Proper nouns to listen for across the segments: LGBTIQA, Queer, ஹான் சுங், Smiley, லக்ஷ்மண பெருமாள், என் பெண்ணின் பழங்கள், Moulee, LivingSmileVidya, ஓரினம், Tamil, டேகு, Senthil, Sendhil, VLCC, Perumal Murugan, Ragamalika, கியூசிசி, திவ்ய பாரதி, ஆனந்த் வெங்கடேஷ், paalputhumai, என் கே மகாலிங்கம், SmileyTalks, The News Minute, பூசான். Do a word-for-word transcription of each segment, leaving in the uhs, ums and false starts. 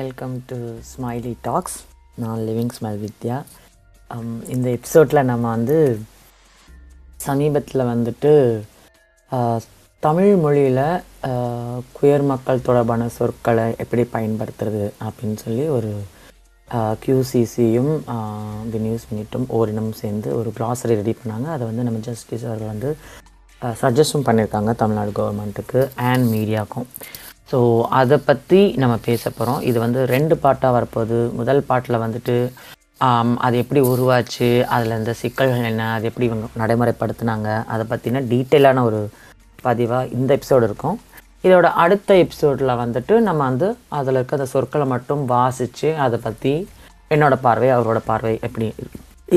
Welcome to smiley tax. நான் living smile Vidya. இந்த எபிசோடில் நம்ம வந்து சமீபத்தில் வந்துட்டு தமிழ் மொழியில் குயர் மக்கள் தொடர்பான சொற்களை எப்படி பயன்படுத்துறது அப்படின்னு சொல்லி ஒரு கியூசிசியும் தி நியூஸ் மினிட்டும் ஓரினம் சேர்ந்து ஒரு கிளாஸரி ரெடி பண்ணாங்க. அதை வந்து நம்ம ஜஸ்டிஸ் அவர்கள் வந்து சஜஸ்டும் பண்ணியிருக்காங்க தமிழ்நாடு கவர்மெண்ட்டுக்கு அண்ட் மீடியாவுக்கும். ஸோ அதை பற்றி நம்ம பேச போகிறோம். இது வந்து ரெண்டு பாட்டாக வரப்போகுது. முதல் பாட்டில் வந்துட்டு அது எப்படி உருவாச்சு, அதில் இந்த சிக்கல்கள் என்ன, அது எப்படி இவங்க நடைமுறைப்படுத்தினாங்க, அதை பற்றின டீட்டெயிலான ஒரு பதிவாக இந்த எபிசோடு இருக்கும். இதோட அடுத்த எபிசோடில் வந்துட்டு நம்ம வந்து அதில் இருக்க அந்த சொற்களை மட்டும் வாசித்து அதை பற்றி என்னோடய பார்வை, அவரோட பார்வை எப்படி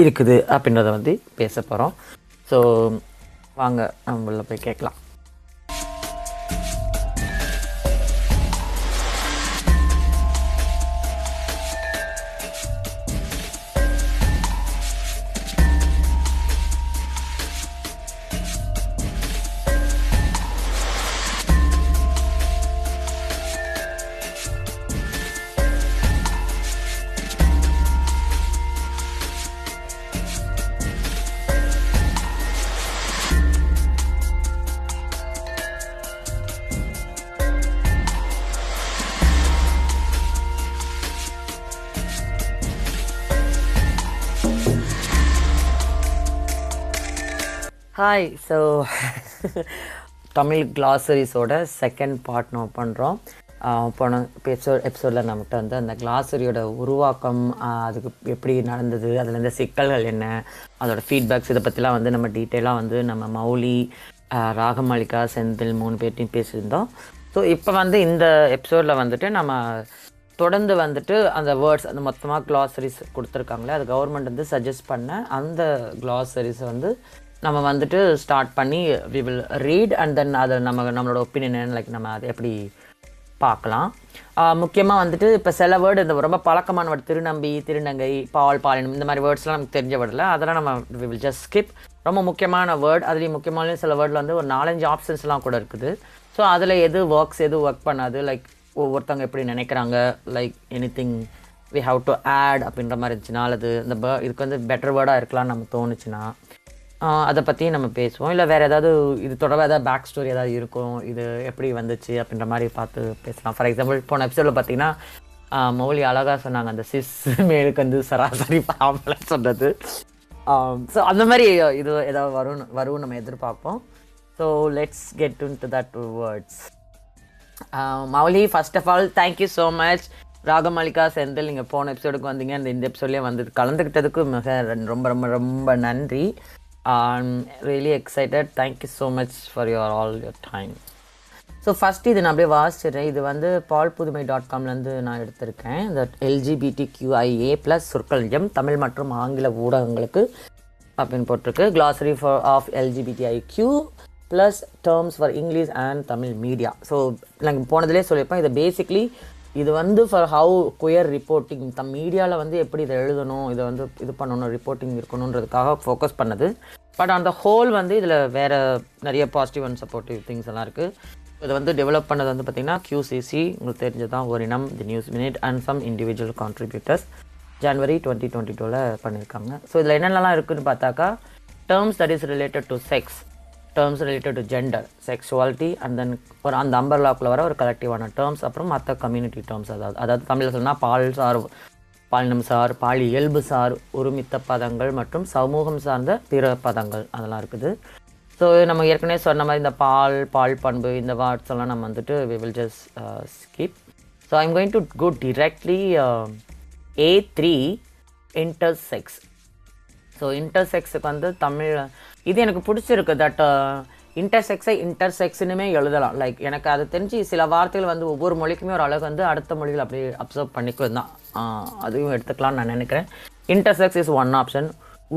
இருக்குது அப்படின்றத வந்து பேச போகிறோம். ஸோ வாங்க நம்மள போய் கேட்கலாம். ஹாய். ஸோ தமிழ் கிளாஸரிஸோட செகண்ட் பார்ட் நம்ம பண்ணுறோம். போன எபிசோட் எபிசோடில் நம்மகிட்ட வந்து அந்த கிளாஸரியோட உருவாக்கம், அதுக்கு எப்படி நடந்தது, அதில் இருந்த சிக்கல்கள் என்ன, அதோடய ஃபீட்பேக்ஸ், இதை பற்றிலாம் வந்து நம்ம டீட்டெயிலாக வந்து நம்ம மௌலி, ராகமாலிகா, செந்தில் மூணு பேர்ட்டையும் பேசியிருந்தோம். ஸோ இப்போ வந்து இந்த எபிசோடில் வந்துட்டு நம்ம தொடர்ந்து வந்துட்டு அந்த வேர்ட்ஸ், அந்த மொத்தமாக கிளாஸரிஸ் கொடுத்துருக்காங்களே, அது கவர்மெண்ட் வந்து சஜஸ்ட் பண்ண அந்த கிளாஸரிஸை வந்து நம்ம வந்துட்டு ஸ்டார்ட் பண்ணி we will read and then அதை நம்ம நம்மளோட ஒப்பீனியன் லைக் நம்ம அதை எப்படி பார்க்கலாம். முக்கியமாக வந்துட்டு இப்போ சில வேர்டு இந்த ரொம்ப பழக்கமான வேர்டு, திருநம்பி, திருநங்கை, பால், பாலினம், இந்த மாதிரி வேர்ட்ஸ்லாம் நமக்கு தெரிஞ்ச வேர்டில் அதெல்லாம் நம்ம வி வில் ஜஸ்ட் ஸ்கிப். ரொம்ப முக்கியமான வேர்டு, அதுலேயும் முக்கியமான சில வேர்டில் வந்து ஒரு நாலஞ்சு ஆப்ஷன்ஸ்லாம் கூட இருக்குது. ஸோ அதில் எது ஒர்க்ஸ், எது ஒர்க் பண்ணாது, லைக் ஒவ்வொருத்தவங்க எப்படி நினைக்கிறாங்க, like any thing we have to add அப்படின்ற மாதிரி இருந்துச்சுன்னா, அல்லது இந்த பே இதுக்கு வந்து பெட்டர் வேர்டாக இருக்கலாம்னு நம்ம தோணுச்சுன்னா அதை பற்றி நம்ம பேசுவோம். இல்லை வேறு ஏதாவது இது தொடர்பாக ஏதாவது பேக் ஸ்டோரி ஏதாவது இருக்கும், இது எப்படி வந்துச்சு அப்படின்ற மாதிரி பார்த்து பேசலாம். ஃபார் எக்ஸாம்பிள் போன எபிசோடில் பார்த்திங்கன்னா மௌலி அழகாக சொன்னாங்க அந்த சிஸ் மேலுக்கு வந்து சராசரி பாம்பல சொல்கிறது. ஸோ அந்த மாதிரி இது ஏதாவது வரும் வரும் நம்ம எதிர்பார்ப்போம். So let's get into that words. Mouli, first of all thank you so much. Ragamalika, Senthil, நீங்கள் போன எபிசோடுக்கு வந்தீங்க, அந்த இந்த எபிசோட்லேயே வந்து கலந்துக்கிட்டதுக்கு மிக ரொம்ப ரொம்ப ரொம்ப நன்றி. I'm really excited. Thank you so much for your all your time. So first இது நான் அப்படியே வாசிடுறேன். இது வந்து பால் புதுமை டாட் காம்லேருந்து நான் எடுத்திருக்கேன். இந்த எல்ஜிபிடிக்யூஐஏ ப்ளஸ் சொற்களஞ்சியம் தமிழ் மற்றும் ஆங்கில ஊடகங்களுக்கு அப்படின்னு போட்டிருக்கு. Glossary for of LGBTIQ plus terms for English and Tamil media. So நாங்கள் போனதுலேயே சொல்லியிருப்பேன், இது பேசிக்லி இது வந்து ஃபார் ஹவு குயர் ரிப்போர்ட்டிங் தம் மீடியாவில் வந்து எப்படி இதை எழுதணும், இதை வந்து இது பண்ணணும், ரிப்போர்ட்டிங் இருக்கணுன்றதுக்காக ஃபோக்கஸ் பண்ணுது. பட் அந்த ஹோல் வந்து இதில் வேறு நிறைய பாசிட்டிவ் அண்ட் சப்போர்ட்டிவ் திங்ஸ் எல்லாம் இருக்குது. இதை வந்து டெவலப் பண்ணது வந்து பார்த்திங்கன்னா கியூசிசி, உங்களுக்கு தெரிஞ்சதான், ஓரினம், the news minute and some individual contributors, January twenty twenty டூவில் பண்ணியிருக்காங்க. ஸோ இதில் என்னென்னலாம் இருக்குதுன்னு பார்த்தாக்கா, terms that is related to sex, terms related to gender, sexuality and then ஒரு அந்த அம்பர்லாக்கில் வர ஒரு கலெக்டிவான டேர்ம்ஸ், அப்புறம் மற்ற கம்யூனிட்டி டேர்ம்ஸ், அதாவது அதாவது தமிழில் சொன்னால் பால் சார், பாலினம் சார், பால் இயல்பு சார், ஒருமித்த பதங்கள் மற்றும் சமூகம் சார்ந்த பிற பதங்கள் அதெல்லாம் இருக்குது. ஸோ நம்ம ஏற்கனவே சொன்ன மாதிரி இந்த பால், பால் பண்பு, இந்த வார்ட்ஸ் எல்லாம் நம்ம வந்துட்டு we will just skip. So I am going to go directly A three intersex. So இன்டர்செக்ஸுக்கு வந்து தமிழ் இது எனக்கு பிடிச்சிருக்கு. தட் இன்டர்செக்ஸை இன்டர்செக்ஸ்னுமே எழுதலாம். லைக் எனக்கு அது தெரிஞ்சு சில வார்த்தைகள் வந்து ஒவ்வொரு மொழிக்குமே ஒரு அழகு வந்து அடுத்த மொழிகள் அப்படியே அப்சர்வ் பண்ணிக்கிறது தான், அதுவும் எடுத்துக்கலாம்னு நான் நினைக்கிறேன். Intersex is one option.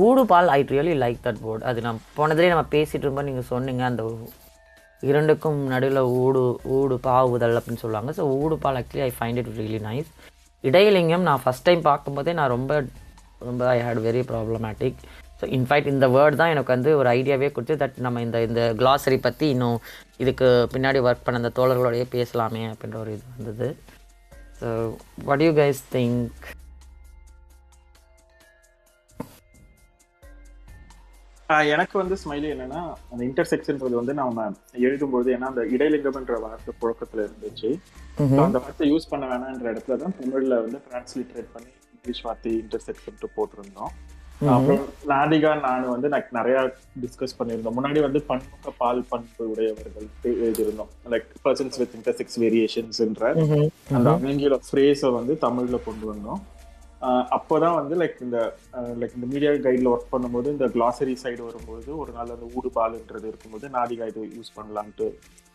ஊடு பால், I really like that word. அது நான் போனதுலேயே நம்ம பேசிகிட்டு இருக்கும்போது நீங்கள் சொன்னீங்க அந்த இரண்டுக்கும் நடுவில் ஊடு ஊடு பாவுதல் அப்படின்னு சொல்லுவாங்க. ஸோ ஊடு பால் actually I find it really nice. இடையிலிங்கம் நான் ஃபஸ்ட் டைம் பார்க்கும்போதே நான் ரொம்ப ரொம்ப I hate very problematic. So in fact இந்த வேர்டு தான் எனக்கு வந்து ஒரு ஐடியாவே கொடுத்து தட் நம்ம இந்த இந்த கிளாஸரி பற்றி இன்னும் இதுக்கு பின்னாடி ஒர்க் பண்ண அந்த தோழர்களோடையே பேசலாமே அப்படின்ற ஒரு இது வந்தது. So what do you guys think? எனக்கு வந்து ஸ்மைலி என்னன்னா, அந்த இன்டர்செக்ஷன்றது வந்து நம்ம எழுதும்போது ஏன்னா அந்த இடைலிங்கம்ன்ற வார்த்தை புழக்கத்தில் இருந்துச்சு. அந்த வார்த்தை யூஸ் பண்ண வேணான்ற இடத்துல தான் தமிழில் வந்து டிரான்ஸ்லிட்ரேட் பண்ணி இங்கிலீஷ் வார்த்தை இன்டர்செக்ஷன்ட்டு போட்டிருந்தோம். அப்புறம் நாதிகா நானும் வந்து நான் நிறையா டிஸ்கஸ் பண்ணியிருந்தோம். முன்னாடி வந்து பன்முக பால் பண்பு உடையவர்கள் எழுதியிருந்தோம், லைக் பர்சன்ஸ் வித் இன்டர்செக்ஸ் வேரியேஷன்ஸ்ன்ற அந்த ஆங்கில ஃப்ரேஸை வந்து தமிழில் கொண்டு வந்தோம். அப்போதான் வந்து லைக் இந்த லைக் இந்த மீடியா கைடில் ஒர்க் பண்ணும்போது இந்த கிளாசரி சைடு வரும்போது ஒரு நாள் அந்த ஊடுபாலுன்றது இருக்கும்போது நாதிகா இது யூஸ் பண்ணலான்ட்டு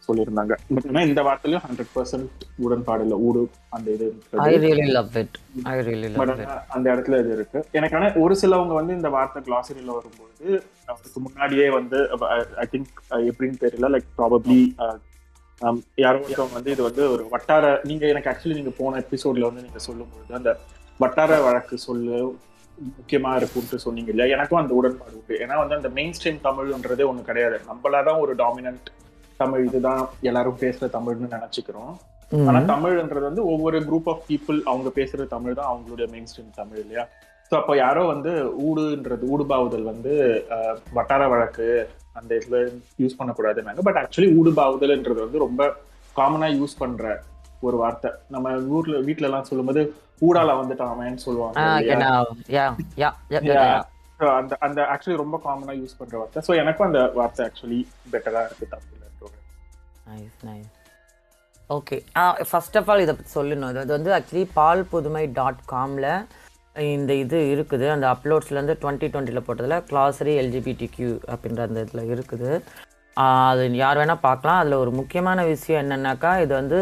சொல்லியிருந்தாங்க. பட் ஆனால் இந்த வார்த்தையிலும் ஹண்ட்ரட் பர்சன்ட் உடன்பாடு இல்லை, ஊடு அந்த இது அந்த இடத்துல இது இருக்கு எனக்கு. ஆனால் ஒரு சிலவங்க வந்து இந்த வார்த்தை கிளாசரியில் வரும்போது அவருக்கு முன்னாடியே வந்து ஐ திங்க் எப்படின்னு தெரியல, லைக் ப்ராபப்ளி யாரோ ஒருத்தவங்க வந்து இது வந்து ஒரு வட்டார, நீங்க எனக்கு ஆக்சுவலி நீங்க போன எபிசோட்ல வந்து நீங்க சொல்லும்போது அந்த வட்டார வழக்கு சொல்லு முக்கியமாக இருக்கும்ட்டு சொன்னீங்க இல்லையா, எனக்கும் அந்த உடன்பாடு உண்டு. ஏன்னா வந்து அந்த மெயின் ஸ்ட்ரீம் தமிழ்ன்றதே ஒன்று கிடையாது, நம்மளாதான் ஒரு டாமினன்ட் தமிழ் இதுதான் எல்லாரும் பேசுகிற தமிழ்னு நினச்சிக்கிறோம். ஆனால் தமிழ்ன்றது வந்து ஒவ்வொரு குரூப் ஆஃப் பீப்புள் அவங்க பேசுகிற தமிழ் தான் அவங்களுடைய மெயின் ஸ்ட்ரீம் தமிழ் இல்லையா. ஸோ அப்போ யாரோ வந்து ஊடுன்றது ஊடுபாவுதல் வந்து வட்டார வழக்கு அந்த இதில் யூஸ் பண்ணக்கூடாதுன்னாங்க. பட் ஆக்சுவலி ஊடுபாவுதல்ன்றது வந்து ரொம்ப காமனாக யூஸ் பண்ணுற ஒரு வார்த்தை. நம்ம ஊர்ல வீட்டுல எல்லாம் சொல்லும் போது ஊடால வந்துட்டாங்கன்னு சொல்லுவாங்க, அந்த ஆக்சுவலி ரொம்ப காமனா யூஸ் பண்ற வார்த்தை. சோ எனக்கு அந்த வார்த்தை ஆக்சுவலி பெட்டரா இருக்கு தமிழ்ல. Nice nice okay. First of all இதை பற்றி சொல்லணும், இது வந்து ஆக்சுவலி பால் புதுமை டாட் காம்ல இந்த இது இருக்குது. அந்த அப்லோட்ஸ்லேருந்து டுவெண்ட்டி டுவெண்ட்டியில் போட்டதில் கிளாஸரி எல்ஜிபிடி கியூ அப்படின்ற அந்த இதில் இருக்குது. அது யார் வேணால் பார்க்கலாம். அதில் ஒரு முக்கியமான விஷயம் என்னென்னாக்கா, இது வந்து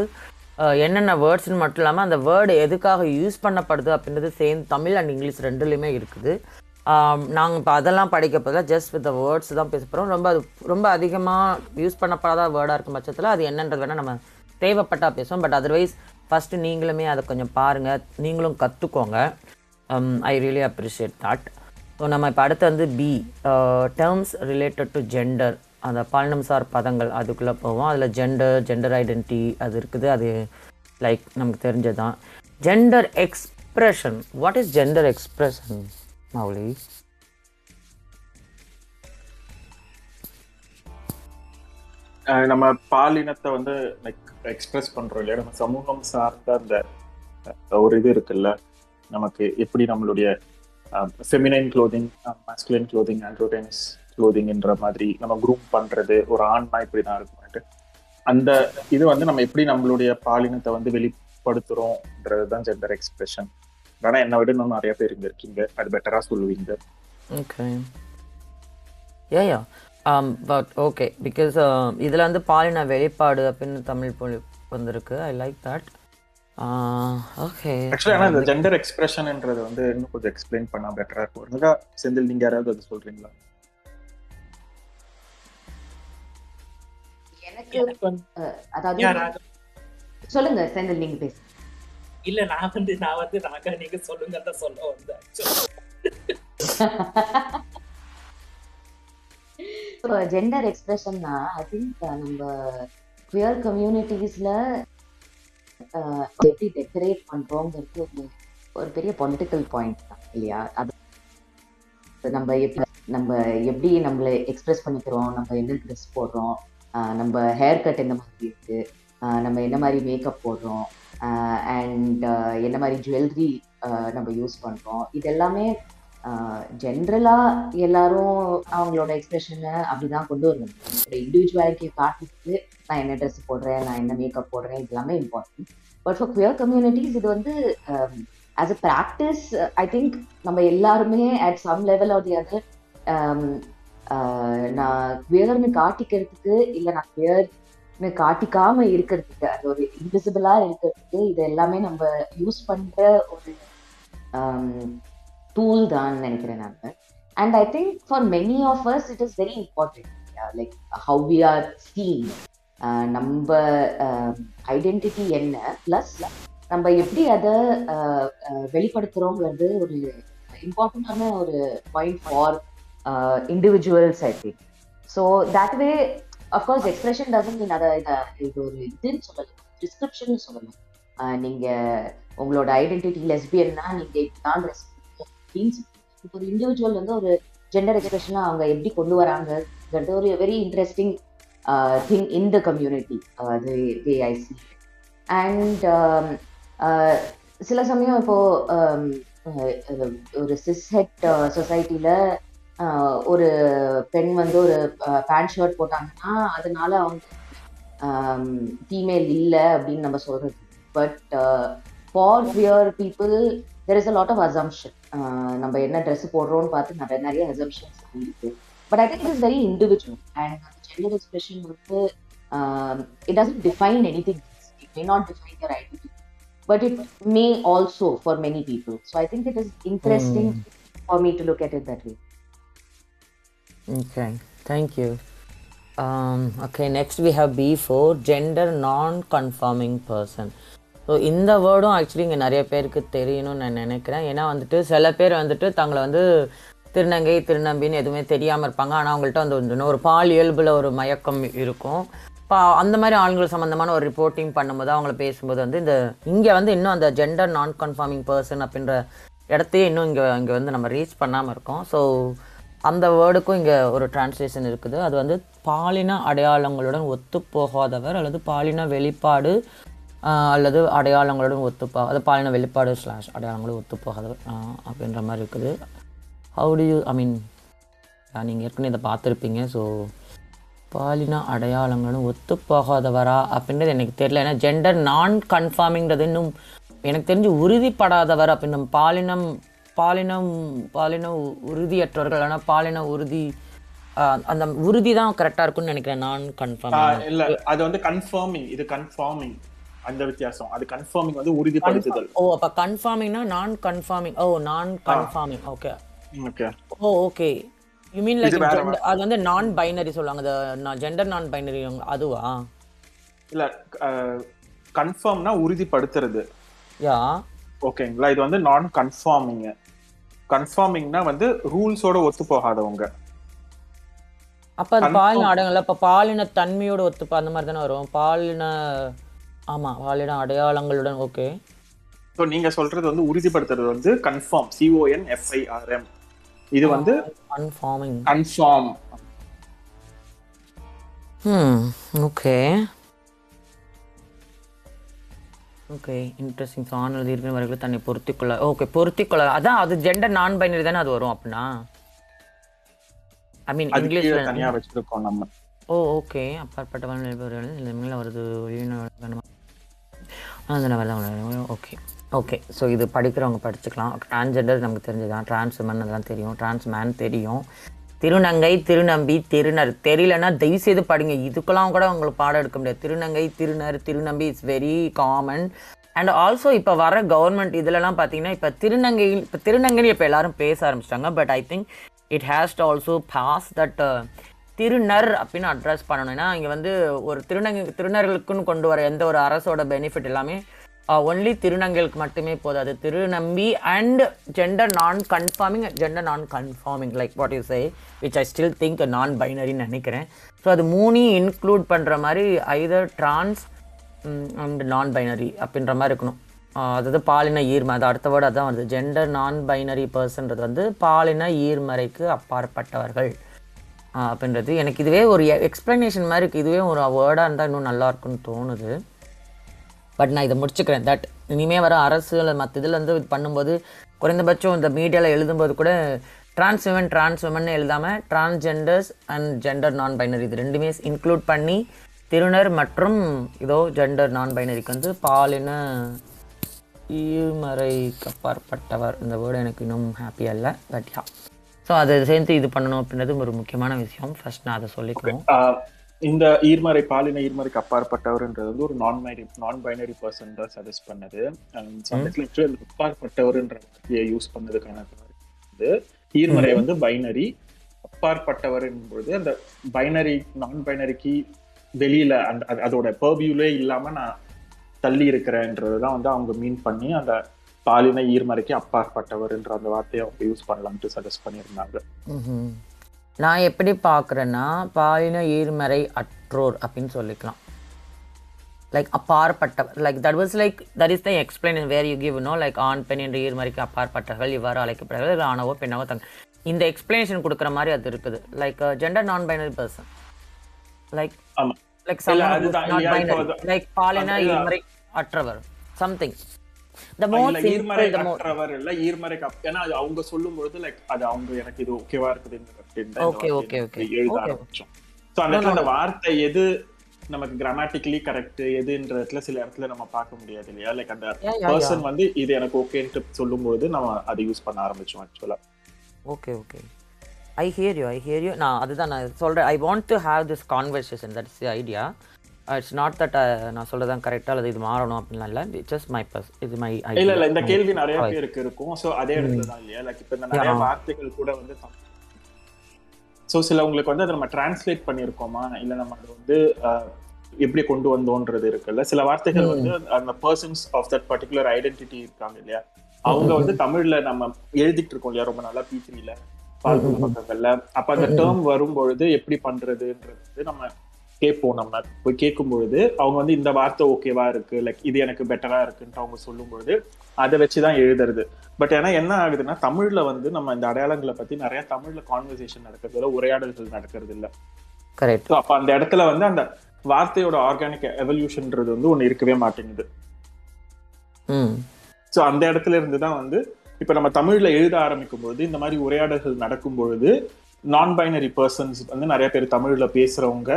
என்னென்ன வேர்ட்ஸ்னு மட்டும் இல்லாமல் அந்த வேர்டு எதுக்காக யூஸ் பண்ணப்படுது அப்படின்றது சேம் தமிழ் அண்ட் இங்கிலீஷ் ரெண்டுலேயுமே இருக்குது. நாங்கள் இப்போ அதெல்லாம் படிக்க போதில் ஜஸ்ட் வித் வேர்ட்ஸ் தான் பேச போகிறோம். ரொம்ப அது ரொம்ப அதிகமாக யூஸ் பண்ணப்படாத வேர்டாக இருக்கும் பட்சத்தில் அது என்னன்றது வேணால் நம்ம தேவைப்பட்டால் பேசுவோம். பட் அதர்வைஸ் ஃபஸ்ட்டு நீங்களுமே அதை கொஞ்சம் பாருங்கள், நீங்களும் கற்றுக்கோங்க. I really appreciate that. So நம்ம இப்போ அடுத்து வந்து B terms related to gender, அந்த பாலினம் சார் பதங்கள் அதுக்குள்ளே போவோம். அதில் ஜெண்டர் ஜெண்டர் ஐடென்டிட்டி அது இருக்குது, அது லைக் நமக்கு தெரிஞ்சதான். Gender expression, what is gender expression Mouli? நம்ம பாலினத்தை வந்து லைக் எக்ஸ்பிரஸ் பண்ணுறோம் இல்லையா, நம்ம சமூகம் சார்ந்த அந்த ஒரு இது இருக்குல்ல, நமக்கு எப்படி நம்மளுடைய feminine clothing masculine clothing androgynous க்ளோதிங்ன்ற மாதிரி நம்ம குரூப் பண்ணுறது ஒரு ஆண்னா இப்படி தான் இருக்கும்ட்டு, அந்த இது வந்து நம்ம எப்படி நம்மளுடைய பாலினத்தை வந்து வெளிப்படுத்துகிறோம்ன்றது தான் ஜெண்டர் எக்ஸ்பிரஷன். ஆனால் என்னை விட இன்னும் நிறையா பேர் இங்கே இருக்கீங்க, அது பெட்டராக சொல்லுவீங்க. Okay A yeah but okay because இதில் வந்து பாலின வெளிப்பாடு அப்படின்னு தமிழ் மொழி வந்திருக்கு. I like that. Okay actually ஆனால் இந்த ஜெண்டர் எக்ஸ்பிரஷன்ன்றது வந்து இன்னும் கொஞ்சம் எக்ஸ்பிளைன் பண்ணால் பெட்டராக இருக்கும். இருந்தால் செந்தில் நீங்கள் யாராவது அது சொல்கிறீங்களா? சொல்லுங்க செந்தில், நீங்க பேச. இல்ல நான் வந்து நான் வந்து ராகா நீங்க சொல்லுங்க தான் சொல்ல வந்தேன். சோ ஜெண்டர் எக்ஸ்பிரஷன்னா ஐ திங்க் நம்ம குயர் கம்யூனிட்டிஸ்ல எப்படி டெக்கரேட் பண்றோம்ங்கிறது ஒரு பெரிய பொலிட்டிக்கல் பாயிண்ட் தான் இல்லையா. அது நம்ம எப்படி நம்ம எப்படி நம்மளை எக்ஸ்பிரஸ் பண்ணிக்கிறோம், நம்ம என்ன ட்ரெஸ் போடுறோம், நம்ம ஹேர் கட் என்ன மாதிரி இருக்குது, நம்ம என்ன மாதிரி மேக்கப் போடுறோம் அண்ட் என்ன மாதிரி ஜுவல்லரி நம்ம யூஸ் பண்ணுறோம், இதெல்லாமே ஜென்ரலாக எல்லாரும் அவங்களோட எக்ஸ்பிரஷனை அப்படி தான் கொண்டு வருவாங்க. என்னோடய இண்டிவிஜுவாலிட்டியை காட்டுறது நான் என்ன ட்ரெஸ் போடுறேன், நான் என்ன மேக்கப் போடுறேன், இது எல்லாமே important. But for queer communities இது வந்து as a practice I think நம்ம எல்லாருமே at some level of the other non குயர்னு காட்டிக்கிறதுக்கு இல்லை நான் குயர்னு காட்டிக்காம இருக்கிறதுக்கு, அது ஒரு இன்விசிபிளா இருக்கிறதுக்கு இது எல்லாமே நம்ம யூஸ் பண்ற ஒரு டூல் தான் நினைக்கிறேன் நான். And I think for many of us it is very important, like how we are seen, நம்ம ஐடென்டிட்டி என்ன பிளஸ் நம்ம எப்படி அதை வெளிப்படுத்துறோங்கிறது ஒரு இம்பார்ட்டண்டான ஒரு point for Uh, individuals I think. So that way of course expression doesn't mean other, it is a description, so நீங்கள் உங்களோட ஐடென்டிட்டி லெஸ்பியன்னா நீங்கள் இதுதான் ரெஸ்பீன்ஸ் இப்போ ஒரு இண்டிவிஜுவல் வந்து ஒரு ஜெண்டர் எக்ஸ்பிரஷனாக அவங்க எப்படி கொண்டு வராங்கன்றது ஒரு very interesting thing in the community அது ஏஐசி. அண்ட் சில சமயம் இப்போது ஒரு சிஸ்ஹெட் சொசைட்டியில் ஒரு பெண் வந்து ஒரு பேண்ட் ஷர்ட் போட்டாங்கன்னா அதனால அவங்க ஃபீமேல் இல்லை அப்படின்னு நம்ம சொல்கிறது. But for queer people there is a lot of assumption. நம்ம என்ன ட்ரெஸ் போடுறோம்னு பார்த்து நிறைய நிறைய அசம்ஷன்ஸ் இருக்குது. But I think it is very individual and gender expression வந்து it doesn't define anything. It may not define your identity, but it may also for many people. So I think it is interesting mm. for me to look at it that way. Okay, thank you. Um, okay, next we have B four, gender non-conforming person. So in the word actually இங்கே நிறைய பேருக்கு தெரியணும்னு நான் நினைக்கிறேன். ஏன்னா வந்துட்டு சில பேர் வந்துட்டு தங்களை வந்து திருநங்கை திருநம்பின்னு எதுவுமே தெரியாமல் இருப்பாங்க. ஆனால் அவங்கள்ட்ட வந்து ஒரு பால் இயல்பில் ஒரு மயக்கம் இருக்கும். இப்போ அந்த மாதிரி ஆண்கள் சம்மந்தமான ஒரு ரிப்போர்ட்டிங் பண்ணும்போது அவங்கள பேசும்போது வந்து இந்த இங்கே வந்து இன்னும் அந்த ஜெண்டர் நான் கன்ஃபார்மிங் பர்சன் அப்படின்ற இடத்தையே இன்னும் இங்கே இங்கே வந்து நம்ம ரீச் பண்ணாமல் இருக்கோம். ஸோ அந்த வேர்டுக்கும் இங்கே ஒரு டிரான்ஸ்லேஷன் இருக்குது. அது வந்து பாலின அடையாளங்களுடன் ஒத்துப்போகாதவர் அல்லது பாலின வெளிப்பாடு அல்லது அடையாளங்களுடன் ஒத்துப்போ அது பாலின வெளிப்பாடு ஸ்லாஷ் அடையாளங்களுடன் ஒத்துப்போகாதவர் அப்படின்ற மாதிரி இருக்குது. How do you I mean நீங்கள் ஏற்கனவே இதை பார்த்துருப்பீங்க. ஸோ பாலின அடையாளங்களும் ஒத்துப்போகாதவரா அப்படின்றது எனக்கு தெரியல. ஏன்னா ஜெண்டர் நான் கன்ஃபார்மிங்கிறது இன்னும் எனக்கு தெரிஞ்சு உறுதிப்படாதவர் அப்படின்ற பாலினம் பாலினம் பாலின உறுதியற்றவர்கள். ஆனால் பாலின உறுதி அந்த உறுதி தான் கரெக்டாக இருக்கும்னு நினைக்கிறேன். நான் கன்ஃபார்மிங் இல்லை, அது வந்து கன்ஃபார்மிங், இது கன்ஃபார்மிங், அந்த வித்தியாசம். அது கன்ஃபார்மிங் வந்து உறுதிப்படுத்துதல். ஓ அப்போ கன்ஃபார்மிங்னா நான் conforming. Oh non conforming. Okay okay oh okay You mean like அது வந்து நான் பைனரி சொல்லுவாங்க, அந்த ஜெண்டர் நான் பைனரி அதுவா இல்ல கன்ஃபார்ம்னா உறுதிப்படுத்துறது. யா ஓகேங்களா. இது வந்து நான் கன்ஃபார்மிங். கன்ஃபார்மிங்னா வந்து ரூல்ஸோட ஒத்து போகாதவங்க. அப்ப அது பாலின அடையாளங்கள அப்ப பாலின தன்மையோட ஒத்து அந்த மாதிரி தான வரும். பாலின ஆமா பாலின அடையாளங்களுடன். ஓகே சோ நீங்க சொல்றது வந்து உறுதிப்படுத்துறது வந்து conform C O N F I R M. இது வந்து conforming conform. Hmm okay okay interesting. So ஆண்கள் இருக்கிற வரைக்கும் தன்னை பொருத்திக்கொள்ள ஓகே பொருத்திக்கொள்ள அதான் அது ஜெண்டர் நான் பைனரி தானே அது வரும் அப்படின்னா. ஐ மீன் இங்கிலீஷ்ல தனியாக வச்சிருக்கோம் நம்ம. ஓ ஓகே அப்பாற்பட்டவர்கள் வருது வெளியின. ஓகே ஓகே ஸோ இது படிக்கிறவங்க படிச்சுக்கலாம். டிரான்ஸ்ஜெண்டர் நமக்கு தெரிஞ்சுதான், டிரான்ஸ் உமன் அதெல்லாம் தெரியும், டிரான்ஸ் மேன் தெரியும், திருநங்கை திருநம்பி திருநர் தெரியலன்னா தயவு செய்து படிங்க. இதுக்கெல்லாம் கூட உங்களுக்கு பாடம் எடுக்க முடியாது. திருநங்கை திருநர் திருநம்பி it's very common. And also இப்போ வர கவர்மெண்ட் இதிலலாம் பார்த்தீங்கன்னா இப்போ திருநங்கையில் இப்போ திருநங்கைன்னு இப்போ எல்லோரும் பேச ஆரம்பிச்சிட்டாங்க. But I think it has to also pass that திருநர் அப்படின்னு அட்ரஸ் பண்ணணும்னா இங்கே வந்து ஒரு திருநங்கை திருநர்களுக்குன்னு கொண்டு வர எந்த ஒரு அரசோட பெனிஃபிட் எல்லாமே ஒன்லி திருநங்கைகளுக்கு மட்டுமே போதாது. திருநம்பி and gender non conforming gender non conforming like what you say which I still think non பைனரின்னு நினைக்கிறேன். ஸோ அது மூணையும் இன்க்ளூட் பண்ணுற மாதிரி either trans and non binary அப்படின்ற மாதிரி இருக்கணும். அதாவது பாலின ஈர்மை அது அடுத்த வேர்டு அதான் வருது. ஜெண்டர் நான் பைனரி பர்சன்றது வந்து பாலின ஈர்மறைக்கு அப்பாற்பட்டவர்கள் அப்படின்றது. எனக்கு இதுவே ஒரு எக்ஸ்ப்ளனேஷன் மாதிரி இருக்குது. இதுவே ஒரு வேர்டாக இருந்தால் இன்னும் நல்லாயிருக்குன்னு தோணுது. பட் நான் இதை முடிச்சுக்கிறேன். தட் இனிமேல் வர அரசு மற்ற இதில் வந்து இது பண்ணும்போது குறைந்தபட்சம் இந்த மீடியாவில் எழுதும்போது கூட ட்ரான்ஸ் விமன் ட்ரான்ஸ் விமன் எழுதாமல் transgenders and gender non binary இது ரெண்டுமே இன்க்ளூட் பண்ணி திருநர் மற்றும் இதோ ஜெண்டர் நான் பைனரிக்கு வந்து பாலின ஈமறைக்கு அப்பாற்பட்டவர் இந்த வேர்டு எனக்கு இன்னும் ஹாப்பியாக இல்லை. பட் யா ஸோ அதை சேர்ந்து இது பண்ணணும் அப்படின்றது ஒரு முக்கியமான விஷயம். ஃபர்ஸ்ட் நான் அதை சொல்லிக்கிறேன். இந்த ஈர்மறை பாலின ஈர்மறைக்கு அப்பாற்பட்டவர்ன்றது வந்து ஒரு நான் பைனரி நான் பைனரி பர்சன் தான் சஜஸ்ட் பண்ணது. அப்பாற்பட்டவர்ன்ற யூஸ் பண்ணதுக்கான வந்து ஈர்மறை வந்து பைனரி அப்பாற்பட்டவர்ன்றது அந்த பைனரி நான் பைனரிக்கு வெளியில அந்த அதோட பர்வியூலே இல்லாம நான் தள்ளி இருக்கிறேன்றதுதான் வந்து அவங்க மீன் பண்ணி அந்த பாலின ஈர்மறைக்கு அப்பாற்பட்டவர்ன்ற அந்த வார்த்தையை அவங்க யூஸ் பண்ணலாம்னு சஜஸ்ட் பண்ணியிருந்தாங்க. நான் எப்படி பார்க்குறேன்னா பாலின ஈர்மறை அற்றோர் அப்படின்னு சொல்லிக்கலாம். like அப்பாற்பட்டவர், like that was like that is the explanation where you give you know like ஆண் பெண் என்று இருமறைக்கு அப்பாற்பட்டவர்கள் இவ்வாறு அழைக்கப்படுகிறது, இல்லை ஆணவோ பெண்ணவோ தங்க இந்த எக்ஸ்பிளனேஷன் கொடுக்குற மாதிரி அது இருக்குது. Like gender non binary person like like like பாலினா இருமறை அற்றவர் something. The more simple, the more travel illa ஈர்மறை கப் ஏனா அது அவங்க சொல்லும்போது லைக் அது அவங்க எனக்கு இது ஓகேவா இருக்குதுன்னு ஓகே ஓகே ஓகே எழுத ஆரம்பிச்சோம். சோ அந்த வார்த்தை எது நமக்கு கிராமட்டிக்கலி கரெக்ட் எதுன்றதுல சில இடத்துல நம்ம பார்க்க முடியாது இல்லையா? லைக் அந்த पर्सन வந்து இது எனக்கு ஓகேன்னு சொல்லும்போது நம்ம அதை யூஸ் பண்ண ஆரம்பிச்சோம் actually. Okay okay I hear you, I hear you. நான் அதுதான் நான் சொல்றேன். I want to have this conversation, that's the idea. It's not that நான் சொல்றதுதான் கரெக்ட்டா அல்லது இது மாறணும் அப்படிலாம் இல்ல. It's just my pers- இது my idea. இல்ல இல்ல இந்த கேள்வி நிறைய பேருக்கு இருக்கும். சோ அதே இடத்துல தான் இல்லையா லைக் இப்ப இந்த நிறைய வார்த்தைகள் கூட வந்து சோ சில உங்களுக்கு வந்து அதை நம்ம டிரான்ஸ்லேட் பண்ணிருக்கோமா இல்ல நம்ம அது வந்து எப்படி கொண்டு வந்தோன்றது இருக்குல்ல. சில வார்த்தைகள் வந்து அந்த persons of that particular identity இருக்காங்க இல்லையா அவங்க வந்து தமிழ்ல நம்ம எழுதிட்டு இருக்கோம் இல்லையா ரொம்ப நல்லா பீச்சில பக்கங்கள்ல. அப்ப அந்த டேர்ம் வரும்பொழுது எப்படி பண்றதுன்றது நம்ம கேட்போம். நம்ம போய் கேட்கும்பொழுது அவங்க வந்து இந்த வார்த்தை ஓகேவா இருக்கு லைக் இது எனக்கு பெட்டரா இருக்குன்ட்டு அவங்க சொல்லும்பொழுது அதை வச்சுதான் எழுதுறது. பட் ஏன்னா என்ன ஆகுதுன்னா தமிழ்ல வந்து நம்ம இந்த அடையாளங்களை பத்தி நிறைய தமிழ்ல கான்வர்சேஷன் நடக்கிறது இல்லை, உரையாடல்கள் நடக்கிறது இல்லை. கரெக்ட். அப்ப அந்த இடத்துல வந்து அந்த வார்த்தையோட ஆர்கானிக் எவல்யூஷன்றது வந்து ஒண்ணு இருக்கவே மாட்டேங்குது. ஸோ அந்த இடத்துல இருந்துதான் வந்து இப்போ நம்ம தமிழ்ல எழுத ஆரம்பிக்கும் போது இந்த மாதிரி உரையாடல்கள் நடக்கும் பொழுது நான் பைனரி பர்சன்ஸ் வந்து நிறைய பேர் தமிழ்ல பேசுறவங்க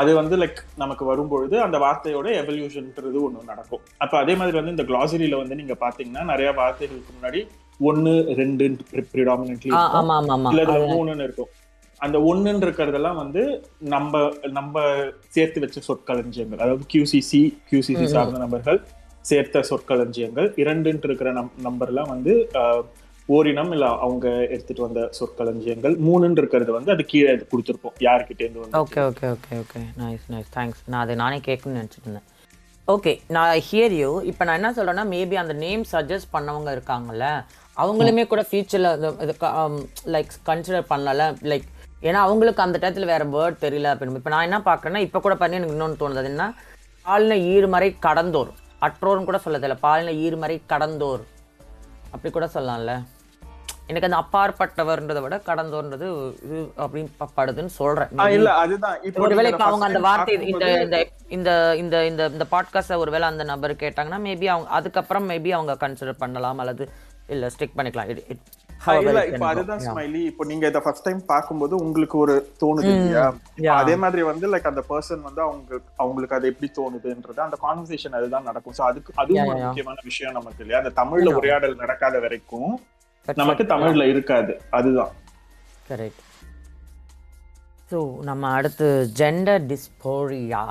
அது வந்து லைக் நமக்கு வரும்பொழுது அந்த வார்த்தையோட எவல்யூஷன்றது ஒன்று நடக்கும். அப்போ அதே மாதிரி வந்து இந்த கிளாசரியில வந்து நீங்க பாத்தீங்கன்னா நிறைய வார்த்தைகளுக்கு முன்னாடி ஒன்னு ரெண்டு ப்ரிடாமினன்ட்லி இல்ல மூணுன்னு இருக்கும். அந்த ஒன்றுன்னு இருக்கிறதெல்லாம் வந்து நம்ம நம்ம சேர்த்து வச்ச சொற்களஞ்சியங்கள், அதாவது கியூசிசி கியூசிசி சார்ந்த நபர்கள் சேர்த்த சொற்களஞ்சியங்கள். இரண்டுன்ட்டு இருக்கிற நம் நம்பர்லாம் வந்து ஓரினம் இல்லை அவங்க எடுத்துட்டு வந்த சொற்களஞ்சியங்கள். மூணுன்னு இருக்கிறது வந்து அது கீழே கொடுத்துருப்போம் யாருக்கிட்டேருந்து வந்து. Okay okay okay okay nice nice thanks. நான் அதை நானே கேட்கணும்னு நினச்சிட்டு இருந்தேன். ஓகே நான் ஹியர் யூ. இப்போ நான் என்ன சொல்கிறேன்னா மேபி அந்த நேம் சஜஸ்ட் பண்ணவங்க இருக்காங்கல்ல அவங்களுமே கூட ஃபியூச்சரில் இது லைக் கன்சிடர் பண்ணல லைக் ஏன்னா அவங்களுக்கு அந்த டயத்தில் வேறு வேர்ட் தெரியல அப்படின்னு. இப்போ நான் என்ன பார்க்குறேன்னா இப்போ கூட பண்ணி எனக்கு இன்னொன்று தோணுது என்ன பாலின ஈர்மறை கடந்தோர் அற்றோர்னு கூட சொல்ல தெரியல, பாலின ஈர்மறை கடந்தோர் அப்படி கூட சொல்லலாம்ல. எனக்கு அந்த அப்பாற்பட்டவர்ன்றதை விட கடந்தோன்றது இது அப்படின்னு படுதுன்னு சொல்றேன். ஒருவேளை இப்போ அவங்க அந்த வார்த்தை இந்த இந்த இந்த இந்த பாட்காஸ்டை ஒருவேளை அந்த நபர் கேட்டாங்கன்னா மேபி அவங்க அதுக்கப்புறம் மேபி அவங்க கன்சிடர் பண்ணலாம் அல்லது இல்லை ஸ்டிக் பண்ணிக்கலாம். இப்ப அதுதான் ஸ்மைலி இப்ப நீங்க இதை ஃபர்ஸ்ட் டைம் பாக்கும்போது உங்களுக்கு ஒரு தோணுது இல்லையா? அதே மாதிரி வந்து லைக் அந்த பர்சன் வந்து அவங்க அவங்களுக்கு அது எப்படி தோணுதுன்றது அந்த கான்வர்சேஷன் அதுதான் நடக்கும். சோ அதுக்கு அதுவும் ஒரு முக்கியமான விஷயம் நமக்கு இல்லையா? அந்த தமிழ்ல உரையாடல் நடக்காத வரைக்கும் நமக்கு தமிழ்ல இருக்காது. அதுதான் கரெக்ட். சோ நம்ம அடுத்து ஜெண்டர் டிஸ்போரியா.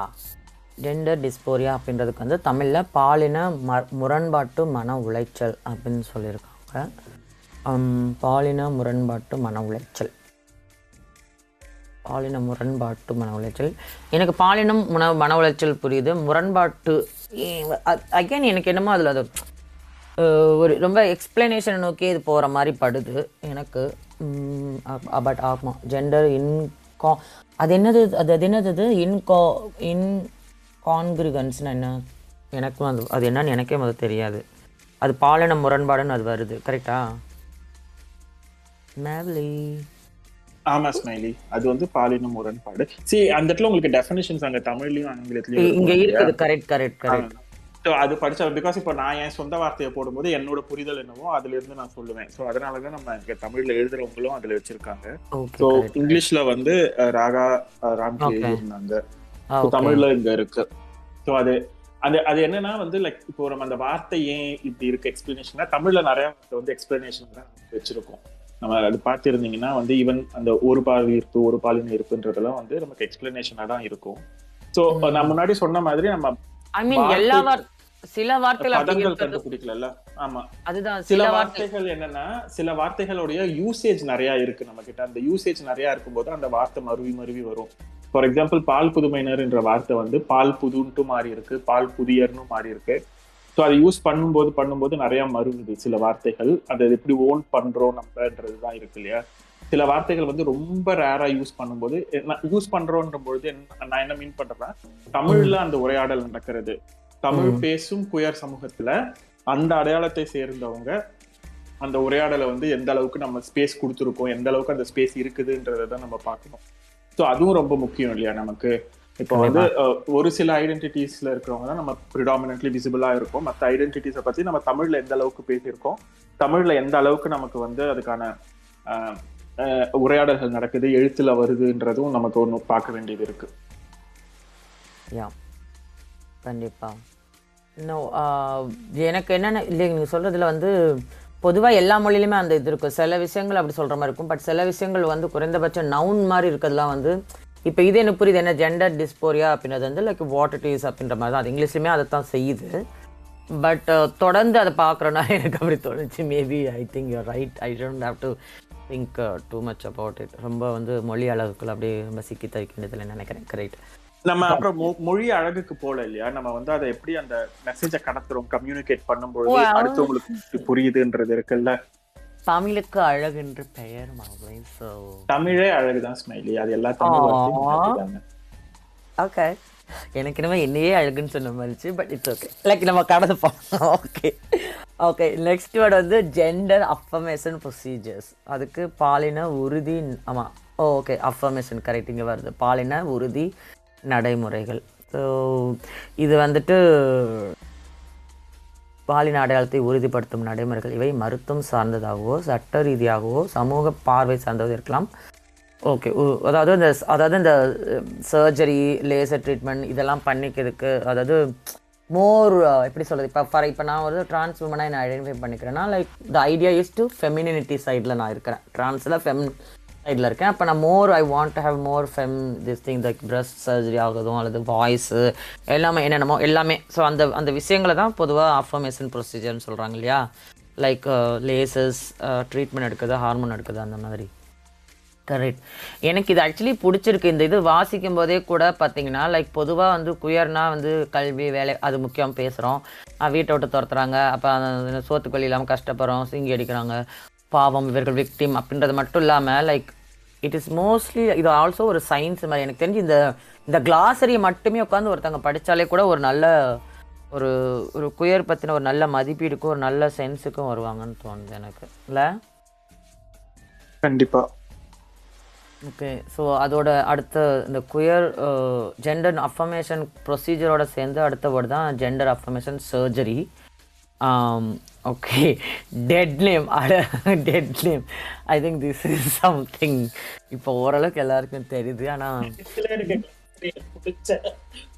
ஜெண்டர் டிஸ்போரியா அப்படின்றதுக்கு வந்து தமிழ்ல பாலின முரண்பாட்டு மன உளைச்சல் அப்படின்னு சொல்லியிருக்காங்க. பாலின முரண்பாட்டு மன உளைச்சல் பாலின முரண்பாட்டு மன உளைச்சல் எனக்கு பாலினம் மன மன உளைச்சல் புரியுது. முரண்பாட்டு அகைன் எனக்கு என்னமோ அதில் அது ஒரு ரொம்ப எக்ஸ்பிளனேஷனை நோக்கி இது போகிற மாதிரி படுது எனக்கு. பட் ஆமாம் ஜெண்டர் இன்கா அது என்னது அது அது என்னது அது இன்கா இன்கான்கிரிகன்ஸ்னால் என்ன எனக்கும் அது அது என்னன்னு எனக்கே முதல் தெரியாது. அது பாலின முரண்பாடுன்னு அது வருது கரெக்டா? ஆமா ஸ்மைலி அது வந்து பாலின முரண்பாடு. சரி அந்த இடத்துல உங்களுக்கு டெஃபினிஷன்ஸ் அங்க தமிழ்லயும் ஆங்கிலத்திலயும் இங்க இருக்குது. Correct correct correct. சோ அது படிச்சா பிகாஸ் இப்போ நான் என் சொந்த வார்த்தையை போடும்போது என்னோட புரிதல் என்னவோ அதுல இருந்து நான் சொல்லுவேன். சோ அதனாலதான் நம்ம இங்க தமிழ்ல எழுதுறவங்களும் அதுல வச்சிருக்காங்க. சோ இங்கிலீஷ்ல வந்து ராகா ராம்கே இருந்தாங்க, தமிழ்ல இங்க இருக்கு. சோ அது அது அது என்னன்னா வந்து லைக் இப்போ நம்ம அந்த வார்த்தை ஏன் இப்படி இருக்கு எக்ஸ்பிளனேஷன்னா தமிழ்ல நிறைய வந்து எக்ஸ்பிளனேஷன் தான் வச்சிருக்கோம். நம்ம அது பார்த்துருந்தீங்கன்னா வந்து ஈவன் அந்த ஒரு பால் இருப்பு ஒரு பாலின இருப்புன்றதெல்லாம் வந்து நமக்கு எக்ஸ்பிளனேஷனா தான் இருக்கும். ஸோ நான் முன்னாடி சொன்ன மாதிரி நம்ம ஐ மீன் எல்லா சில வார்த்தைகள் பதங்கள் கண்டுபிடிக்கல. ஆமா அதுதான் சில வார்த்தைகள் என்னன்னா சில வார்த்தைகளுடைய யூசேஜ் நிறைய இருக்கு நம்ம கிட்ட. அந்த யூசேஜ் நிறைய இருக்கும்போது அந்த வார்த்தை மறுவி மறுவி வரும். ஃபார் எக்ஸாம்பிள் பால் புதுமையினர் என்ற வார்த்தை வந்து பால் புதுன்ட்டு மாறி இருக்கு, பால் புதியர்னு மாறி இருக்கு. ஸோ அதை யூஸ் பண்ணும்போது பண்ணும்போது நிறைய மறுங்குது சில வார்த்தைகள். அது எப்படி ஓன் பண்றோம் நம்மன்றது தான் இருக்கு இல்லையா? சில வார்த்தைகள் வந்து ரொம்ப ரேரா யூஸ் பண்ணும்போது யூஸ் பண்றோன்ற பொழுது என்ன நான் என்ன மீன் பண்றேன், தமிழ்ல அந்த உரையாடல் நடக்கிறது, தமிழ் பேசும் குயர் சமூகத்துல அந்த அடையாளத்தை சேர்ந்தவங்க அந்த உரையாடலை வந்து எந்த அளவுக்கு நம்ம ஸ்பேஸ் கொடுத்துருக்கோம், எந்த அளவுக்கு அந்த ஸ்பேஸ் இருக்குதுன்றதான் நம்ம பார்க்கணும். ஸோ அதுவும் ரொம்ப முக்கியம் இல்லையா நமக்கு. இப்போ வந்து ஒரு சில ஐடென்டிட்டிஸ்ல இருக்கிறவங்க தான் நம்ம ப்ரிடாமினன்ட்லி விசிபிளா இருக்கும். மற்ற ஐடென்டிட்டிஸை பத்தி நம்ம தமிழ்ல எந்த அளவுக்கு பேசியிருக்கோம், தமிழ்ல எந்த அளவுக்கு நமக்கு வந்து அதுக்கான உரையாடல்கள் நடக்குது, எழுத்துல வருதுன்றதும் நமக்கு ஒன்று பார்க்க வேண்டியது இருக்கு. கண்டிப்பா எனக்கு என்னென்ன இல்லை நீங்க சொல்றதுல வந்து பொதுவாக எல்லா மொழியிலுமே அந்த இது இருக்கும். சில விஷயங்கள் அப்படி சொல்கிற மாதிரி இருக்கும், பட் சில விஷயங்கள் வந்து குறைந்தபட்சம் நவுன் மாதிரி இருக்கிறதுலாம் வந்து இப்போ இது என்ன புரியுது, என்ன ஜெண்டர் டிஸ்போரியா அப்படின்றது வந்து லைக் வாட் இட் இஸ் அப்படின்ற மாதிரி தான் அது இங்கிலீஷ்லையுமே அதை தான் செய்யுது. பட் தொடர்ந்து அதை பார்க்குறோன்னா எனக்கு அப்படி தோணுச்சு, maybe I think you are right, I don't have to think too much about it. ரொம்ப வந்து மொழி அளவுக்குள்ள அப்படியே ரொம்ப சிக்கி தைக்கின்றதில் நினைக்கிறேன். கரெக்ட். நம்ம அப்புறம் மொழி அழகுக்கு போல இல்லையா, நம்ம வந்து அதை எப்படி அந்த மெசேஜை கடத்துறோம், கம்யூனிகேட் பண்ணும்போது அடுத்தவங்களுக்கு புரியுதுன்றது இருக்குல்ல. தமிழுக்கு அழகு என்று பெயர் மாப்ளைன். சோ தமிழே அழகுதான் ஸ்மைலி, அது எல்லா தமிழ் வார்த்தையும். ஓகே, எனக்கு என்னமோ என்னையே அழகுன்னு சொன்ன மாதிரிச்சு, பட் இட்ஸ் ஓகே, லைக் நம்ம கடந்து போனோம். ஓகே ஓகே நெக்ஸ்ட் வேர்டு வந்து ஜெண்டர் அஃபர்மேஷன் ப்ரொசீஜர்ஸ். அதுக்கு பாலின உறுதி. ஆமாம், ஓகே அஃபர்மேஷன் கரெக்ட், இங்கே வருது பாலின உறுதி நடைமுறைகள். ஸோ இது வந்துட்டு பாலின அடையாளத்தை உறுதிப்படுத்தும் நடைமுறைகள் இவை மருத்துவம் சார்ந்ததாகவோ சட்ட ரீதியாகவோ சமூக பார்வை சார்ந்ததோ இருக்கலாம். ஓகே, அதாவது இந்த அதாவது இந்த சர்ஜரி, லேசர் ட்ரீட்மெண்ட் இதெல்லாம் பண்ணிக்கிறதுக்கு, அதாவது மோர் எப்படி சொல்கிறது, இப்போ ஃபார் இப்போ நான் ஒரு ட்ரான்ஸ் உமனாக நான் ஐடென்டிஃபை பண்ணிக்கிறேன்னா like the idea is to femininity சைடில் நான் இருக்கிறேன், ட்ரான்ஸில் ஃபெம் சைடில் இருக்கேன். அப்போ நான் more I want to have more fem this thing like breast surgery ஆகுதும் அல்லது வாய்ஸு எல்லாமே என்னென்னமோ எல்லாமே. ஸோ அந்த அந்த விஷயங்களை தான் பொதுவாக அஃபர்மேஷன் ப்ரொசீஜர்னு சொல்கிறாங்க இல்லையா, லைக் லேசஸ், ட்ரீட்மெண்ட் எடுக்குது, ஹார்மோன் எடுக்குது அந்த மாதிரி. கரெக்ட். எனக்கு இது ஆக்சுவலி பிடிச்சிருக்கு. இந்த இது வாசிக்கும் போதே கூட பார்த்தீங்கன்னா லைக் பொதுவாக வந்து குயர்னா வந்து கல்வி, வேலை அது முக்கியம் பேசுகிறோம், வீட்டை விட்டு துரத்துறாங்க, அப்போ அந்த சோத்துக்கொல்லி இல்லாமல் கஷ்டப்படுறோம், சிங்கி அடிக்கிறாங்க, பாவம் இவர்கள் விக்டிம் அப்படின்றது மட்டும் இல்லாமல் லைக் இட் இஸ் மோஸ்ட்லி இது ஆல்சோ ஒரு சயின்ஸ் மாதிரி எனக்கு தெரிஞ்சு. இந்த இந்த கிளாஸரியை மட்டுமே உட்காந்து ஒருத்தவங்க படித்தாலே கூட ஒரு நல்ல ஒரு ஒரு குயர் பற்றின ஒரு நல்ல மதிப்பீடுக்கும் ஒரு நல்ல சென்ஸுக்கும் வருவாங்கன்னு தோணுது எனக்கு, இல்லை? கண்டிப்பாக. ஓகே, ஸோ அதோட அடுத்த இந்த குயர் ஜெண்டர் அஃபர்மேஷன் ப்ரொசீஜரோட சேர்ந்து அடுத்த வேர்டு தான் gender affirmation surgery. Okay, dead name அட dead name I think this is something இப்போ ஓரளவுக்கு எல்லாருக்கும் தெரியுது. ஆனால்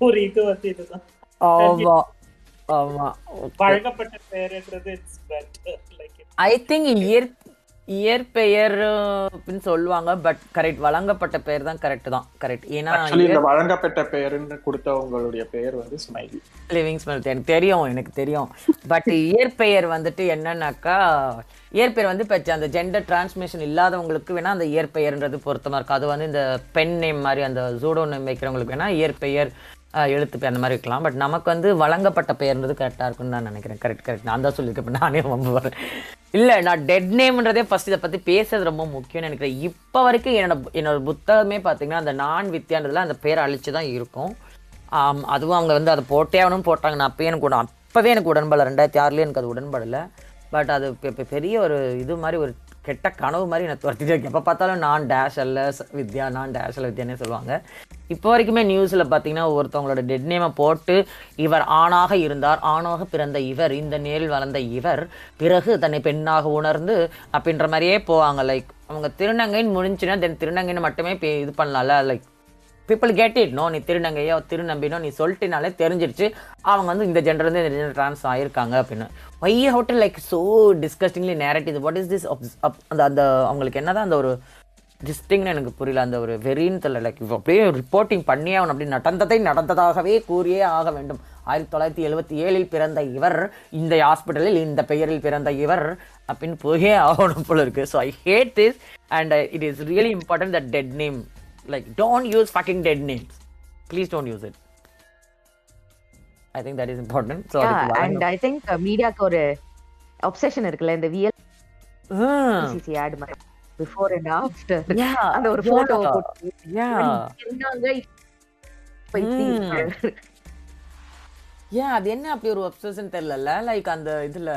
ஒரு இது வந்து இதுதான். ஆமாம் ஆமாம், பழக்கப்பட்ட பெயர்ன்றது it's better like it. I think இயற் இயற்பெயர் அப்படின்னு சொல்லுவாங்க, பட் கரெக்ட் வழங்கப்பட்ட பெயர் தான் கரெக்ட் தான் கரெக்ட். ஏன்னா இந்த வழங்கப்பட்ட பெயர்னு கொடுத்தவங்களுடைய பெயர் வந்து ஸ்மைலி, லிவிங் ஸ்மைலி எனக்கு தெரியும் எனக்கு தெரியும் பட் இயற்பெயர் வந்துட்டு என்னன்னாக்கா இயற்பெயர் வந்து இப்போ அந்த ஜெண்டர் டிரான்ஸ்மிஷன் இல்லாதவங்களுக்கு வேணால் அந்த இயற்பெயர்ன்றது பொருத்தமாக இருக்குது. அது வந்து இந்த பெண் நேம் மாதிரி அந்த ஜூடோ நேம் வைக்கிறவங்களுக்கு வேணால் இயற்பெயர் எழுத்து பெயர் அந்த மாதிரி இருக்கலாம், பட் நமக்கு வந்து வழங்கப்பட்ட பெயர்ன்றது கரெக்டாக இருக்குன்னு நான் நினைக்கிறேன். கரெக்ட் கரெக்ட், நான் தான் சொல்லியிருக்கேன், நானே ரொம்ப வரேன் இல்லை நான் டெட் நேம்ன்றதே ஃபஸ்ட் இதை பற்றி பேசுறது ரொம்ப முக்கியம்னு நினைக்கிறேன். இப்போ வரைக்கும் என்னோட என்னோட புத்தகமே பார்த்திங்கன்னா அந்த நான் வித்தியான்றதுல அந்த பேர் அழிச்சு தான் இருக்கும். அதுவும் அவங்க வந்து அதை போட்டே ஆகணும்னு போட்டாங்க. நான் அப்போயே எனக்கு அப்போவே எனக்கு உடன்படலை, ரெண்டாயிரத்தி ஆறுலேயே எனக்கு அது உடன்படலை. பட் அது இப்போ பெரிய ஒரு இது மாதிரி ஒரு கெட்ட கனவு மாதிரி நான் துரத்திட்டு இருக்கேன். எப்போ பார்த்தாலும் நான் டேஷ் அல்ல வித்யா, நான் டேஷ் அல்ல வித்யானே சொல்லுவாங்க. இப்போ வரைக்குமே நியூஸில் பார்த்தீங்கன்னா ஒருத்தவங்களோட டெட் நேமை போட்டு இவர் ஆணாக இருந்தார், ஆணாக பிறந்த இவர், இந்த நேரில் வளர்ந்த இவர், பிறகு தன்னை பெண்ணாக உணர்ந்து அப்படின்ற மாதிரியே போவாங்க. லைக் அவங்க திருநங்கைன்னு முடிஞ்சுன்னா தென் திருநங்கைன்னு மட்டுமே இது பண்ணலாம்ல, like people get it. No, நீ திருநங்கையோ திருநம்பினோ நீ சொல்லிட்டுனாலே தெரிஞ்சிருச்சு அவங்க வந்து இந்த ஜெண்டர் வந்து இந்த ஜெண்டர் ட்ரான்ஸ் ஆகியிருக்காங்க அப்படின்னு. Why how'd like so disgustingly narrative what is this up அந்த அந்த அவங்களுக்கு என்ன தான் அந்த ஒரு டிஸ்டிங்னு எனக்கு புரியல, அந்த ஒரு வெறின்னு தெரியல. லைக் இப்போ அப்படியே ரிப்போர்ட்டிங் பண்ணி அவன் அப்படி நடந்ததை நடந்ததாகவே கூறியே ஆக வேண்டும். ஆயிரத்தி தொள்ளாயிரத்தி எழுபத்தி ஏழில் பிறந்த இவர் இந்த ஹாஸ்பிட்டலில் இந்த பெயரில் பிறந்த இவர் அப்படின்னு போயே ஆகணும் போல இருக்குது. So I hate this and it is really important that dead name like don't use fucking dead names, please don't use it. I think that is important. So yeah, and I think uh, media ku or obsession irukla indha V L C C ad mari before and after அந்த ஒரு photo போட்டு என்னங்க பைத்தி யா அது என்ன அப்படி ஒரு obsession தெரியல. Like அந்த இதுல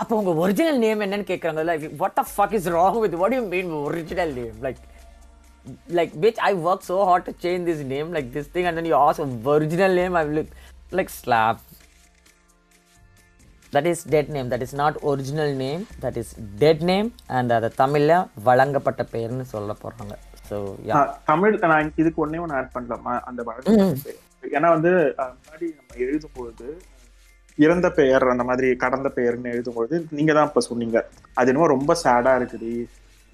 அப்ப உங்க ஒரிஜினல் நேம் என்னன்னு கேக்குறாங்க. Like what the fuck is wrong with what you mean original name? Like like bitch I worked so hard to change this name like this thing and then you ask a original name. I look like slap. That is dead name, that is not original name, that is dead name and that tamilla valangappatta peru nu solla poranga. So yeah tamil na idhukku onne one add pannalam andha valangappatta ena vandu munnadi nama eludum bodhu iranda peer andha madri kadanda peer nu eludum bodhu neenga dhaan appa sonninga adu enna romba sad ah irukku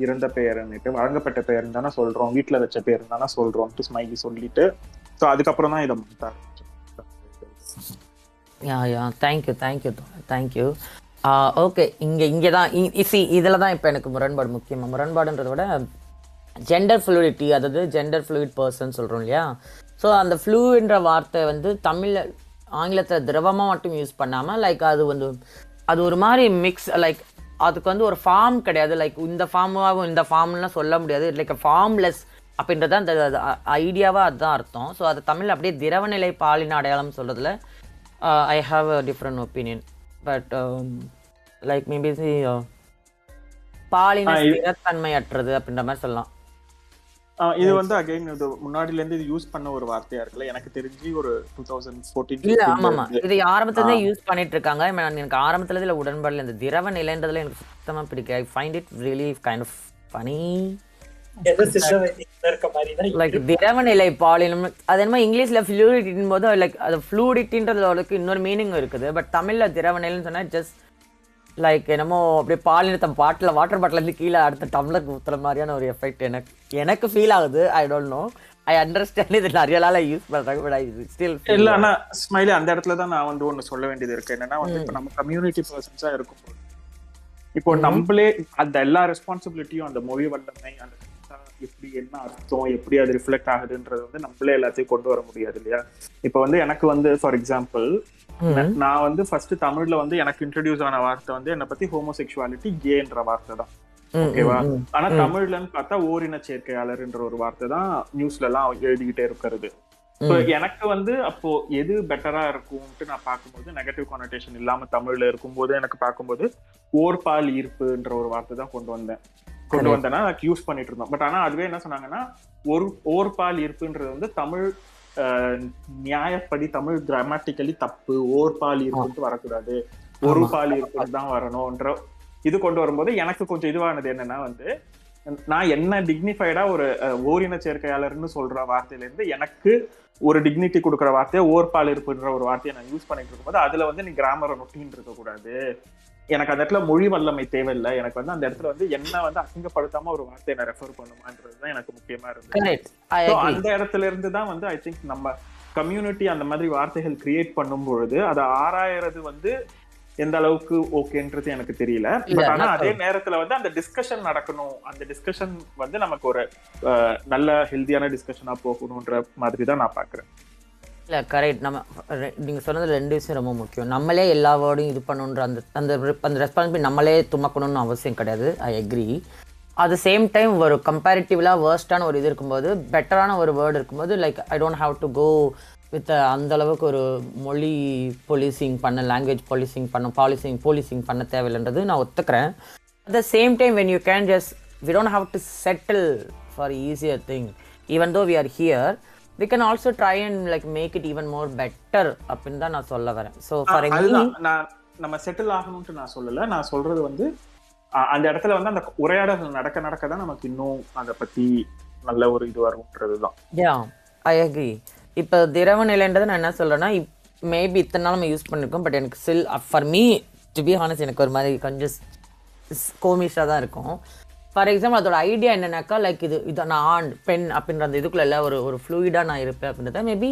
இருந்த பெயர்னுட்டு வழங்கப்பட்ட பெயர் தானே சொல்றோம், வீட்டுல வச்ச பேர் தானே சொல்றோம் ஸ்மைலி சொல்லிட்டு. ஸோ அதுக்கப்புறம் தான் இதை முடித்தாங்க. Thank you thank you thank you. ஓகே இங்கே இங்கே தான் இசி இதில் தான் இப்போ எனக்கு முரண்பாடு முக்கியமாக முரண்பாடுன்றத விட ஜெண்டர் ஃப்ளூயிட்டி, அதாவது ஜெண்டர் ஃப்ளூயிட் பர்சன் சொல்கிறோம் இல்லையா? ஸோ அந்த ஃப்ளூன்ற வார்த்தை வந்து தமிழில் ஆங்கிலத்தில் திரவமாக மட்டும் யூஸ் பண்ணாமல் லைக் அது வந்து அது ஒரு மாதிரி மிக்ஸ், லைக் அதுக்கு வந்து ஒரு ஃபார்ம் கிடையாது. லைக் இந்த ஃபார்மாகவும் இந்த ஃபார்ம்லாம் சொல்ல முடியாது. லைக் ஃபார்ம்லெஸ் அப்படின்றது அந்த ஐடியாவாக அதுதான் அர்த்தம். ஸோ அது தமிழ் அப்படியே திரவநிலை பாலின அடையாளம் சொல்கிறதுல I have a different opinion. But like maybe பாலின தன்மையற்றது அப்படின்ற மாதிரி சொல்லலாம். இது வந்து அகைன் இது முன்னாடிலேருந்து இது யூஸ் பண்ண ஒரு வார்த்தையா இருக்குல்ல, எனக்கு தெரிஞ்சு ஒரு டூ தௌசண்ட் ஃபோர்டீன் இல்ல? ஆமாமா, இது ஆரம்பத்துல யூஸ் பண்ணிட்டு இருக்காங்க. எனக்கு ஆரம்பத்துல இதுல உடன்பாடு இந்த திரவ நிலைன்றதுல எனக்கு சுத்தமா பிடிக்கும். I find it really kind of funny. Like திரவ நிலை பாலினம் அது என்னமோ இங்கிலீஷ்ல ஃப்ளூயிடின் போது லைக் அது ஃப்ளூயிடின்றது இன்னொரு மீனிங் இருக்குது. பட் தமிழ்ல திரவ நிலைன்னு சொன்னா ஜஸ்ட் லைக் என்னமோ அப்படியே பாலினத்தை பாட்டில் வாட்டர் பாட்டிலேருந்து கீழே அடுத்த டம்ளர் ஊற்றுற மாதிரியான ஒரு எஃபெக்ட் எனக்கு எனக்கு ஃபீல் ஆகுது. I don't know, I understand இது நிறைய நாள் யூஸ் பண்ணுறாங்க. பட் ஐ ஸ்டில் இல்லை. ஆனால் ஸ்மைலி அந்த இடத்துல தான் நான் வந்து ஒன்று சொல்ல வேண்டியது இருக்குது. என்னென்னா வந்து இப்போ நம்ம கம்யூனிட்டி பர்சன்ஸாக இருக்கும்போது இப்போ நம்மளே அந்த எல்லா ரெஸ்பான்சிபிலிட்டியும் அந்த மொழி வல்லமை அந்த எப்படி என்ன அர்த்தம் எப்படி அது ரிஃப்ளெக்ட் ஆகுதுன்றது வந்து நம்மளே எல்லாத்தையும் கொண்டு வர முடியாது இல்லையா? இப்போ வந்து எனக்கு வந்து ஃபார் எக்ஸாம்பிள் நான் வந்து ஃபர்ஸ்ட் தமிழ்ல வந்து எனக்கு இன்ட்ரடியூஸ் ஆன வார்த்தை வந்து என்னை பத்தி ஹோமோசெக்சுவாலிட்டி கேன்ற வார்த்தை தான், ஓகேவா? ஆனா தமிழ்லன்னு பார்த்தா ஓரின சேர்க்கையாளர்ன்ற ஒரு வார்த்தை தான் நியூஸ்ல எல்லாம் எழுதிக்கிட்டே இருக்கிறது. ஸோ எனக்கு வந்து அப்போ எது பெட்டரா இருக்கும்ட்டு நான் பார்க்கும்போது நெகட்டிவ் கானோடேஷன் இல்லாம தமிழ்ல இருக்கும்போது எனக்கு பார்க்கும்போது ஓர்பால் ஈர்ப்புன்ற ஒரு வார்த்தை தான் கொண்டு வந்தேன் கொண்டு வந்தேன்னா எனக்கு யூஸ் பண்ணிட்டு இருந்தோம். பட் ஆனா அதுவே என்ன சொன்னாங்கன்னா ஒரு ஓர்பால் ஈர்ப்புன்றது வந்து தமிழ் நியாயப்படி தமிழ் கிராமட்டிக்கலி தப்பு, ஓர் பால் இருக்குன்னு வரக்கூடாது ஒரு பால் இருக்குன்னு தான் வரணும்ன்ற இது கொண்டு வரும்போது எனக்கு கொஞ்சம் இதுவானது. என்னன்னா வந்து நான் என்ன டிக்னிஃபைடா ஒரு ஓரின சேர்க்கையாளர்னு சொல்ற வார்த்தையில இருந்து எனக்கு ஒரு டிக்னிட்டி கொடுக்குற வார்த்தையை ஓர் பால் இருக்குன்ற ஒரு வார்த்தையை நான் யூஸ் பண்ணிட்டு இருக்கும்போது அதுல வந்து நீ கிராமரை நொட்டின்னு இருக்கக்கூடாது. எனக்கு அந்த இடத்துல மொழி வல்லமை தேவையில்லை. எனக்கு வந்து அந்த இடத்துல வந்து என்ன வந்து அசிங்கப்படுத்தாம ஒரு வார்த்தையை நான் ரெஃபர் பண்ணுமான்றதுதான் எனக்கு முக்கியமா இருந்தது. அந்த இடத்துல இருந்து தான் வந்து ஐ திங்க் நம்ம கம்யூனிட்டி அந்த மாதிரி வார்த்தைகள் கிரியேட் பண்ணும் பொழுது அதை ஆராயறது வந்து எந்த அளவுக்கு ஓகேன்றது எனக்கு தெரியல. பட் ஆனா அதே நேரத்துல வந்து அந்த டிஸ்கஷன் நடக்கணும், அந்த டிஸ்கஷன் வந்து நமக்கு ஒரு நல்ல ஹெல்தியான டிஸ்கஷனா போகணும்ன்ற மாதிரி தான் நான் பாக்குறேன். இல்லை கரெக்ட். நம்ம நீங்கள் சொன்னது ரெண்டு விஷயம் ரொம்ப முக்கியம். நம்மளே எல்லா வேர்டும் இது பண்ணணுன்ற அந்த அந்த அந்த ரெஸ்பான்சிபிலிட்டி நம்மளே துமக்கணும்னு அவசியம் கிடையாது. I agree. At the same time ஒரு கம்பேரிட்டிவ்லாக வேர்ஸ்டான ஒரு இது இருக்கும்போது பெட்டரான ஒரு வேர்டு இருக்கும்போது like I don't have to go with அந்தளவுக்கு ஒரு மொழி பாலிசிங் பண்ண லாங்குவேஜ் பாலிசிங் பண்ண பாலிசிங் பாலிசிங் பண்ண தேவையில்லைன்றது நான் ஒத்துக்கிறேன். At the same time when you can just we don't have to settle for easier thing even though we are here we can also try and like make it even more better அப்படின் தான் நான் சொல்ல வரேன். So for நான் நம்ம settle ஆகணும்ட்டு நான் சொல்லலை. நான் சொல்கிறது வந்து அந்த இடத்துல வந்து அந்த உரையாடல் நடக்க நடக்க தான் நமக்கு இன்னும் அதை பற்றி நல்ல ஒரு இது வரும்ன்றது தான். யா ஐ அக்ரி. இப்போ திரவ நிலைன்றது நான் என்ன சொல்கிறேன்னா இப் மேபி இத்தனை நாள் நம்ம யூஸ் பண்ணியிருக்கோம். பட் எனக்கு still for me to be honest எனக்கு ஒரு மாதிரி கொஞ்சம் கோமிஷாக தான் இருக்கும். ஃபார் எக்ஸாம்பிள் அதோட ஐடியா என்னென்னாக்கா லைக் இது இதை நான் ஆண் பெண் அப்படின்ற அந்த இதுக்குள்ள எல்லாம் ஒரு ஒரு ஃப்ளூயிடாக நான் இருப்பேன் அப்படின்றத மேபி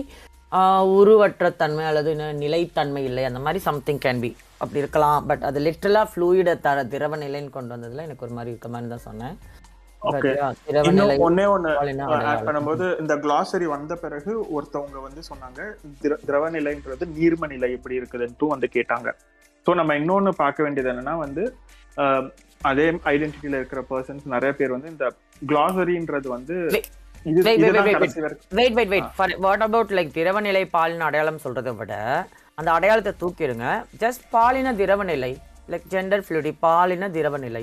உருவற்ற தன்மை அல்லது நிலைத்தன்மை இல்லை அந்த மாதிரி சம்திங் கேன் பி அப்படி இருக்கலாம். பட் அது லிட்டரலாக ஃப்ளூயிடை தர திரவ நிலைன்னு கொண்டு வந்ததில் எனக்கு ஒரு மாதிரி இருக்க மாதிரி தான் சொன்னேன். ஒன்னே ஒன்று ஆட் பண்ணும்போது இந்த கிளாசரி வந்த பிறகு ஒருத்தவங்க வந்து சொன்னாங்க திரவ நிலைன்றது நீர்ம நிலை எப்படி இருக்குதுன்னு வந்து கேட்டாங்க. ஸோ நம்ம இன்னொன்று பார்க்க வேண்டியது என்னன்னா வந்து அதே ஐடென்டிட்டியில இருக்கிற பர்சன்ஸ் நிறைய பேர் வந்து இந்த கிளாசரின்றது வந்து திரவநிலை பாலின அடையாளம் சொல்றதை விட அந்த அடையாளத்தை தூக்கிடுங்க. ஜஸ்ட் பாலின திரவநிலை, லைக் ஜெண்டர் ஃப்ளூயிடி, பாலின திரவநிலை.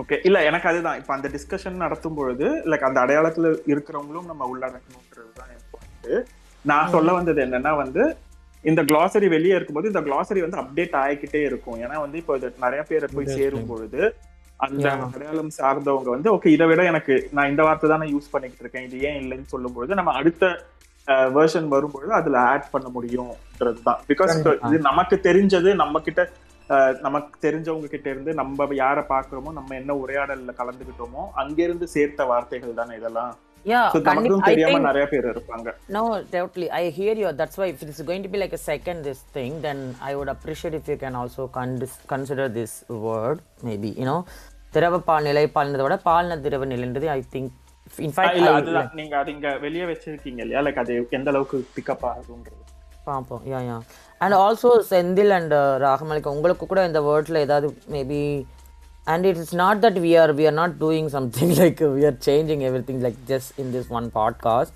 ஓகே, இல்ல எனக்கு அதுதான் இப்ப அந்த டிஸ்கஷன் நடத்தும் பொழுது லைக் அந்த அடையாளத்துல இருக்கிறவங்களும் நம்ம உள்ளடக்கணும்ன்றதுதான் எனக்கு வந்து நான் சொல்ல வந்தது. என்னன்னா வந்து இந்த கிளாசரி வெளியே இருக்கும்போது இந்த கிளாசரி வந்து அப்டேட் ஆகிக்கிட்டே இருக்கும். ஏன்னா வந்து இப்போ இது நிறைய பேரை போய் சேரும் பொழுது அந்த அடையாளம் சார்ந்தவங்க வந்து ஓகே இதை விட எனக்கு நான் இந்த வார்த்தை தானே யூஸ் பண்ணிக்கிட்டு இருக்கேன், இது ஏன் இல்லைன்னு சொல்லும் பொழுது நம்ம அடுத்த வெர்ஷன் வரும்பொழுது அதுல ஆட் பண்ண முடியும்ன்றது தான். பிகாஸ் இது நமக்கு தெரிஞ்சது, நம்ம கிட்ட நமக்கு தெரிஞ்சவங்க கிட்ட இருந்து நம்ம யாரை பாக்குறோமோ நம்ம என்ன உரையாடல்ல கலந்துகிட்டோமோ அங்கிருந்து சேர்த்த வார்த்தைகள் தானே இதெல்லாம். Yeah, so I think, I think, no, totally. I hear you. That's why if it's going to be like a second this thing, then I would appreciate if you can also con- consider this word, maybe, you know. Thirava palnilai palnadha vada palna thiravanilendru I think. In fact, I like... Neenga adinga veliya vechirukeenga illaya like adu endha lavukku pick up aagundru. Paapom. Yeah, yeah. And also Sendhil and uh, Ragamalika ungalku kuda indha word la edavadhu maybe. And it is not that we are we are not doing something like uh, we are changing everything like just in this one podcast.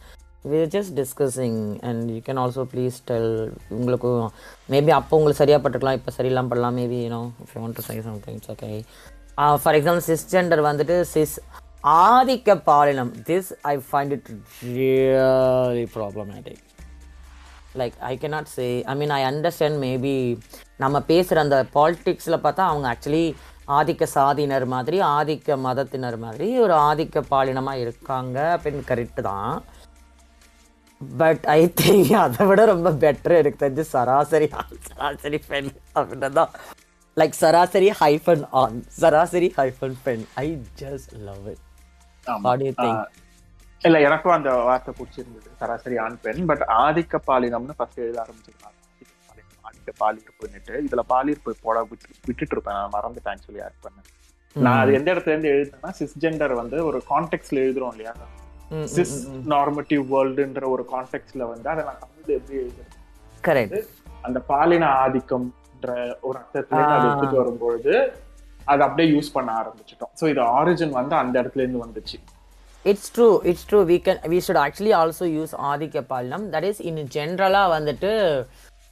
We are just discussing, and you can also please tell ungalku maybe appo ungal seriya pattukalam ipo seriyalam padala maybe you know if you want to say something it's okay. Uh, for example cisgender vandittu cis aadhika palinam, this I find it really problematic. Like I cannot say, I mean I understand maybe nama pesra and the politics la paatha avanga actually ஆதிக்க சாதியினர் மாதிரி ஆதிக்க மதத்தினர் மாதிரி ஒரு ஆதிக்க பாலினமாக இருக்காங்க அப்படின்னு கரெக்டு தான். பட் ஐ திங்க் அதை விட ரொம்ப பெட்ரு எனக்கு தெரிஞ்சு சராசரி ஆண் சராசரி பெண் அப்படின்னா தான். லைக் சராசரி ஹைஃபன் ஆண் சராசரி ஹைஃபன் பெண். I just love it. இல்லை எனக்கும் அந்த வார்த்தை பிடிச்சிருந்தது சராசரி ஆண் பெண். பட் ஆதிக்க பாலினம்னு ஃபஸ்ட் எழுத ஆரம்பிச்சிருக்காங்க. பாலியிருப்பு இதுல பாலியிருப்பு போட விட்டுட்டு இருப்பேன் நான் மறந்துட்டேன் ஆக்சுவலி ஆட் பண்ண. நான் அது எந்த இடத்துல இருந்து எழுதுனா சிஸ்ஜெண்டர் வந்து ஒரு கான்டெக்ட்ல எழுதுறோம் இல்லையா, சிஸ் நார்மட்டிவ் வேர்ல்டுன்ற ஒரு கான்டெக்ட்ல வந்து அதை நான் தமிழ்ல எப்படி எழுதுறேன் கரெக்ட் அந்த பாலின ஆதிக்கம்ன்ற ஒரு அர்த்தத்துல அதை எடுத்துட்டு வரும்பொழுது அதை அப்படியே யூஸ் பண்ண ஆரம்பிச்சிட்டோம். ஸோ இது ஆரிஜின் வந்து அந்த இடத்துல இருந்து வந்துச்சு. It's true, it's true. We can, we should actually also use ஆதிக்க பாலினம். That is in general வந்துட்டு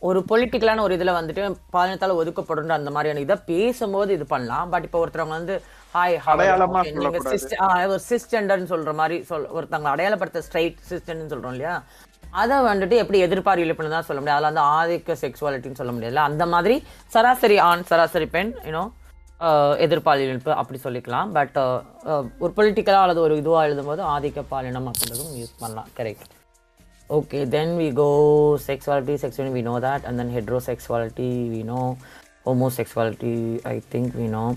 ஒரு பொலிட்டிக்கலான ஒரு இதில் வந்துட்டு பாலினத்தால் ஒதுக்கப்படுன்ற அந்த மாதிரியான இதை பேசும்போது இது பண்ணலாம். பட் இப்போ ஒருத்தவங்க வந்து ஹாய் ஒரு சிஸ்டெண்டர்னு சொல்கிற மாதிரி சொல் ஒருத்தவங்க அடையாளப்படுத்த ஸ்ட்ரைட் சிஸ்டர்னு சொல்கிறோம் இல்லையா, அதை வந்துட்டு எப்படி எதிர்பார்ப்பு இல்லைன்னு தான் சொல்ல முடியாது. அதில் வந்து ஆதிக்க செக்ஸுவாலிட்டின்னு சொல்ல முடியாதுல்ல. அந்த மாதிரி சராசரி ஆண் சராசரி பெண் யூனோ எதிர்பாலிப்பு அப்படி சொல்லிக்கலாம். பட் ஒரு பொலிட்டிக்கலாக அல்லது ஒரு இதுவாக எழுதும்போது ஆதிக்க பாலினம் அப்படின்றதும் யூஸ் பண்ணலாம். Correct. Okay, then we go sexuality, sexuality, we know that. And then heterosexuality, we know. Homosexuality, I think we know.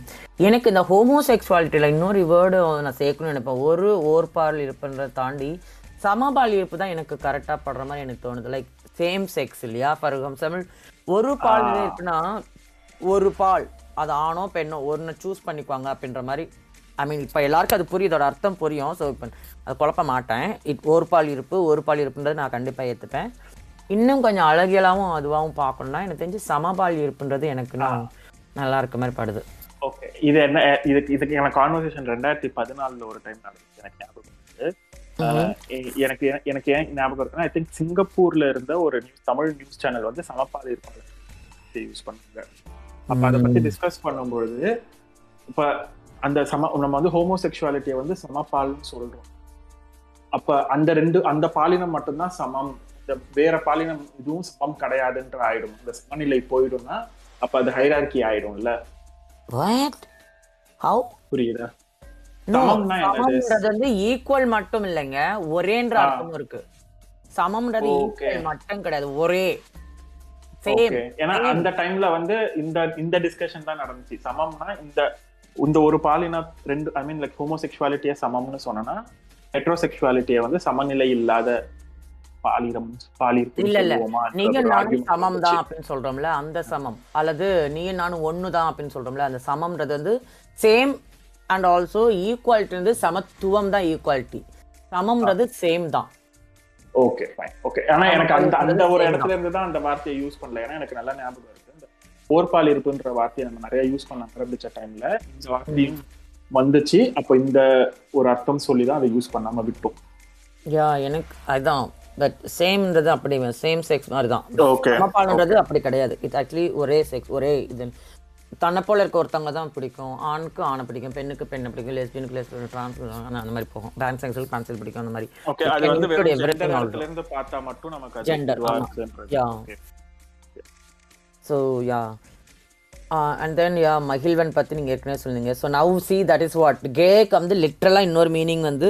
எனக்கு இந்த ஹோமோசெக்சுவாலிட்டியில் இன்னொரு வேர்டு நான் சேர்க்கணும்னு நினைப்பேன். ஒரு ஓர்பால் இருப்புன்றதை தாண்டி சமபால் இருப்பு தான் எனக்கு கரெக்டாக படுற மாதிரி எனக்கு தோணுது. லைக் சேம் செக்ஸ் இல்லையா, ஃபார் எக்ஸாம்பிள் ஒரு பால் இருக்குன்னா ஒரு பால் அது ஆணோ பெண்ணோ ஒன்று சூஸ் பண்ணிக்குவாங்க அப்படின்ற மாதிரி. ஐ மீன் இப்போ எல்லாருக்கும் அது புரியும், இதோட அர்த்தம் புரியும். ஸோ இப்போ அது குழப்ப மாட்டேன். இட் ஒரு பால் இருப்பு ஒரு பால் இருப்புன்றது நான் கண்டிப்பாக ஏற்றுப்பேன். இன்னும் கொஞ்சம் அழகியலாகவும் அதுவாகவும் பார்க்கணும்னா எனக்கு தெரிஞ்சு சமபால் இருப்புன்றது எனக்கு நான் நல்லா இருக்க மாதிரி படுது. ஓகே, இது என்ன இதுக்கு இதுக்கு எனக்கு கான்வர்சேஷன் ரெண்டாயிரத்தி பதினாலில் ஒரு டைம் நடந்துச்சு. எனக்கு ஞாபகம் இருக்குது. எனக்கு எனக்கு ஏன் ஞாபகம் இருக்குன்னா ஐ திங்க் சிங்கப்பூரில் இருந்த ஒரு நியூஸ் தமிழ் நியூஸ் சேனல் வந்து சமபால் இருப்பு யூஸ் பண்ணுவாங்க. அப்போ அதை பற்றி டிஸ்கஸ் பண்ணும்பொழுது இப்போ அந்த சம நம்ம வந்து ஹோமோசெக்சுவாலிட்டியை வந்து சமபால்னு சொல்றோம். அப்ப அந்த ரெண்டு அந்த பாலினம் மட்டும்தான் சமம், இந்த வேற பாலினம் இதுவும் சமம் கிடையாதுன்ற ஆயிடும். அந்த சமநிலை போயிடும்னா அப்ப அது ஹைரார்கி ஆயிடும்ல. புரியுதா? சமம்ன்றது வந்து ஈக்குவல் மட்டும் இல்லைங்க, ஒரேன்ற அர்த்தமும் இருக்கு. சமம்ன்றது ஈக்குவல் மட்டும் கிடையாது, ஒரே. ஏன்னா அந்த டைம்ல வந்து இந்த இந்த டிஸ்கஷன் தான் நடந்துச்சு. சமம்னா இந்த இந்த ஒரு பாலின ரெண்டு ஐ மீன் லைக் ஹோமோசெக்சுவாலிட்டியை சமம்னு சொன்னா ஹெட்ரோசெக்சுவாலிட்டியை வந்து சமநிலை இல்லாத பாலினம் பாலியிருப்போமா, நீயும் நானும் சமம் தான் அப்படின்னு சொல்றோம்ல அந்த சமம், அல்லது நீயும் நானும் ஒன்னு தான் அப்படின்னு சொல்றோம்ல அந்த சமம்ன்றது வந்து சேம் அண்ட் ஆல்சோ ஈக்குவாலிட்டி வந்து சமத்துவம் தான். ஈக்குவாலிட்டி சமம்ன்றது சேம் தான். Okay fine okay. ஆனா எனக்கு அந்த அந்த ஒரு இடத்துல இருந்து தான் அந்த வார்த்தையை யூஸ் பண்ணல. ஏன்னா எனக்கு நல்லா ஞாபகம் இருக்கு போர்பால் இருப்புன்ற வார்த்தையை நம்ம நிறைய யூஸ் பண்ணலாம் கடைபிடிச்ச டைம்ல. இந்த வார்த்தையும் வந்துச்சு, அப்போ இந்த ஒரு அர்த்தம் சொல்லி தான் அதை யூஸ் பண்ணாம விட்டோம். யா எனக்கு அதுதான் பட் சேம்ன்றது அப்படி சேம் செக்ஸ் மாதிரி தான். சமபால்ன்றது அப்படி கிடையாது. இட்ஸ் ஆக்சுவலி ஒரே செக்ஸ், ஒரே இது. தன்னை போல இருக்க ஒருத்தவங்க தான் பிடிக்கும், ஆணுக்கு ஆணை பிடிக்கும், பெண்ணுக்கு பெண்ணை பிடிக்கும், லெஸ்பியனுக்கு லெஸ்பியன், டிரான்ஸ் அந்த மாதிரி போகும், டான்ஸ் செக்ஸுக்கு டான்ஸ் பிடிக்கும் அந்த மாதிரி. ஓகே அது வந்து வெவ்வேறு இடத்துல இருந்து பார்த்தா மட்டும் நமக்கு gender. Yeah so ya and then ya மகிழ்வன் பற்றி நீங்கள் ஏற்கனவே சொன்னீங்க. So now see that is what கேக்கு வந்து லிட்ரலாக இன்னொரு மீனிங் வந்து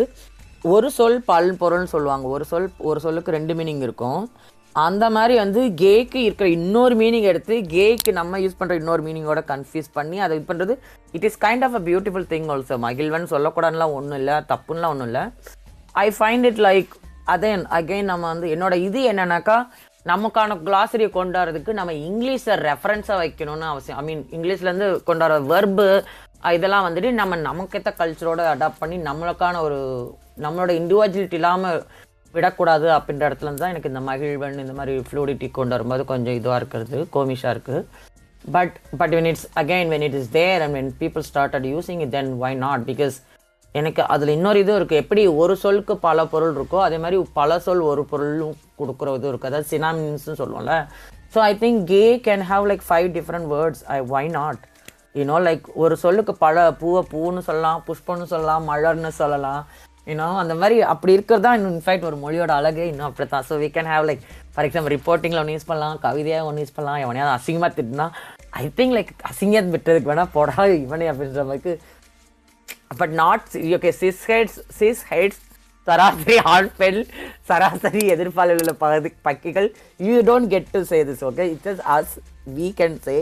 ஒரு சொல் பல் பொருள்னு சொல்லுவாங்க. ஒரு சொல் ஒரு சொல்லுக்கு ரெண்டு மீனிங் இருக்கும். அந்த மாதிரி வந்து கேக்கு இருக்கிற இன்னொரு மீனிங் எடுத்து கேக்கு நம்ம யூஸ் பண்ணுற இன்னொரு மீனிங்கோட கன்ஃபியூஸ் பண்ணி அதை இது பண்ணுறது. It is kind of a beautiful thing also. மகிழ்வன் சொல்லக்கூடாதுலாம் ஒன்றும் இல்லை, தப்புன்னெலாம் ஒன்றும் இல்லை. ஐ ஃபைண்ட் இட் லைக் அதேன் அகெயின் நம்ம வந்து என்னோட இது என்னன்னாக்கா நமக்கான கிளாஸரியை கொண்டாடுறதுக்கு நம்ம இங்கிலீஷை ரெஃபரன்ஸாக வைக்கணும்னு அவசியம். ஐ மீன் இங்கிலீஷ்லேருந்து கொண்டாடுற வெர்பு இதெல்லாம் வந்துட்டு நம்ம நமக்கேற்ற கல்ச்சரோடு அடாப்ட் பண்ணி நம்மளுக்கான ஒரு நம்மளோட இண்டிவிஜுவலிட்டி இல்லாமல் விடக்கூடாது. அப்படின்ற இடத்துல தான் எனக்கு இந்த மகிழ்வன் இந்த மாதிரி ஃப்ளூடிட்டி கொண்டு வரும்போது கொஞ்சம் இதுவாக இருக்கிறது, கோமிஷாக இருக்குது. But but when it's again when it is there and when people started using it then why not? Because எனக்கு அதில் இன்னொரு இதுவும் இருக்குது. எப்படி ஒரு சொல்லுக்கு பல பொருள் இருக்கோ அதே மாதிரி பல சொல் ஒரு பொருளும் கொடுக்குற இதுவும் இருக்குது, அதாவது சினாமின்ஸ்னு சொல்லுவோம்ல. So I think K can have like five different words. I why not you know like ஒரு சொல்லுக்கு பல பூவை பூன்னு சொல்லலாம், புஷ்பன்னு சொல்லலாம், மலர்னு சொல்லலாம், யூனோ அந்த மாதிரி. அப்படி இருக்கிறது தான் இன்னும் இன்ஃபேக்ட் ஒரு மொழியோட அழகே இன்னும் அப்படி தான். So we can have like for example ரிப்போர்ட்டிங்கில் ஒன்று யூஸ் பண்ணலாம், கவிதையாக ஒன்று யூஸ் பண்ணலாம், எவனையாவது அசிங்கமாக திட்டுனா ஐ திங்க் லைக் அசிங்கத்தை விட்டதுக்கு வேணால் போடா இவனே அப்படின்ற மாதிரி. But not okay cis hets cis hets சராசரி ஆண் பெண் சராசரி எதிர்பார்ப்புள்ள பகுதி பக்கிகள் you don't get to say this. Okay it's is as we can say.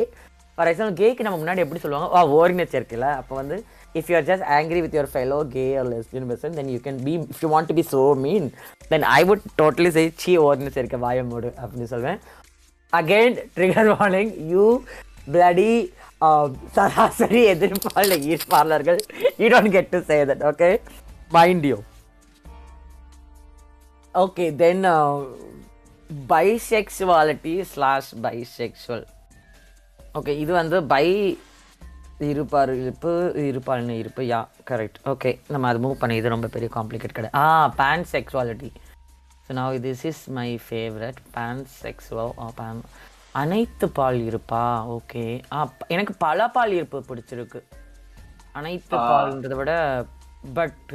For example கேக்கு நம்ம முன்னாடி எப்படி சொல்லுவாங்க, ஓ ஓரினச்சு இருக்குல்ல, அப்போ வந்து if you are just angry with your fellow gay or lesbian person then you can be if you want to be so mean then I would totally சே சி ஓரினச்சு இருக்க வாயமோடு அப்படின்னு சொல்வேன். Again trigger warning you bloody சராசரி எதிர்பார்ல ஈர்ப்பாளர்கள் you don't get to say that. Okay mind you. Okay then bisexuality slash bisexual. Okay இது வந்து பை இருப்பார் இருப்பு இருப்பாள் இருப்பு யா கரெக்ட். ஓகே நம்ம அது மூவ் பண்ண, இது ரொம்ப பெரிய காம்ப்ளிகேட் கிடையாது. Ah pansexuality. ஸோ நான் this is my favourite pansexual pan அனைத்து பால் இருப்பா. ஓகே ஆ எனக்கு பல பால் இருப்பு பிடிச்சிருக்கு அனைத்து பால்ன்றத விட. பட்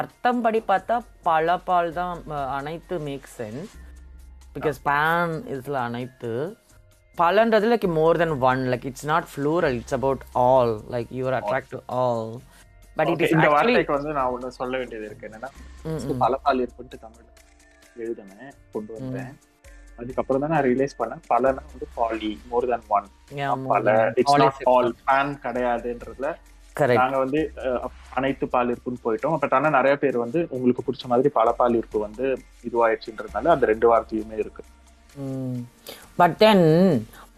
அர்த்தம் படி பார்த்தா பல பால் தான் அனைத்து மேக் சென்ஸ் பிகாஸ் பேன் இதில் அனைத்து பலன்றது like more than one like it's not plural it's about all like you're attract to all. But it is இந்த வார்த்தைக்கு வந்து நான் ஒன்னு சொல்ல வேண்டியது இருக்கு என்னன்னா பல பால் இருப்புன்னு தமிழ் எழுதுனேன் கொண்டு வந்தேன். அதுக்கப்புறம் தான் நான் ரியலைஸ் பண்ணேன் பலனா வந்து பாலி மோர் தென் ஒன் பல இட்ஸ் நாட் ஆல் பேன் கிடையாதுன்றதுல நாங்க வந்து அனைத்து பால் இருப்புன்னு போயிட்டோம். பட் ஆனா நிறைய பேர் வந்து உங்களுக்கு பிடிச்ச மாதிரி பல பால் இருப்பு வந்து இதுவாயிடுச்சுன்றதுனால அந்த ரெண்டு வார்த்தையுமே இருக்கு. பட் தென்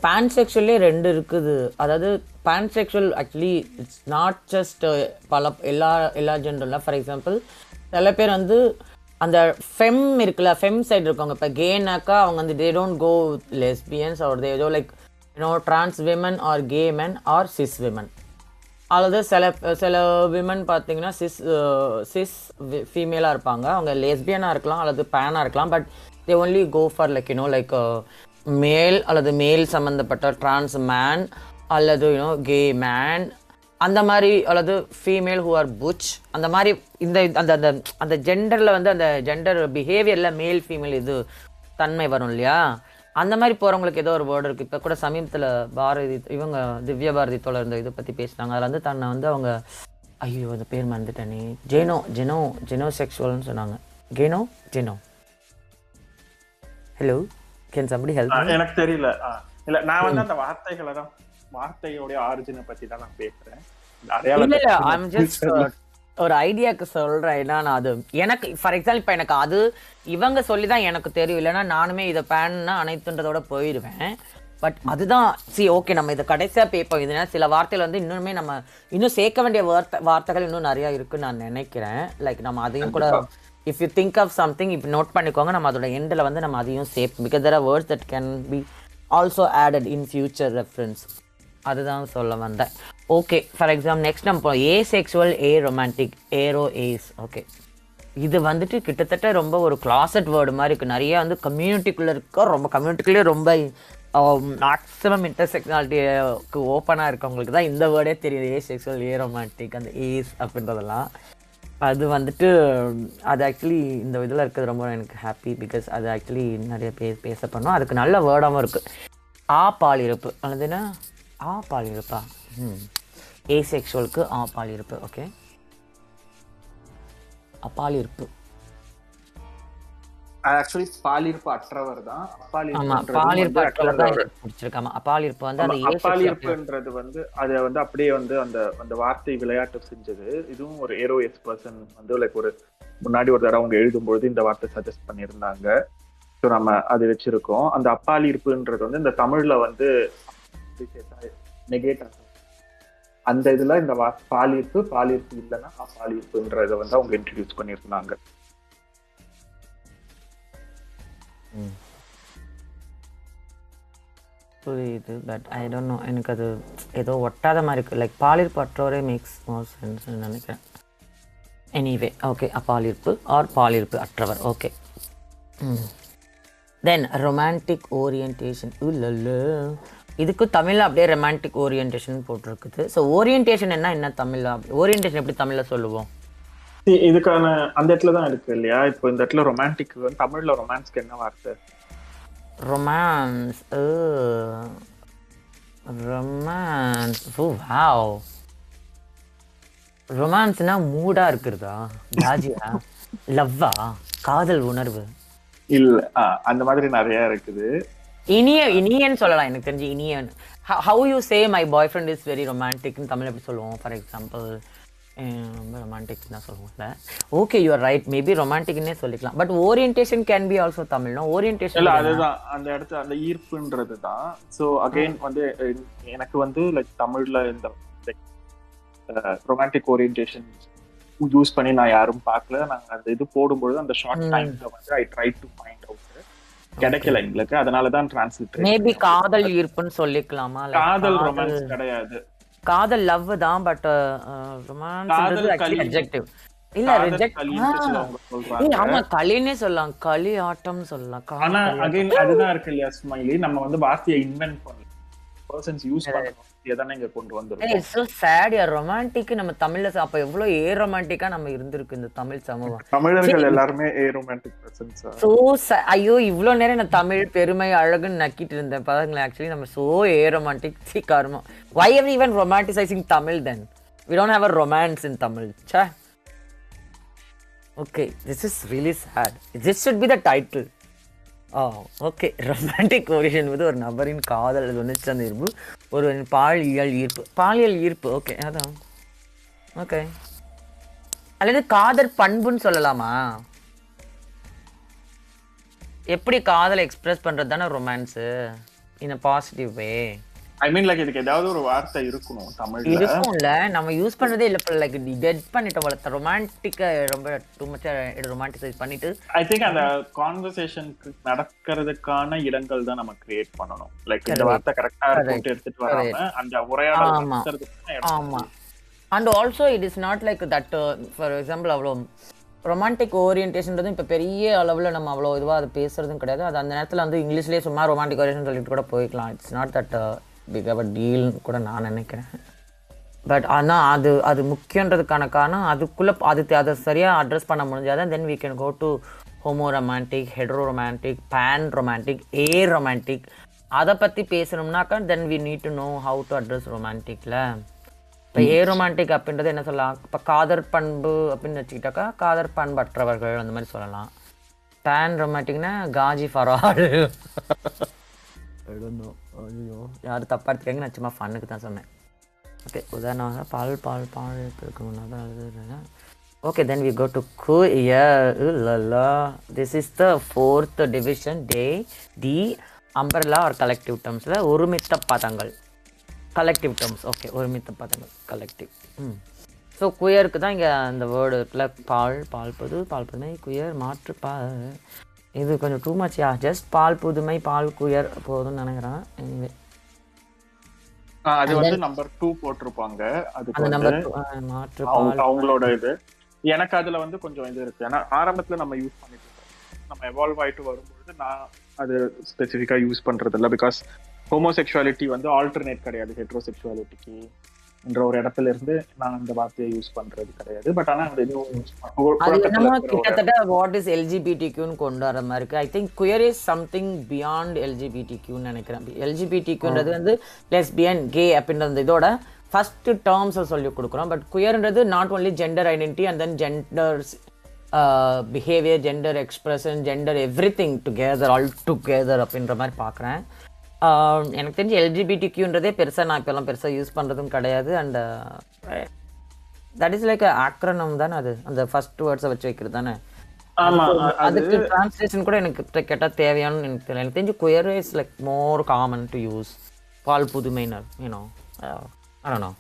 பேன் செக்ஷுவல்லே ரெண்டு இருக்குது, அதாவது pan sexual actually it's not just பல எல்லா எல்லா ஜெண்டர்ல. ஃபார் எக்ஸாம்பிள் சில பேர் வந்து அந்த ஃபெம் இருக்குல்ல ஃபெம் சைடு இருக்கவங்க இப்போ கேனாக்கா அவங்க வந்து they don't go lesbians or they do like you know trans women or gay men or cis women. அதாவது சில சில விமன் பார்த்தீங்கன்னா சிஸ் சிஸ் ஃபீமேலாக இருப்பாங்க, அவங்க லெஸ்பியனாக இருக்கலாம் அல்லது பேனாக இருக்கலாம். But they only go for like you know like male அல்லது மேல் சம்மந்தப்பட்ட ட்ரான்ஸ் மேன் அல்லது யூனோ கே மேன் அந்த மாதிரி அல்லது ஃபீமேல் ஹூ ஆர் புட்ச் அந்த மாதிரி. இந்த அந்த அந்த அந்த ஜெண்டரில் வந்து அந்த ஜெண்டர் பிஹேவியரில் மேல் ஃபீமேல் இது தன்மை வரும் இல்லையா, அந்த மாதிரி போகிறவங்களுக்கு ஏதோ ஒரு வேர்டு இருக்குது. இப்போ கூட சமீபத்தில் பாரதி இவங்க திவ்ய பாரதி தோழர் இந்த இதை பற்றி பேசினாங்க. அதில் வந்து தன்னை வந்து அவங்க ஐயோ அந்த பேர் மறந்துட்டேனே ஜெனோ ஜெனோ ஜெனோ செக்ஷுவல்னு சொன்னாங்க. கெனோ xeno hello can somebody help? எனக்கு தெரியல இல்லை, நான் வந்து அந்த வார்த்தைகளை தான் வார்த்தையோட ஆரிஜினை பத்தி தான் நான் பேசுறேன். I'm just ஒரு ஐடியாக்கு சொல்றேன். ஏன்னா நான் அது எனக்கு ஃபார் எக்ஸாம்பிள் இப்போ எனக்கு அது இவங்க சொல்லிதான் எனக்கு தெரியும், இல்லைன்னா நானுமே இதை பேன்னா அனைத்துன்றதோட போயிடுவேன். பட் அதுதான் சி ஓகே நம்ம இதை கடைசியா பேப்போம். இதுனா சில வார்த்தைகள் வந்து இன்னுமே நம்ம இன்னும் சேர்க்க வேண்டிய வார்த்தை வார்த்தைகள் இன்னும் நிறைய இருக்குன்னு நான் நினைக்கிறேன். லைக் நம்ம அதையும் கூட if you think of something இப்போ நோட் பண்ணிக்கோங்க, நம்ம அதோட எண்டில் வந்து நம்ம அதையும் safe because there are words that can be also added in future reference. அதுதான் சொல்ல வந்தேன். ஓகே, ஃபார் எக்ஸாம்பிள் நெக்ஸ்ட் நம்ம asexual, aromantic, aro ace. Okay, இது வந்துட்டு கிட்டத்தட்ட ரொம்ப ஒரு கிளாசட் வேர்டு மாதிரி இருக்குது. நிறைய வந்து கம்யூனிட்டிக்குள்ளே இருக்க ரொம்ப கம்யூனிட்டிக்குள்ளே ரொம்ப மேக்ஸிமம் இன்டர்செக்ஷனாலிட்டிக்கு ஓப்பனாக இருக்கவங்களுக்கு தான் இந்த வேர்டே தெரியுது, ஏ செக்ஸுவல், ஏ ரொமான்டிக், அந்த ஏஸ் அப்படின்றதெல்லாம். அது வந்துட்டு அது ஆக்சுவலி இந்த இதில் இருக்கிறது ரொம்ப எனக்கு ஹாப்பி, பிகாஸ் அது ஆக்சுவலி நிறைய பேர் பேச பண்ணோம். அதுக்கு நல்ல வேர்டாகவும் இருக்குது. ஆ பால் இருப்பு, அல்லதுன்னா ஆ பால் இருப்பா, ம், ஏ செக்ஷுவலுக்கு ஆ பால் இருப்பு. ஓகே, அப்பாலிருப்பு விளையாட்டு செஞ்சது. இதுவும் ஒரு ஏரோஎஸ் பர்சன் வந்து லைக் ஒரு முன்னாடி ஒரு தடவை அவங்க எழுதும்போது இந்த வார்த்தை சஜஸ்ட் பண்ணியிருந்தாங்க. ஸோ நம்ம அது வச்சிருக்கோம். அந்த அப்பாலிருப்புன்றது வந்து இந்த தமிழ்ல வந்து நெகேட் ஆகும். அந்த இதுல இந்த பாலிப்பு பாலிப்பு இல்லைன்னா பாலிப்புன்றத வந்து அவங்க இன்ட்ரடியூஸ் பண்ணியிருந்தாங்க. புரியுது, பட் ஐ டோன்ட் நோ, எனக்கு அது ஏதோ ஒட்டாத மாதிரி இருக்கு. லைக் பாலிப்பு அற்றோரே மேக்ஸ் மோர் சென்ஸ் நினைக்கிறேன். எனிவே, ஓகே, அப்பாலிப்பு ஆர் பாலிப்பு அற்றவர். Okay, then romantic orientation. இல்லை, இதுக்கு தமிழில் அப்படியே ரொமான்டிக் ஓரியன்டேஷன் போட்டிருக்குது. ஸோ ஓரியன்டேஷன் என்ன என்ன தமிழில், ஓரியன்டேஷன் எப்படி தமிழில் சொல்லுவோம்? இதுக்கான அந்த இடத்துல தான் இருக்கு இல்லையா. இப்போ இந்த இடத்துல ரொமான்டிக் தமிழில் ரொமான்ஸ்க்கு என்ன வார்த்தை? ரொமான்ஸ் ரொமான்ஸ் ஓ வாவ், ரொமான்ஸ்னா மூடாக இருக்கிறதா, ஜாஜியா, லவ்வா, காதல் உணர்வு இல்லை, அந்த மாதிரி நிறையா இருக்குது. இனிய இனியன்னு சொல்லலாம், எனக்கு தெரிஞ்சு இனியன். How you say my bye friend is very ரொமான்டிக்னு தமிழ் எப்படி சொல்லுவோம்? ஃபார் எக்ஸாம்பிள் ரொம்ப ரொமான்டிக்ஸ் தான் சொல்லுவோம்ல. ஓகே, யூஆர் ரைட், மேபி ரொமான்டிக்னே சொல்லிக்கலாம். But orientation can be also தமிழ்னா ஓரியன்டேஷன் அதுதான் அந்த இடத்துல அந்த ஈர்ப்புன்றது தான். ஸோ அகெயின் வந்து எனக்கு வந்து லைக் தமிழில் இந்த ரொமான்டிக் ஓரியன்டேஷன் யூஸ் பண்ணி நான் யாரும் பார்க்கல. நாங்கள் அந்த இது போடும்பொழுது அந்த ஷார்ட் டைமில் வந்து I try to find out கிடைக்கல எங்களுக்கு. அதனாலதான் டிரான்ஸ்லேட் மேபி காதல் ஈர்ப்புன்னு சொல்லிக்கலாமா? காதல் ரொமான்ஸ் கிடையாது, காதல் லவ் தான். பட் ரொமான்ஸ்ன்றது ஆக்சுவலி அட்ஜெக்டிவ் இல்ல, ரிஜெக்ட் இல்ல, ஆமா களினே சொல்லலாம், களி ஆட்டம் சொல்லலாம். ஆனா அகைன் அதுதான் இருக்கு இல்லையா ஸ்மைலி, நம்ம வந்து வார்த்தையை இன்வென்ட் பண்ணலாம், பர்சன்ஸ் யூஸ் பண்ணலாம், ஏதானே இங்க கொண்டு வந்துரும். It's so sad. Yeah romantic நம்ம தமிழ்ல அப்ப எவ்வளவு ஏ ரொமான்டிக்கா நம்ம இருந்திருக்கு இந்த தமிழ் சமூகம். தமிழர்கள் எல்லாரும் ஏ ரொமான்டிக் பர்சன்ஸா? சோ ஐயோ, இவ்ளோ நேரம் நான் தமிழ் பெருமை அழகுன்னு நக்கிட்டு இருந்தேன் பாருங்க. एक्चुअली நம்ம சோ ஏ ரொமான்டிக் சி கார்மா. why are we even romanticizing Tamil then? we don't have a romance in Tamil. cha okay, this is really sad. this should be the title. Okay, romantic orientation வந்து ஒரு நபரின் காதல் அது ஒன்று சேர்ந்த ஈர்ப்பு, ஒரு பாலியல் ஈர்ப்பு, பாலியல் ஈர்ப்பு. ஓகே, அதான் ஓகே. அல்லது காதல் பண்புன்னு சொல்லலாமா? எப்படி காதலை எக்ஸ்பிரஸ் பண்ணுறது தானே romance, in a positive way. I mean like இதுக்கு ஏதாவது ஒரு வார்த்தை இருக்கணும் தமிழ் இருக்கும்ல, நம்ம யூஸ் பண்ணுறதே இல்லை. இப்போ லைக் டெட் பண்ணிட்டு வளர்த்த ரொமான்டிக்கை ரொம்ப டூ மச்சாக ரொமான்டிசைஸ் பண்ணிட்டு ஐ திங்க் அந்த கான்வர்சேஷனுக்கு நடக்கிறதுக்கான இடங்கள் தான் நம்ம கிரியேட் பண்ணணும். லைக் இந்த வார்த்தை கரெக்டாக போட்டு எடுத்துட்டு வராம அந்த உரையாடல். ஆமாம், and also it is not like that. For example அவ்வளோ ரொமான்டிக் ஓரியன்டேஷன்றதும் இப்போ பெரிய அளவில் நம்ம அவ்வளோ இதுவாக அது பேசுறதும் கிடையாது. அது அந்த நேரத்தில் வந்து இங்கிலீஷ்லேயே சும்மா ரொமான்டிக் ஓரியேஷன் சொல்லிட்டு கூட போய்க்கலாம். It's not that big of a டீல்னு கூட நான் நினைக்கிறேன். பட் ஆனால் அது அது முக்கியன்றதுக்கான காரணம் அதுக்குள்ளே அது அதை சரியாக அட்ரஸ் பண்ண முடிஞ்சாதான் then we can go to homoromantic, heteroromantic, panromantic, aromantic. அதை பற்றி பேசணும்னாக்கா then we need to know how to address ரொமான்டிக்கில். இப்போ ஏ ரொமான்டிக் அப்படின்றது என்ன சொல்லலாம்? இப்போ காதற் பண்பு அப்படின்னு வச்சுக்கிட்டாக்கா காதற் பண்பற்றவர்கள் அந்த மாதிரி சொல்லலாம். பேன் ரொமான்டிக்னா காஜி ஃபராடு. ஐயோ, யாரும் தப்பாக எடுத்துக்காங்க, நான் சும்மா ஃபன்னுக்கு தான் சொன்னேன். ஓகே, உதாரணமாக பால் பால் பால் இருக்குன்னா தான் எழுதுறேன். Okay, then we go to குலா. This is the fourth division day the umbrella or collective டேர்ம்ஸில் ஒருமித்த பதங்கள், கலெக்டிவ் டேர்ம்ஸ். ஓகே, ஒருமித்த பதங்கள் கலெக்டிவ். ம், ஸோ குயருக்கு தான் இங்கே அந்த வேர்டு இருக்குல்ல, பால் பால்பது, பால்பதுமே குயர், மாற்று பால். இது கொஞ்சம் டூ மச். யா ஜஸ்ட் பால் புதுமை பால் குயர் போதும்னு நினைக்கிறேன். எனிவே அது வந்து நம்பர் டூ போட்டிருப்பாங்க. அது நம்பர் மாற்று அவங்களோட இது. எனக்கு அதில் வந்து கொஞ்சம் இது இருக்குது. ஏன்னா ஆரம்பத்தில் நம்ம யூஸ் பண்ணிட்டு இருக்கோம். நம்ம எவால்வ் ஆகிட்டு வரும்பொழுது நான் அது ஸ்பெசிஃபிக்காக யூஸ் பண்ணுறதில்ல. பிகாஸ் ஹோமோசெக்ஷுவாலிட்டி வந்து ஆல்டர்னேட் கிடையாது ஹெட்ரோசெக்ஷுவாலிட்டிக்கு என்ற ஒரு இடத்துல இருந்து நான் அந்த வார்த்தையை யூஸ் பண்றது கிடையாது. பட் ஆனால் அது கிட்டத்தட்ட வாட் இஸ் எல்ஜிபிடிக்யூன்னு கொண்டு வர மாதிரி இருக்கு. I think queer is something beyond எல்ஜிபிடிக்யூன்னு நினைக்கிறேன். எல்ஜிபிடிக்யூன்றது வந்து லெஸ்பியன் கே அப்படின்றது இதோட ஃபர்ஸ்ட் டேர்ம்ஸை சொல்லி கொடுக்குறோம். பட் குயர்ன்றது not only gender identity and then genders behaviour, gender expression, gender everything together, all together அப்படின்ற மாதிரி பார்க்குறேன். எனக்கு தெரிஞ்சு எல்ஜிபிடிக்யூன்றதே பெருசாக நான் இப்போல்லாம் பெருசாக யூஸ் பண்ணுறதும் கிடையாது. And that is like acronym தானே அது, அந்த ஃபர்ஸ்ட் வேர்ட்ஸை வச்சு வைக்கிறது தானே. அதுக்கு டிரான்ஸ்லேஷன் கூட எனக்கு கேட்டால் தேவையான எனக்கு தெரியல. எனக்கு தெரிஞ்சு queer is like more common to use. பால் புதுமையினர் யூனோ I don't know.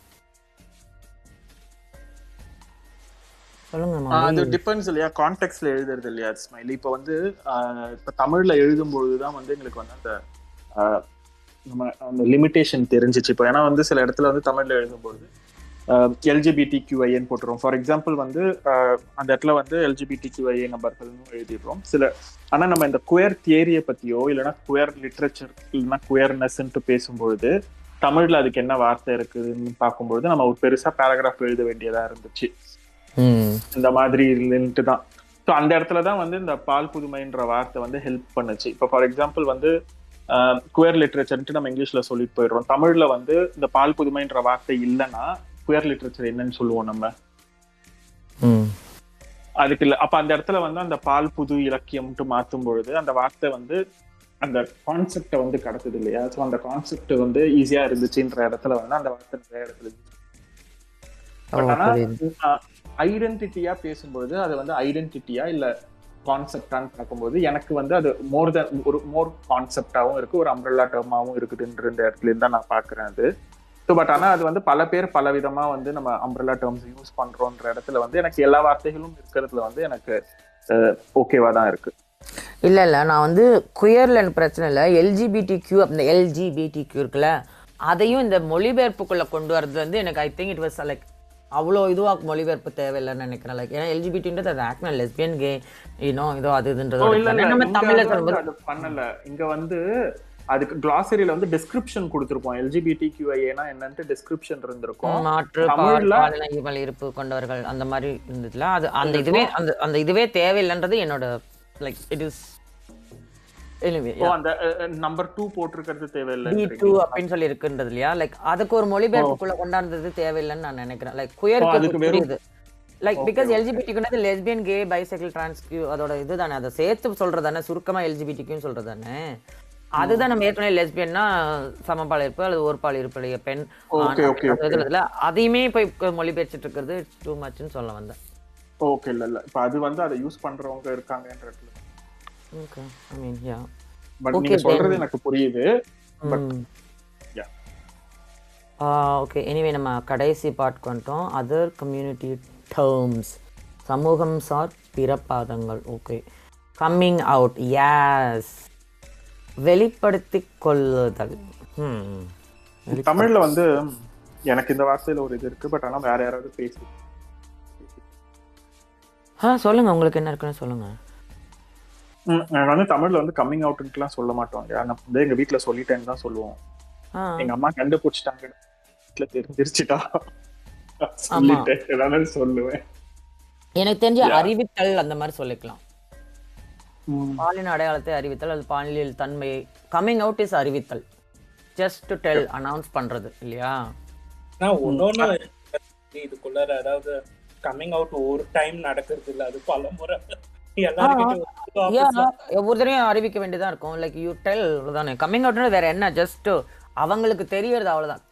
சொல்லுங்கம்மா. அது டிபெண்ட்ஸ் இல்லையா கான்டெக்ஸ்ட்ல எழுதுறது இல்லையா ஸ்மைலி. இப்போ வந்து இப்போ தமிழில் எழுதும்பொழுது தான் வந்து எங்களுக்கு வந்து அந்த நம்ம அந்த லிமிட்டேஷன் தெரிஞ்சிச்சு. இப்போ ஏன்னா வந்து சில இடத்துல வந்து தமிழில் எழுதும்பொழுது எல்ஜிபிடிக்யூஐஏன்னு போட்டுருவோம். ஃபார் எக்ஸாம்பிள் வந்து அந்த இடத்துல வந்து எல்ஜிபிடிக்யூஐஏ நம்பர்கள்னு எழுதிடுறோம் சில. ஆனால் நம்ம இந்த குயர் தியரியை பற்றியோ இல்லைனா குயர் லிட்ரேச்சர் இல்லைனா குயர்னஸ்ன்ட்டு பேசும்பொழுது தமிழ்ல அதுக்கு என்ன வார்த்தை இருக்குதுன்னு பார்க்கும்பொழுது நம்ம ஒரு பெருசா பேராகிராஃப் எழுத வேண்டியதா இருந்துச்சு. இந்த மாதிரி இல்லைன்ட்டு தான். ஸோ அந்த இடத்துல தான் வந்து இந்த பால் புதுமைன்ற வார்த்தை வந்து ஹெல்ப் பண்ணுச்சு. இப்போ ஃபார் எக்ஸாம்பிள் வந்து குயர் லிட்ரேச்சர்ன்ட்டு நம்ம இங்கிலீஷ்ல சொல்லிட்டு போயிடுறோம். தமிழ்ல வந்து இந்த பால் புதுமைன்ற வார்த்தை இல்லைன்னா குயர் லிட்ரேச்சர் என்னன்னு சொல்லுவோம் நம்ம அதுக்கு இல்லை. அப்போ அந்த இடத்துல வந்து அந்த பால் புது இலக்கியம்ட்டு மாற்றும் பொழுது அந்த வார்த்தை வந்து அந்த கான்செப்டை வந்து கடத்துது இல்லையா. ஸோ அந்த கான்செப்ட் வந்து ஈஸியா இருந்துச்சுன்ற இடத்துல வந்து அந்த வார்த்தை நிறைய இடத்துல பட் ஆனால் ஐடென்டிட்டியா பேசும்பொழுது அது வந்து ஐடென்டிட்டியா இல்லை கான்செப்டான்னு பார்க்கும்போது எனக்கு வந்து அது மோர் தென் ஒரு மோர் கான்செப்டாகவும் இருக்கு, ஒரு அம்ரல்லா டேர்மாவும் இருக்குதுன்ற இடத்துல இருந்தா நான் பார்க்குறேன் அது. ஸோ பட் ஆனால் அது வந்து பல பேர் பல விதமா வந்து நம்ம அம்ரல்லா டேர்ம்ஸ் யூஸ் பண்றோன்ற இடத்துல வந்து எனக்கு எல்லா வார்த்தைகளும் இருக்கிறதுல வந்து எனக்கு ஓகேவா தான் இருக்கு. இல்லை இல்லை நான் வந்து குயரில் எனக்கு பிரச்சனை இல்லை. எல்ஜிபிடி கியூ அந்த எல்ஜிபிடி கியூ இருக்குல்ல அதையும் இந்த மொழிபெயர்ப்புக்குள்ளே கொண்டு வரது வந்து எனக்கு I think it was like அவ்வளோ இதுவாக மொழிபெயர்ப்பு தேவையில்லைன்னு நினைக்கிறேன். லைக் ஏன்னா எல்ஜிபிடின்றது அது ஆக்ட் லெஸ்பியன் கே ஏனோ இதோ அது இதுன்றது தமிழில் சொல்லும்போது பண்ணலை. இங்கே வந்து அதுக்கு கிளாசரியில் வந்து டிஸ்கிரிப்ஷன் கொடுத்துருப்போம். எல்ஜிபிடி கியூஐஏனா என்னன்ட்டு டிஸ்கிரிப்ஷன் இருந்திருக்கும். மாற்று பாலின இருப்பு கொண்டவர்கள் அந்த மாதிரி இருந்ததுல அது அந்த இதுவே அந்த அந்த இதுவே தேவையில்லைன்றது என்னோட like it is anyway oh yeah. And the, uh, number two போட்றது தேவை இல்ல two அப்படினு சொல்லி இருக்குன்றது இல்லையா. லைக் அதுக்கு ஒரு மொழிபெயர்ப்புக்குள்ள கொண்டானது தேவை இல்லன்னு நான் நினைக்கிறேன். லைக் குயர் அதுக்கு வேறது like because L G B T குனது lesbian gay bisexual trans அதோட இதுதானே அத சேர்த்து சொல்றதானே சுருக்கமா L G B T க்கு சொல்றதானே. அதுதான் நம்ம ஏற்கனவே லெஸ்பியன்னா சமபால் இருப்பு அல்லது ஒரு பால் இருப்பு பெண் அதுல அதையுமே போய் மொழிபெயர்ச்சிட்டு இருக்கிறது too much ன்னு சொல்ல வந்தேன். ஓகே இல்ல இல்ல இப்ப அது வந்து அதை யூஸ் பண்றவங்க இருக்காங்கன்றது okay I mean yeah but நீங்க சொல்றது எனக்கு புரியுது but yeah ah okay anyway நம்ம கடைசி பார்ட் கொண்டோம். அதர் கம்யூனிட்டி டர்ம்ஸ் சமூகம் சார் பிறப்பாதங்கள். ஓகே கம்மிங் அவுட் யாஸ் வெளிப்படுத்திக் கொள்ளுதல். ம் தமிழ்ல வந்து எனக்கு இந்த வார்த்தையில ஒரு இது இருக்கு. பட் ஆனா வேற யாராவது பேசி ஆ சொல்லுங்க உங்களுக்கு என்ன இருக்குன்னு சொல்லுங்க. நான் வந்து தமிழ்ல வந்து கம்மிங் அவுட்லாம் சொல்ல மாட்டோம். நான் வந்து எங்க வீட்டுல சொல்லிட்டேன்னு தான் சொல்லுவோம். எங்க அம்மா கண்டுபிடிச்சிட்டாங்க வீட்டுல தெரிஞ்சிருச்சுட்டா சொல்லிட்டேன் ஏதாவது சொல்லுவேன். எனக்கு தெரிஞ்ச அறிவித்தல் அந்த மாதிரி சொல்லிக்கலாம். பாலின அடையாளத்தை அறிவித்தல் அது பாலியல் தன்மை. கம்மிங் அவுட் இஸ் அறிவித்தல் ஜஸ்ட் டு டெல் அனௌன்ஸ் பண்றது இல்லையா. நான் ஒன்னொன்னு இதுக்குள்ள அதாவது கம்மிங் அவுட் ஒரு டைம் நடக்கிறது இல்ல அது பல முறை ஒவ்வொரு தடவையும் அறிவிக்க வேண்டியதா இருக்கும். லைக் யூ டெல் தானே கம்மிங் அவுட்னா வேற என்ன ஜஸ்ட் அவங்களுக்கு தெரியறது அவ்வளவுதான்.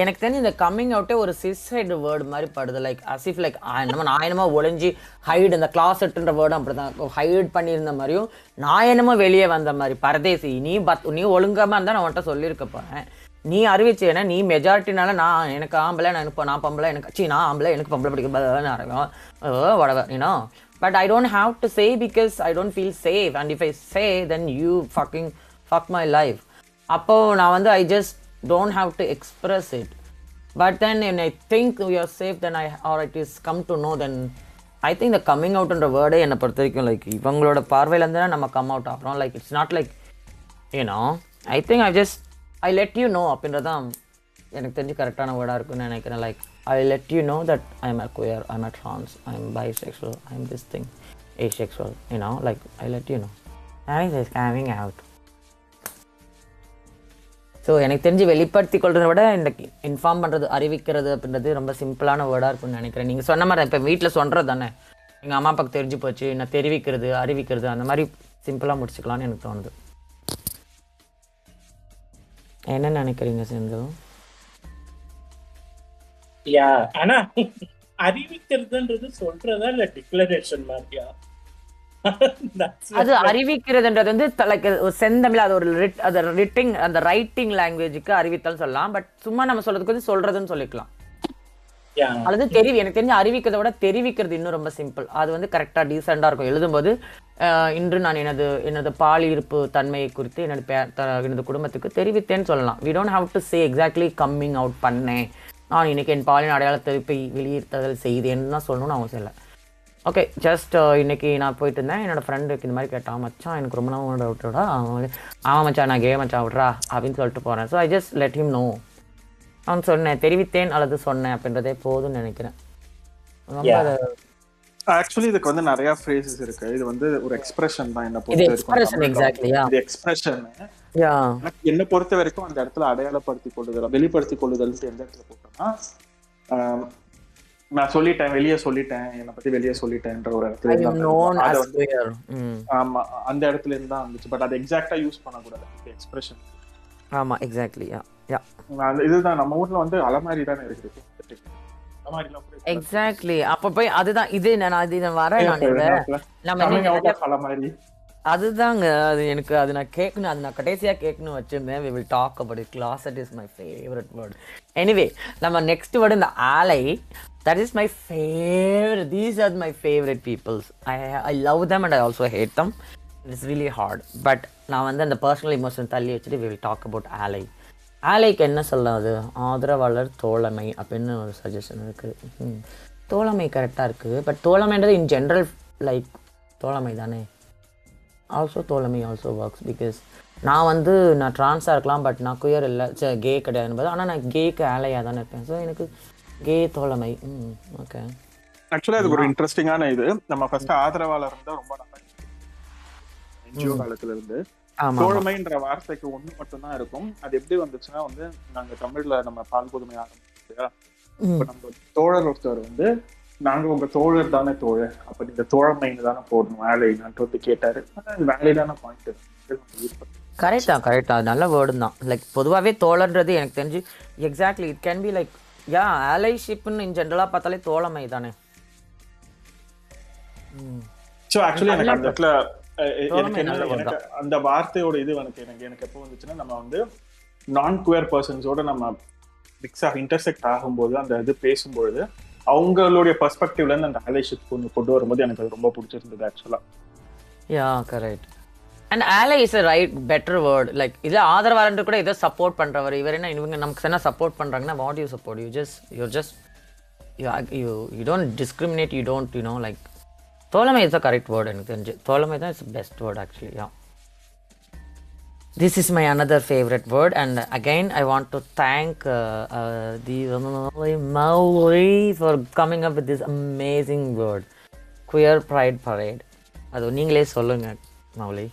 எனக்கு தெரிஞ்சு இந்த கம்மிங் அவுட்டே ஒரு சூசைட் வேர்டு மாதிரி படுது. லைக் அசிஃப் லைக் நம்ம நாயனமா ஒளிஞ்சு ஹைட் அந்த கிளாசெட்ன்ற வேர்டும் அப்படிதான் ஹைட் பண்ணியிருந்த மாதிரியும் நாயனமா வெளியே வந்த மாதிரி பரதேசி நீ பத் நீ ஒழுங்காம இருந்தா நான் உன்கிட்ட சொல்லியிருக்க போறேன். நீ அறிவிச்சேன்னா நீ மெஜாரிட்டினால நான் எனக்கு ஆம்பளை நான் எனக்கு நான் பொம்பளை எனக்கு சீ நான் ஆம்பளை எனக்கு பொம்பளை பிடிக்கும் உடவை ஏன்னா But I don't have to say because I don't feel safe. And if I say, then you fucking fuck my life. Appo na vandu I just don't have to express it. But then when I think we are safe, then I, or it is come to know, then I think the coming out and the word I am like, ivangaloda parvail andana nama come out aprom like it's not like, you know, I think I just, I let you know apindradam enak therinju correct ana word ah irukku nenikren like I let you know that I am a queer, I am a trans, I am bisexual, I am this thing, asexual, you know, like I let you know. I am just coming out. So எனக்கு தெரிஞ்சு வெளிப்படுத்தி கொள்றதை விட இந்த inform பண்ணுறது அறிவிக்கிறது அப்படின்றது ரொம்ப சிம்பிளான வேர்டாக இருக்குன்னு நினைக்கிறேன். நீங்கள் சொன்ன மாதிரி இப்போ வீட்டில் சொல்கிறது தானே, எங்கள் அம்மா அப்பாவுக்கு தெரிஞ்சு போச்சு, நான் தெரிவிக்கிறது அறிவிக்கிறது அந்த மாதிரி சிம்பிளாக முடிச்சுக்கலான்னு எனக்கு தோணுது. என்ன நினைக்கிறீங்க செந்தில்? யா ஆனா அறிவிக்கிறதுன்றது சொல்றதா இல்லை டிக்ளரேஷன் மாதிரியா? அது அறிவிக்கிறதுன்றது வந்து லைக் செந்தமிழ் அது ஒரு அது ரிட்டிங் அந்த ரைட்டிங் லாங்குவேஜுக்கு அறிவித்தல் சொல்லலாம். பட் சும்மா நம்ம சொல்றதுக்கு வந்து சொல்றதுன்னு சொல்லிக்கலாம். அது தெரிவி எனக்கு தெரிஞ்ச அறிவிக்கிறத விட தெரிவிக்கிறது இன்னும் ரொம்ப சிம்பிள். அது வந்து கரெக்டாக டீசெண்டாக இருக்கும். எழுதும்போது இன்று நான் எனது எனது பால் இருப்பு தன்மையை குறித்து எனது பே எனது குடும்பத்துக்கு தெரிவித்தேன்னு சொல்லலாம். We don't have to say exactly coming out பண்ணேன், நான் இன்னைக்கு என் பாலின் அடையாளத்தை போய் வெளியிடுதல் செய்தேன்னு தான் சொல்லணும்னு அவங்க சொல்ல. ஓகே, ஜஸ்ட் இன்றைக்கி நான் போயிட்டு இருந்தேன், என்னோடய ஃப்ரெண்டுக்கு இந்த மாதிரி கேட்டான், மச்சான் எனக்கு ரொம்ப நாள் விட்டுவிடா, அவன் ஆமாம் மச்சான் நான் கே மச்சான் விட்றா அப்படின்னு சொல்லிட்டு போகிறேன். So I just let him know, அவன் சொன்னேன் தெரிவித்தேன் அல்லது சொன்னேன் அப்படின்றதே போதும்னு நினைக்கிறேன். ஆக்சுவலி இதுக்கு வந்து நிறைய ஃப்ரேசஸ் இருக்கு. இது வந்து ஒரு எக்ஸ்பிரஷன் தான் என்ன பொறுத்த வரைக்கும். எக்ஸாக்ட்லி இது எக்ஸ்பிரஷன். யா என்ன பொறுத்த வரைக்கும் அந்த இடத்துல அடையாளப்படுத்தி கொள்ளுதல் வெளிப்படுத்தி கொள்ளுதல் எந்த இடத்துல போட்டோம்னா, நான் சொல்லிட்டேன் வெளியே சொல்லிட்டேன் என்னை பத்தி வெளியே சொல்லிட்டேன்ற ஒரு இடத்துல ஆமா அந்த இடத்துல இருந்தா வந்துச்சு. பட் அது எக்ஸாக்டா யூஸ் பண்ணக்கூடாது இந்த எக்ஸ்பிரஷன். ஆமா எக்ஸாக்ட்லி. யா யா இதுதான் நம்ம ஊர்ல வந்து அலமாரி தான இருக்குது. எக்ஸாக்ட்லி. அப்ப போய் அதுதான் இது நான் அது நான் வரேன் நான் இத நம்ம அலமாரி அதுதாங்க. அது எனக்கு அது நான் கேட்கணும், அது நான் கடைசியாக கேட்கணும் வச்சுருந்தேன். We will talk about it. Closet is my favourite word. Anyway நம்ம நெக்ஸ்ட் வேர்டு இந்த ally. That is my favourite. These are my favourite peoples. I I love them and I also hate them. It's really hard. But நான் வந்து அந்த personal emotion தள்ளி வச்சுட்டு we will talk about ஆலை. ஆலைக்கு என்ன சொல்லாது ஆதரவாளர் தோழமை அப்படின்னு ஒரு சஜஷன் இருக்குது. தோழமை கரெக்டாக இருக்குது. பட் தோழமைன்றது இன் ஜென்ரல் லைக் தோழமை தானே. ஆல்சோ தோழமை ஆல்சோ ஒர்க்ஸ் பிகாஸ் நான் வந்து நான் ட்ரான்ஸாக இருக்கலாம், பட் நான் குயர் இல்லை சே கே கிடையாதுன்னு பார்த்து, ஆனால் நான் கேக்கு ஆலையாக தானே இருப்பேன். ஸோ எனக்கு கே தோழமை. ம் ஓகே. ஆக்சுவலாக அதுக்கு ஒரு இன்ட்ரெஸ்டிங்கான இது நம்ம ஃபர்ஸ்ட் ஆதரவாளர் இருந்தால் ரொம்ப நல்லா என்ஜிஓ காலத்தில் இருந்து தோழமைன்ற வார்த்தைக்கு ஒன்று மட்டும்தான் இருக்கும். அது எப்படி வந்துச்சுன்னா வந்து நாங்கள் தமிழில் நம்ம பால் புதுமை ஆரம்பிச்சோம். இப்போ நம்ம தோழர் ஒருத்தர் வந்து நாங்கள் உங்கள் தோழர் தானே தோழர், அப்போ நீங்கள் தோழமைன்னு தானே போடணும் வேலை நான் வந்து கேட்டார். வேலையிலான பாயிண்ட் கரெக்டா கரெக்டா நல்ல வேர்டு தான். லைக் பொதுவாகவே தோழர்ன்றது எனக்கு தெரிஞ்சு exactly it can be like yeah அலைஷிப்னு இன் ஜென்ரலாக பார்த்தாலே தோழமை தானே. ஸோ ஆக்சுவலி எனக்கு அந்த இடத்துல எனக்கு என்ன அந்த வார்த்தையோட இது எனக்கு எனக்கு எனக்கு எப்போ வந்துச்சுன்னா நம்ம வந்து நான் குயர் பர்சன்ஸோட நம்ம மிக்ஸ் ஆக இன்டர்செக்ட் ஆகும்போது அந்த இது பேசும்பொழுது அவங்களுடைய பெர்ஸ்பெக்டிவ்லேருந்து அந்த அலைஷிப் ஒன்று கொண்டு வரும்போது எனக்கு அது ரொம்ப பிடிச்சிருந்தது ஆக்சுவலாக. Yeah correct. And ally is a right better word. Like இதில் ஆதரவாளர் கூட ஏதோ சப்போர்ட் பண்ணுறவர் இவர் என்ன இவங்க நமக்கு என்ன சப்போர்ட் பண்ணுறாங்கன்னா what you support you just your just you you don't discriminate you don't you know like தோழமை இஸ் அ கரெக்ட் வேர்டு. எனக்கு தெரிஞ்சு தோழமை தான் it's best word actually. Yeah this is my another favourite word. And again I want to thank the Mouli for coming up with this amazing word queer pride parade. அது நீங்களே சொல்லுங்கள் மௌலி.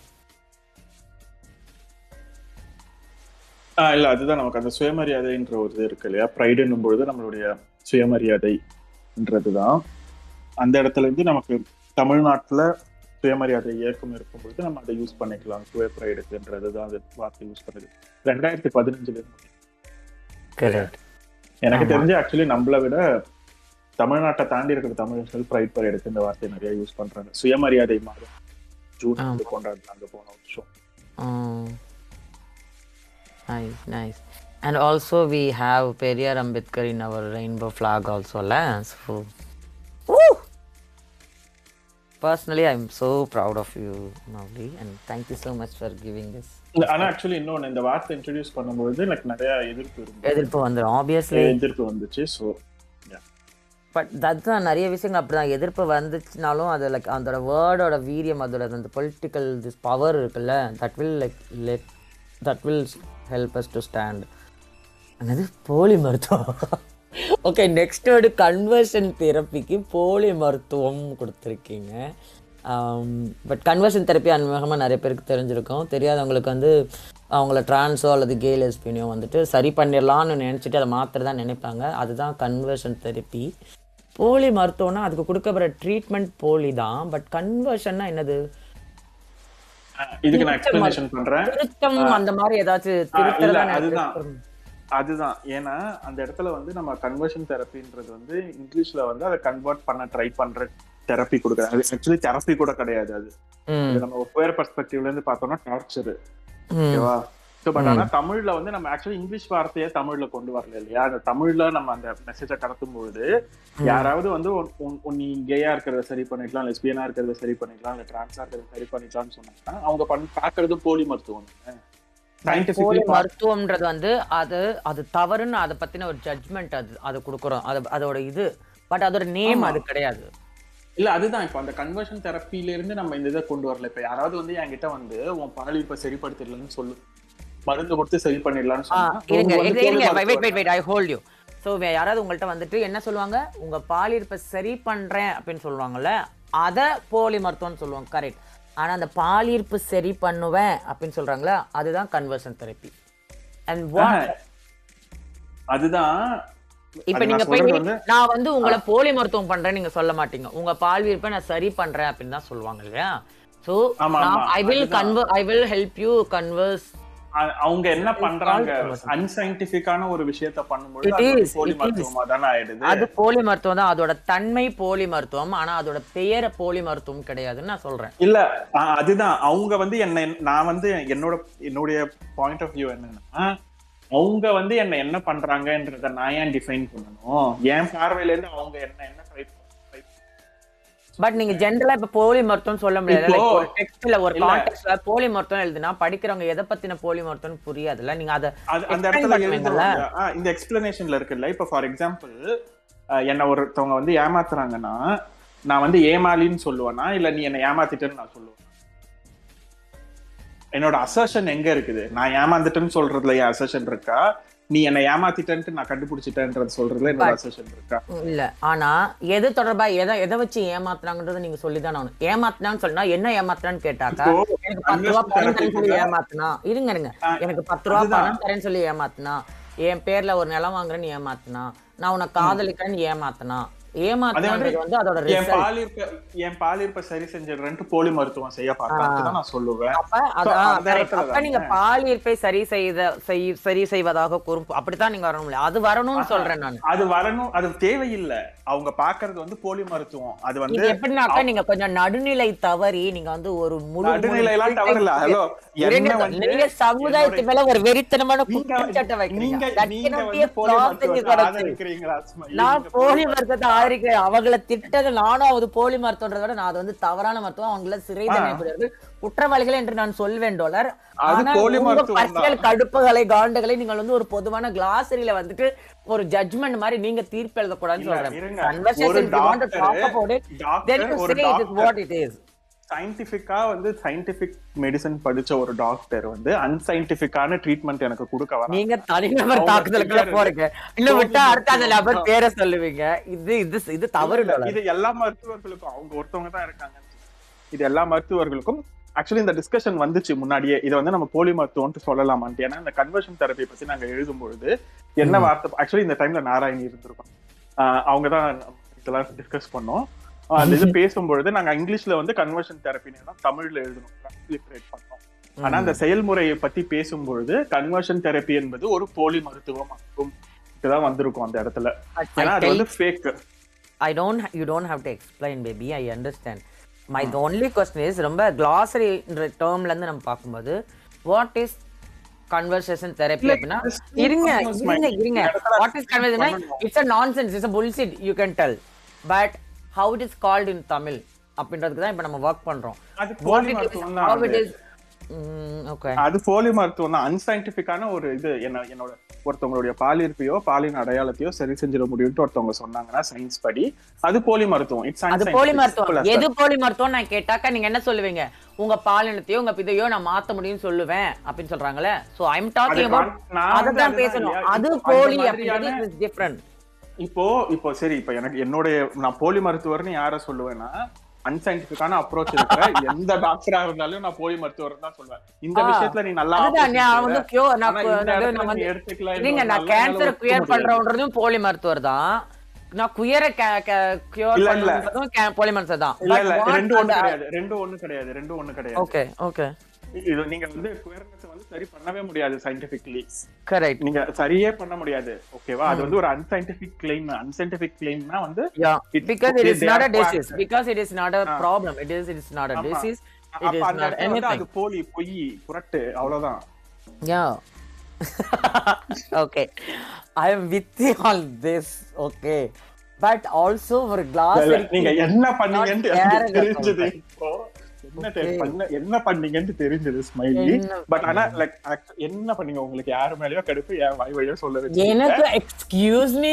ஆ இல்லை அதுதான் நமக்கு அந்த சுயமரியாதைன்ற ஒரு இது இருக்கு இல்லையா. ப்ரைடுன்னும் பொழுது நம்மளுடைய சுயமரியாதைன்றது தான். அந்த இடத்துல இருந்து நமக்கு தமிழ்நாட்டில் சுயமரியாதை இயக்கம் இருக்கும்பொழுது நம்ம அதை யூஸ் பண்ணிக்கலாம். சுய ப்ரைடுன்றது தான் அது வார்த்தை யூஸ் பண்ணுது. ரெண்டாயிரத்தி பதினஞ்சுல கரெக்ட். எனக்கு தெரிஞ்சு ஆக்சுவலி நம்மளை விட தமிழ்நாட்டை தாண்டி இருக்கிற தமிழர்கள் ப்ரைட் பரேடுக்கு இந்த வார்த்தையை நிறைய யூஸ் பண்ணுறாங்க. சுயமரியாதை மாதம் ஜூன் கொண்டாடுறாங்க போன வருஷம். Nice, nice. And also we have Periyar Ambedkar in our rainbow flag also, la. So, woo! Personally, I'm so proud of you, Moulee, and thank you so much for giving this. ஆனா actually இன்னொன்னு இந்த வார்த்தை introduce பண்ணும்போது எனக்கு நிறைய எதிர்ப்பு எதிர்ப்பு வந்துடும் ஆப்வியஸ்லி எதிர்ப்பு வந்துச்சு. ஸோ பட் அதுதான் நிறைய விஷயங்கள் அப்படிதான் எதிர்ப்பு வந்துச்சுனாலும் அது லைக் அதோட வேர்டோட வீரியம் அதோட அந்த பொலிட்டிக்கல் திஸ் பவர் இருக்குல்ல that will like let that will help us to stand. அது போலி மருத்துவம். ஓகே, நெக்ஸ்ட் ஒரு கன்வர்ஷன் தெரப்பிக்கு போலி மருத்துவம் கொடுத்துருக்கீங்க. பட் கன்வர்ஷன் தெரப்பி அனுபவமாக நிறைய பேருக்கு தெரிஞ்சிருக்கும். தெரியாதவங்களுக்கு வந்து அவங்கள ட்ரான்ஸோ அல்லது கே லெஸ்பியனோ வந்துட்டு சரி பண்ணிடலான்னு நினச்சிட்டு அதை மாத்திரை தான் நினைப்பாங்க. அதுதான் கன்வர்ஷன் தெரப்பி. போலி மருத்துவம்னா அதுக்கு கொடுக்கப்படுற ட்ரீட்மெண்ட் போலி தான். பட் கன்வர்ஷன்னா என்னது? இதுக்கு நான் எக்ஸ்பிளனேஷன் பண்றேன். திருத்தம் அந்த மாதிரி ஏதாச்சும் திருத்தம் அதுதான். ஏன்னா அந்த இடத்துல வந்து நம்ம கன்வர்ஷன் தெரப்பின்றது வந்து இங்கிலீஷ்ல வந்து அதை கன்வெர்ட் பண்ண ட்ரை பண்ற தெரப்பி கொடுக்குறாங்க. அது ஆக்சுவலி தெரப்பி கூட கிடையாது. அது நம்ம வேற பெர்ஸ்பெக்டிவ்ல இருந்து பார்த்தோம்னா டார்ச்சர். ஓகேவா? ஸோ பட் ஆனால் தமிழ்ல வந்து நம்ம ஆக்சுவலி இங்கிலீஷ் வார்த்தையை தமிழ்ல கொண்டு வரல இல்லையா? அந்த தமிழ்ல நம்ம அந்த மெசேஜை கடத்தும்பொழுது யாராவது வந்து நீ கேயா இருக்கிறத சரி பண்ணிக்கலாம், லெஸ்பியனா இருக்கிறத சரி பண்ணிக்கலாம், இல்லை டிரான்ஸா இருக்கிறத சரி பண்ணிக்கலாம்னு சொன்னாங்கன்னா அவங்க பண்ணி பார்க்கறது போலி மருத்துவம். போலி மருத்துவம்ன்றது வந்து அது அது தவறுன்னு அதை பத்தின ஒரு ஜட்மெண்ட் அது அதை கொடுக்குறோம். அது அதோட இது பட் அதோட நேம் அது கிடையாது இல்ல. அதுதான் இப்போ அந்த கன்வர்ஷன் தெரப்பில இருந்து நம்ம இந்த இதை கொண்டு வரல. இப்போ யாராவது வந்து என்கிட்ட வந்து உன் பால் இப்ப சரிப்படுத்திடலன்னு சொல்லு, மருந்து கொடுத்து சரி பண்ணிடலாம்னு ஸோ யாராவது உங்கள்கிட்ட வந்துட்டு என்ன சொல்லுவாங்க, உங்க பால் இருப்ப சரி பண்றேன் அப்படின்னு சொல்லுவாங்கல்ல, அதை போலி மருத்துவம்னு சொல்லுவாங்க. கரெக்ட். ஆனால் அந்த பாலியர்ப்பு சரி பண்ணுவேன் அப்படின்னு சொல்கிறாங்களே அதுதான் கன்வர்ஷன் தெரப்பி. அண்ட் வாட் அதுதான் இப்போ நீங்கள் போய் நான் வந்து உங்களை போலி மருத்துவம் பண்ணுறேன்னு நீங்கள் சொல்ல மாட்டீங்க. உங்கள் பால்வியர்ப்பை நான் சரி பண்ணுறேன் அப்படின்னு தான் சொல்லுவாங்க இல்லையா? So I will convert I will help you converse. அவங்க என்ன பண்றாங்க, அன்சைன்டிஃபிக்கான ஒரு விஷயத்தை பண்ணும்போது போலி மருத்துவமா தானே ஆயிடுது. அது போலி மருத்துவம் தான். அதோட தன்மை போலி மருத்துவம், ஆனா அதோட பெயரை போலி மருத்துவம் கிடையாதுன்னு நான் சொல்றேன். இல்ல அதுதான். அவங்க வந்து என்ன, நான் வந்து என்னோட என்னுடைய பாயிண்ட் ஆஃப் வியூ என்னன்னா, அவங்க வந்து என்ன என்ன பண்றாங்கன்றத நான் ஏன் டிஃபைன் பண்ணணும்? என் பார்வையில இருந்து அவங்க என்ன என்ன ட்ரை பட் நீங்க ஜென்ரலா இப்ப போலி மருத்துவம் சொல்ல முடியாது. ஒரு டெக்ஸ்ட்ல ஒரு கான்டெக்ஸ்ட்ல போலி மருத்துவம் எழுதுனா படிக்கிறவங்க எதை பத்தின போலி மருத்துவம் புரியாதுல்ல. நீங்க அத அந்த இடத்துல எழுதுறீங்களா? இந்த எக்ஸ்பிளனேஷன்ல இருக்குல்ல. இப்ப ஃபார் எக்ஸாம்பிள் என்ன ஒருத்தவங்க வந்து ஏமாத்துறாங்கன்னா நான் வந்து ஏமாலின்னு சொல்லுவேனா, இல்ல நீ என்ன ஏமாத்திட்டேன்னு நான் சொல்லுவேன்? என்னோட அசர்ஷன் எங்க இருக்குது? நான் ஏமாந்துட்டேன்னு சொல்றதுல என் அசர்ஷன் இருக்கா? நீ என்ன ஏமாத்திட்டேன்ட்டு நான் கண்டுபிடிச்சிட்டேன்றது சொல்றதுல என்னோட அசர்ஷன் இருக்கா? இல்ல. ஆனா எது தொடர்பா எதை எதை வச்சு ஏமாத்துறாங்கன்றது நீங்க சொல்லிதான் ஆகணும். ஏமாத்தினான்னு சொன்னா என்ன ஏமாத்தினான்னு கேட்டாக்கா, எனக்கு பத்து ரூபா பணம் தரேன்னு சொல்லி ஏமாத்தினா, இருங்க இருங்க எனக்கு பத்து ரூபா பணம் தரேன்னு சொல்லி ஏமாத்தினா, என் பேர்ல ஒரு நிலம் வாங்குறேன்னு ஏமாத்தினா, நான் உன காதலிக்கிறேன்னு ஏமாத்தினா, ஏமாத்தினது வந்து அதோட என் பாலியற்ப சரி செஞ்சிடறேன்னு போலி மருத்துவம் செய்ய பார்த்தான்னு நான் சொல்லுவேன். அப்ப நீங்க பாலியற்பை சரி செய்த சரி செய்வதாக கூறும். அப்படித்தான் நீங்க வரணும். அது வரணும்னு சொல்றேன் நான். அது வரணும். அது தேவையில்லை. அவங்க பாக்குறது வந்து போலி மருத்துவம். அது வந்து எப்படின்னாக்கா நீங்க கொஞ்சம் நடுநிலை தவறி நீங்க வந்து ஒரு முழு நடுநிலை எல்லாம் தவறல. ஹலோ, நீங்க சமுதாயத்து மேல ஒரு வெறித்தனமான குற்றச்சாட்டை வைக்கிறீங்க. அவங்களை திட்டது நானும் அது போலி மருத்துவன்றத விட அது வந்து தவறான மருத்துவம். அவங்கள சிறை தண்டனை குற்றவாளிகள் என்று நான் சொல்வேன். டாலர் கடுப்புகளை காண்டுகளை நீங்கள் வந்து ஒரு பொதுவான கிளாசரியில வந்துட்டு ஒரு ஜட்மெண்ட் மாதிரி நீங்க தீர்ப்பு எழுதக்கூடாதுன்னு சொல்றேன். சயின்டிஃபிக்கா வந்து சயின்டிஃபிக் மெடிசன் படிச்ச ஒரு டாக்டர் வந்து அன்சயின்டிஃபிக்கான ட்ரீட்மெண்ட் எனக்கு கொடுக்க வர நீங்க தனிநபர் தாக்குதலுக்குள்ள போறீங்க. இன்னும் விட்டா அடுத்த அந்த நபர் பேரை சொல்லுவீங்க. இது இது இது தவறு. இது எல்லா மருத்துவர்களுக்கும் அவங்க ஒருத்தவங்க தான் இருக்காங்க. இது எல்லா மருத்துவர்களுக்கும் ஆக்சுவலி இந்த டிஸ்கஷன் வந்துச்சு முன்னாடியே. இதை வந்து நம்ம போலி மருத்துவம்னு சொல்லலாமான்ட்டு. ஏன்னா இந்த கன்வர்ஷன் தெரப்பி பத்தி நாங்க எழுதும்பொழுது என்ன வார்த்தை ஆக்சுவலி இந்த டைம்ல நாராயணி இருந்திருக்கோம். அவங்க தான் இதெல்லாம் டிஸ்கஸ் பண்ணோம். அந்த இது பேசும்பொழுது நாங்க இங்கிலீஷ்ல வந்து கன்வர்ஷன் தெரப்பின்னு தான் தமிழ்ல எழுதணும், ட்ரான்ஸ்லிட்ரேட் பண்ணோம். ஆனா அந்த செயல்முறையை பத்தி பேசும்பொழுது கன்வர்ஷன் தெரப்பி என்பது ஒரு போலி மருத்துவம் ஆகும் இதுதான் வந்திருக்கும் அந்த இடத்துல. ஏன்னா அது வந்து fake. I don't you don't have to explain baby, I understand. My the only question is ரொம்ப கிளாசரின்ற டேர்ம்ல இருந்து நம்ம பார்க்கும்போது வாட் இஸ் கன்வர்சேஷன் தெரப்பி அப்படின்னா இருங்க இருங்க இருங்க what is conversation? It's a nonsense, it's a bullshit, you can tell. But how it is called in Tamil? அப்படின்றதுக்கு தான் இப்போ நம்ம வர்க் பண்ணுறோம். அது போலி மருத்துவம் தான், அன்சைன்டிஃபிக்கான ஒரு இது. என்ன என்னோட ஒருத்தவங்களுடைய பாலியற்பையோ பாலின் அடையாளத்தையோ சரி செஞ்சிட முடியும்னு ஒருத்தவங்க சொன்னாங்கன்னா சயின்ஸ் படி அது போலி மருத்துவம். இட்ஸ் அது போலி மருத்துவம். எது போலி மருத்துவம் நான் கேட்டாக்கா நீங்க என்ன சொல்லுவீங்க? உங்க பாலினத்தையோ உங்க இதையோ நான் மாத்த முடியும் சொல்லுவேன் அப்படின்னு சொல்றாங்களே. So I am talking about அதுதான் பேசணும். அது போலி அப்படிங்கிறது இஸ் டிஃபரண்ட். இப்போ இப்போ சரி, இப்போ எனக்கு என்னுடைய நான் போலி மருத்துவர்னு யார சொல்லுவேன்னா அன்சைன்டிஃபிக்கான அப்ரோச் இருக்கிற எந்த டாக்டரா இருந்தாலும் நான் போலி மருத்துவர் தான் சொல்வேன். இந்த விஷயத்துல நீ நல்லா எடுத்துக்கலாம். போலி மருத்துவர் தான் இது. நீங்க வந்து குயர்னஸ் வந்து சரி பண்ணவே முடியாது சயின்டிஃபிக்லி. கரெக்ட். நீங்க சரியே பண்ண முடியாது. ஓகேவா? அது வந்து ஒரு அன்சைன்டிஃபிக் claim. Unscientific claimனா வந்து because it is not a disease, because it is not a problem, it is it is not a disease, it is not anything. அது போலி, பொய், புரட்டு, அவ்வளவுதான். Yeah. Okay. I am with you on this. Okay. But also for glass நீங்க என்ன பண்ணீங்கன்னு தெரிஞ்சது இப்போ. என்ன பண்ணீங்கன்னு தெரிஞ்சது ஸ்மைலி. பட் ஆனா லைக் என்ன பண்ணீங்க? உங்களுக்கு யாரு மேலயோ கடுப்பு ஏன் வாய் வழியோ சொல்லுங்க எனக்கு. Excuse me.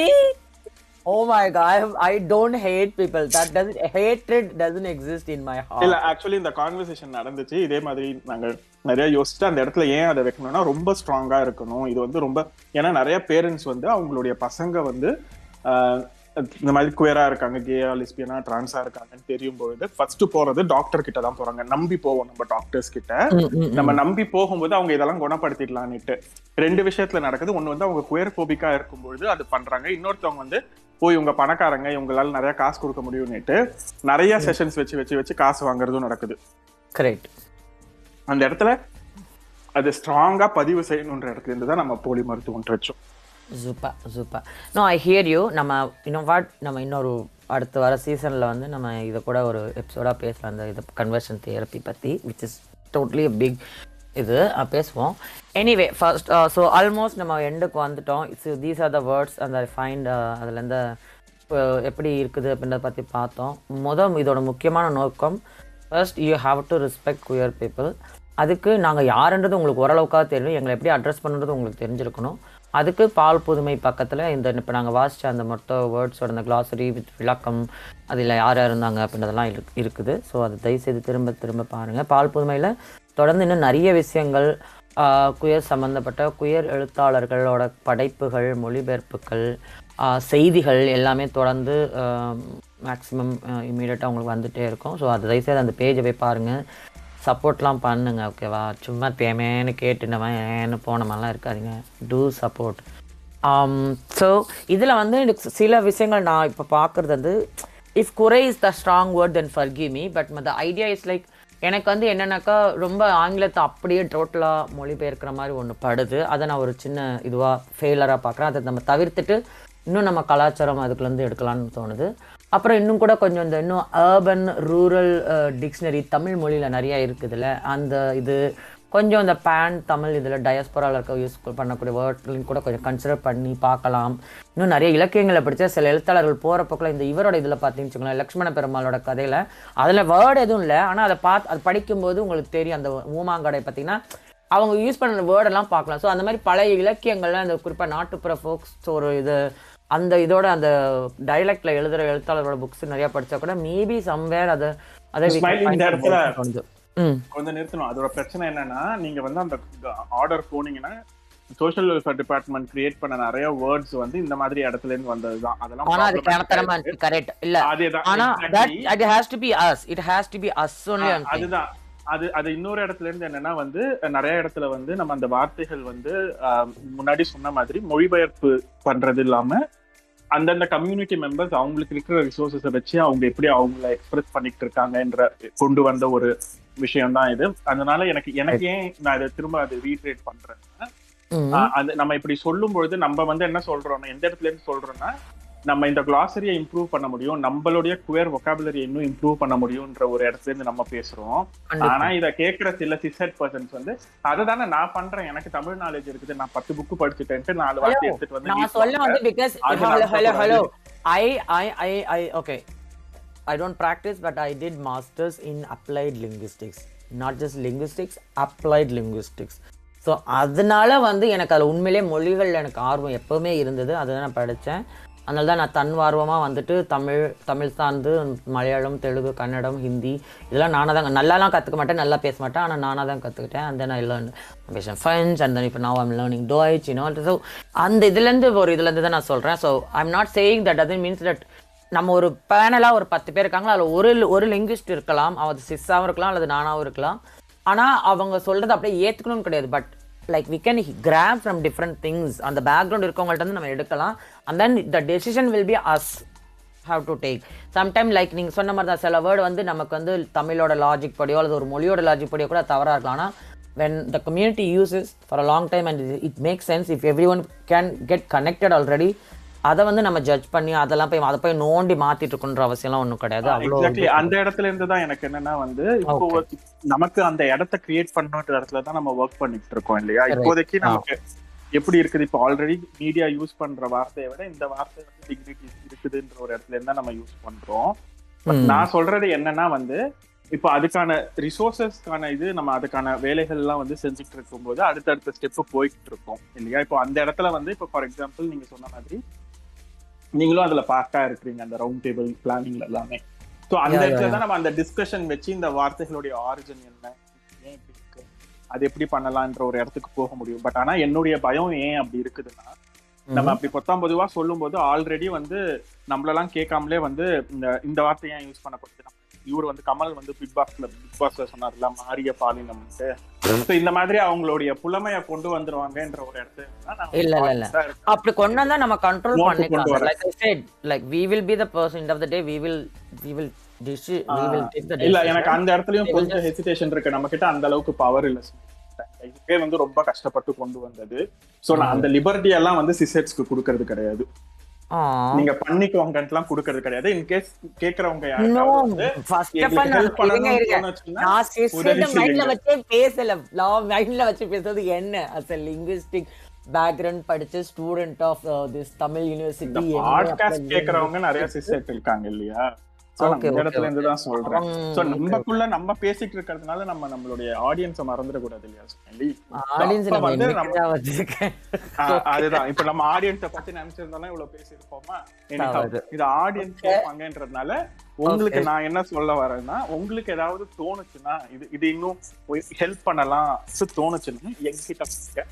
Oh my god, I don't hate people. That doesn't, hatred doesn't exist in my heart. இல்ல actually இந்த கான்வர்சேஷன் நடந்துச்சு இதே மாதிரி. நாங்க நிறைய யோசிச்சு அந்த இடத்துல ஏன் அதை வைக்கணும்னா ரொம்ப ஸ்ட்ராங்கா இருக்கணும். இது வந்து ரொம்ப ஏன்னா நிறைய பேரண்ட்ஸ் வந்து அவங்களுடைய பசங்க வந்து இந்த மாதிரி குயரா இருக்காங்க, கேயா லிஸ்பியனா டிரான்ஸா இருக்காங்கன்னு தெரியும் போது ஃபர்ஸ்ட் போறது டாக்டர் கிட்ட தான் போறாங்க. நம்பி போவோம் நம்ம டாக்டர்ஸ் கிட்ட. நம்ம நம்பி போகும்போது அவங்க இதெல்லாம் குணப்படுத்திடலான்னுட்டு ரெண்டு விஷயத்துல நடக்குது. ஒண்ணு வந்து அவங்க குயர் போபிக்கா இருக்கும்போது அது பண்றாங்க. இன்னொருத்தவங்க வந்து போய் இவங்க பணக்காரங்க, இவங்களால நிறைய காசு கொடுக்க முடியும்னுட்டு நிறைய செஷன்ஸ் வச்சு வச்சு வச்சு காசு வாங்குறதும் நடக்குது. கரெக்ட். அந்த இடத்துல அது ஸ்ட்ராங்கா பதிவு செய்யணுன்ற இடத்துல இருந்து தான் நம்ம போலி மருத்துவம்ன்ற வச்சோம். Super super. No I hear you. நம்ம இன்னும் வாட் நம்ம இன்னொரு அடுத்த வர சீசனில் வந்து நம்ம இதை கூட ஒரு எபிசோடாக பேசலாம். அந்த இதை கன்வர்ஷன் தியரப்பி பற்றி விச் இஸ் டோட்லி பிக் இது பேசுவோம். எனிவே ஃபர்ஸ்ட் ஸோ ஆல்மோஸ்ட் நம்ம எண்டுக்கு வந்துட்டோம். It's these are the words அந்த ஃபைண்ட் அதுலேருந்து எப்படி இருக்குது அப்படின்றத பற்றி பார்த்தோம். முதல் இதோட முக்கியமான நோக்கம் first you have to respect queer people. அதுக்கு நாங்கள் யாருன்றது உங்களுக்கு ஓரளவுக்காக தெரியும். எங்களை எப்படி அட்ரஸ் பண்ணுறது உங்களுக்கு தெரிஞ்சிருக்கணும். அதுக்கு பால் புதுமை பக்கத்தில் இந்த இப்போ நாங்கள் வாசித்த அந்த மொத்த வேர்ட்ஸோட அந்த கிளாஸரி வித் விளக்கம் அதில் யார் யார் இருந்தாங்க அப்படின்றதெல்லாம் இரு இருக்குது ஸோ அதை தயவுசெய்து திரும்ப திரும்ப பாருங்கள். பால் புதுமையில் தொடர்ந்து இன்னும் நிறைய விஷயங்கள் குயர் சம்மந்தப்பட்ட குயர் எழுத்தாளர்களோட படைப்புகள், மொழிபெயர்ப்புகள், செய்திகள் எல்லாமே தொடர்ந்து மேக்ஸிமம் இமீடியட்டாக உங்களுக்கு வந்துகிட்டே இருக்கும். ஸோ அதை தயவுசெய்து அந்த பேஜை போய் பாருங்கள், சப்போர்ட்லாம் பண்ணுங்க. ஓகேவா? சும்மா தேமேன்னு கேட்டுனவன் ஏன்னு போனமெல்லாம் இருக்காதிங்க. To support. ஸோ இதில் வந்து எனக்கு சில விஷயங்கள் நான் இப்போ பார்க்குறது வந்து இஃப் குறை is the strong word then forgive me. But the idea is like எனக்கு வந்து என்னென்னாக்கா ரொம்ப ஆங்கிலத்தை அப்படியே டோட்டலாக மொழிபெயர்க்கிற மாதிரி ஒன்று படுது. அதை நான் ஒரு சின்ன இதுவாக ஃபெயிலராக பார்க்குறேன். அதை நம்ம தவிர்த்துட்டு இன்னும் நம்ம கலாச்சாரம் அதுக்குலேருந்து எடுக்கலான்னு தோணுது. அப்புறம் இன்னும் கூட கொஞ்சம் இந்த இன்னும் அர்பன் ரூரல் டிக்ஷனரி தமிழ் மொழியில் நிறையா இருக்குதுல்ல, அந்த இது கொஞ்சம் இந்த பேன் தமிழ் இதில் டயஸ்போராவில் இருக்க யூஸ் பண்ணக்கூடிய வேர்ட்லையும் கூட கொஞ்சம் கன்சிடர் பண்ணி பார்க்கலாம். இன்னும் நிறைய இலக்கியங்களை படித்த சில எழுத்தாளர்கள் போகிற பக்கம் இந்த இவரோட இதில் பார்த்தீங்கன்னு வச்சுக்கோங்களேன், லக்ஷ்மண பெருமாளோட கதையில் அதில் வேர்டு எதுவும் இல்லை. ஆனால் அதை பார்த்து அது படிக்கும்போது உங்களுக்கு தெரியும் அந்த ஊமாங்கடை பார்த்திங்கன்னா அவங்க யூஸ் பண்ணுற வேர்டெல்லாம் பார்க்கலாம். ஸோ அந்த மாதிரி பழைய இலக்கியங்கள்லாம் இந்த குறிப்பாக நாட்டுப்புற ஃபோக்ஸ் ஒரு இது அந்த இதோட அந்த டைலக்டில் எழுதுகிற எழுத்தாளரோட புக்ஸ் நிறையா படித்தா கூட மேபி சம்வேர் அதை அதை கொஞ்சம் நிறுத்தணும். அதோட பிரச்சனை என்னன்னா நீங்க வந்து அந்த ஆர்டர் போனீங்கன்னா சோஷியல் வெல்ஃபேர் டிபார்ட்மெண்ட் கிரியேட் பண்ண நிறைய வேர்ட்ஸ் வந்து இந்த மாதிரி இடத்துல இருந்து வந்ததுதான். அதெல்லாம் ஆனா அது கனதரமா இருக்கு. கரெக்ட். இல்ல ஆனா that it has to be as, it has to be as only. அதுதான் அது அது இன்னொரு இடத்துல இருந்து என்னன்னா வந்து நிறைய இடத்துல வந்து நம்ம அந்த வார்த்தைகள் வந்து முன்னாடி சொன்ன மாதிரி மொழிபெயர்ப்பு பண்றது இல்லாம அந்தந்த கம்யூனிட்டி மெம்பர்ஸ் அவங்களுக்கு இருக்கிற ரிசோர்ஸஸை வச்சு அவங்க எப்படி அவங்கள எக்ஸ்பிரஸ் பண்ணிட்டு இருக்காங்கன்ற கொண்டு வந்த ஒரு விஷயம் தான் இது. அதனால எனக்கு எனக்கு ஏன் நான் இதை திரும்ப அதை ரீட்ரேட் பண்றேன்னா அது நம்ம இப்படி சொல்லும் பொழுது நம்ம வந்து என்ன சொல்றோம்னா எந்த இடத்துல இருந்து சொல்றோம்னா நம்ம இந்த கிளாஸரியை இம்ப்ரூவ் பண்ண முடியும், நம்மளுடைய குயர் வொகாபுலரி இன்னும் இம்ப்ரூவ் பண்ண முடியும்ன்ற ஒரு இடத்துல இருந்து நம்ம பேசுறோம். ஆனா இதை கேட்கிற சில சிசட் பர்சன்ஸ் வந்து அதை தானே நான் பண்றேன், எனக்கு தமிழ் நாலேஜ் இருக்குது, நான் பத்து புக்கு படிச்சுட்டேன்ட்டு நாலு வார்த்தை எடுத்துட்டு வந்து நான் சொல்ல வந்து because hello hello I I I I okay I don't practice, but I did masters in applied linguistics. Not just linguistics, applied linguistics. So அதனால் வந்து எனக்கு அதில் உண்மையிலே மொழிகள் எனக்கு ஆர்வம் எப்போவுமே இருந்தது. அதை தான் நான் படித்தேன். அதனால தான் நான் தன்வார்வமாக வந்துட்டு தமிழ் தமிழ் சார்ந்து மலையாளம், தெலுங்கு, கன்னடம், ஹிந்தி இதெல்லாம் நானாக தான் நல்லாலாம் கற்றுக்க மாட்டேன், நல்லா பேச மாட்டேன், ஆனால் நானாக தான் கற்றுக்கிட்டேன். அந்த நான் லேர்ன் பேசுகிறேன் ஃப்ரெஞ்ச், அந்த இப்போ நான் ஐம் லேர்னிங் டோய்ச் இன்னும். ஸோ அந்த இதுலேருந்து ஒரு இதுலேருந்து தான் நான் சொல்கிறேன். So I'm not saying that doesn't means that நம்ம ஒரு பேனலாக ஒரு பத்து பேர் இருக்காங்களா, அதில் ஒரு ஒரு லிங்குவிஸ்ட் இருக்கலாம், அது சிஸ்ஸாகவும் இருக்கலாம் அல்லது நானாகவும் இருக்கலாம். ஆனால் அவங்க சொல்கிறது அப்படியே ஏற்றுக்கணும்னு கிடையாது. But like we can grab from different things. அந்த பேக்ரவுண்ட் இருக்கவங்கள்ட்ட வந்து நம்ம எடுக்கலாம். And then the decision will be as how to take. Sometime like நீங்கள் சொன்ன மாதிரி தான் சில வேர்டு வந்து நமக்கு வந்து தமிழோட லாஜிக் படியோ அல்லது ஒரு மொழியோட லாஜிக் படியோ கூட தவறாக இருக்கலாம். ஆனால் when the community uses for a long time and it makes sense, if everyone can get connected already, அதை வந்து நம்ம ஜட்ஜ் பண்ணி அதெல்லாம் போய் அதை போய் நோண்டி மாத்திட்டு இருக்குன்ற அவசியம்லாம் ஒன்றும் கிடையாது. எக்ஸாக்ட்லி அந்த இடத்துல இருந்து தான் எனக்கு என்னன்னா வந்து இப்போ நமக்கு அந்த இடத்த கிரியேட் பண்ணுன்ற இடத்துல தான் நம்ம ஒர்க் பண்ணிட்டு இருக்கோம் இல்லையா. இப்போதைக்கு நமக்கு எப்படி இருக்குது, இப்போ ஆல்ரெடி மீடியா யூஸ் பண்ற வார்த்தையை விட இந்த வார்த்தை வந்து டிகினிட்டி இருக்குதுன்ற ஒரு இடத்துல இருந்தா நம்ம யூஸ் பண்றோம். நான் சொல்றது என்னன்னா வந்து இப்போ அதுக்கான ரிசோர்சஸ்க்கான இது நம்ம அதுக்கான வேலைகள்லாம் வந்து செஞ்சுட்டு இருக்கும்போது அடுத்தடுத்த ஸ்டெப்பு போய்கிட்டு இருக்கோம் இல்லையா. இப்போ அந்த இடத்துல வந்து இப்போ ஃபார் எக்ஸாம்பிள் நீங்க சொன்ன மாதிரி நீங்களும் அதுல பார்ட்டா இருக்கிறீங்க அந்த ரவுண்ட் டேபிள் பிளானிங்ல எல்லாமே. ஸோ அந்த இடத்துல தான் நம்ம அந்த டிஸ்கஷன் வச்சு இந்த வார்த்தைகளுடைய ஆரிஜின் என்ன, ஏன் இப்படி இருக்கு, அது எப்படி பண்ணலான்ற ஒரு இடத்துக்கு போக முடியும். பட் ஆனா என்னுடைய பயம் ஏன் அப்படி இருக்குதுன்னா, நம்ம அப்படி பொத்தாம் பொதுவா சொல்லும் போது ஆல்ரெடி வந்து நம்மளெல்லாம் கேட்காமலே வந்து இந்த இந்த வார்த்தை ஏன் யூஸ் பண்ணப்படுது. இவர் வந்து கமல் வந்து பிக் பாஸ்ல பிக் பாஸ்ல சொன்னார்ல மாரிய பாலினம்ட்டு. ஸோ இந்த மாதிரி அவங்களுடைய புலமையை கொண்டு வந்துருவாங்கன்ற ஒரு இடத்துல இல்ல இல்ல அப்படி கொண்டு வந்தா நம்ம கண்ட்ரோல் பண்ணிக்கலாம். Like I said, like we will be the person end of the day, we will we will decide, we will take the decision. இல்ல எனக்கு அந்த இடத்துலயும் கொஞ்சம் ஹெசிடேஷன் இருக்கு. நம்ம கிட்ட அந்த அளவுக்கு பவர் இல்ல. இதுவே வந்து ரொம்ப கஷ்டப்பட்டு கொண்டு வந்தது. ஸோ நான் அந்த லிபர்ட்டி எல்லாம் வந்து சிசெட்ஸ்க்கு கொடுக்கறது கிடையாது. நீங்க பண்ணிக்குவாங்கலாம் கொடுக்கறது கிடையாது. இன்கேஸ் கேக்குறவங்க யாராவது என்ன அசல் லிங்குவிஸ்டிக் பேக்ரவுண்ட் படிச்சு student of this Tamil university podcast கேக்குறவங்க நிறைய சிஸ்டர் இருக்காங்க இல்லையா. சோ இந்த இடத்துல இருந்து தான் சொல்றேன். சோ நமக்குள்ள நம்ம பேசிட்டு இருக்கிறதுனால நம்ம நம்மளுடைய ஆடியன்ஸை மறந்துட கூடாது இல்லையா. ஆடியன்ஸ் வந்து நம்ம வச்சிருக்கேன் அதுதான். இப்போ நம்ம ஆடியன்ஸை பத்தி நினைச்சிருந்தோம்னா இவ்வளவு பேசியிருப்போமா. இது ஆடியன்ஸ் கேட்பாங்கன்றதுனால உங்களுக்கு நான் என்ன சொல்ல வரேன்னா, உங்களுக்கு ஏதாவது தோணுச்சுன்னா இது இது இன்னும் ஹெல்ப் பண்ணலாம் தோணுச்சுன்னா எங்கிட்ட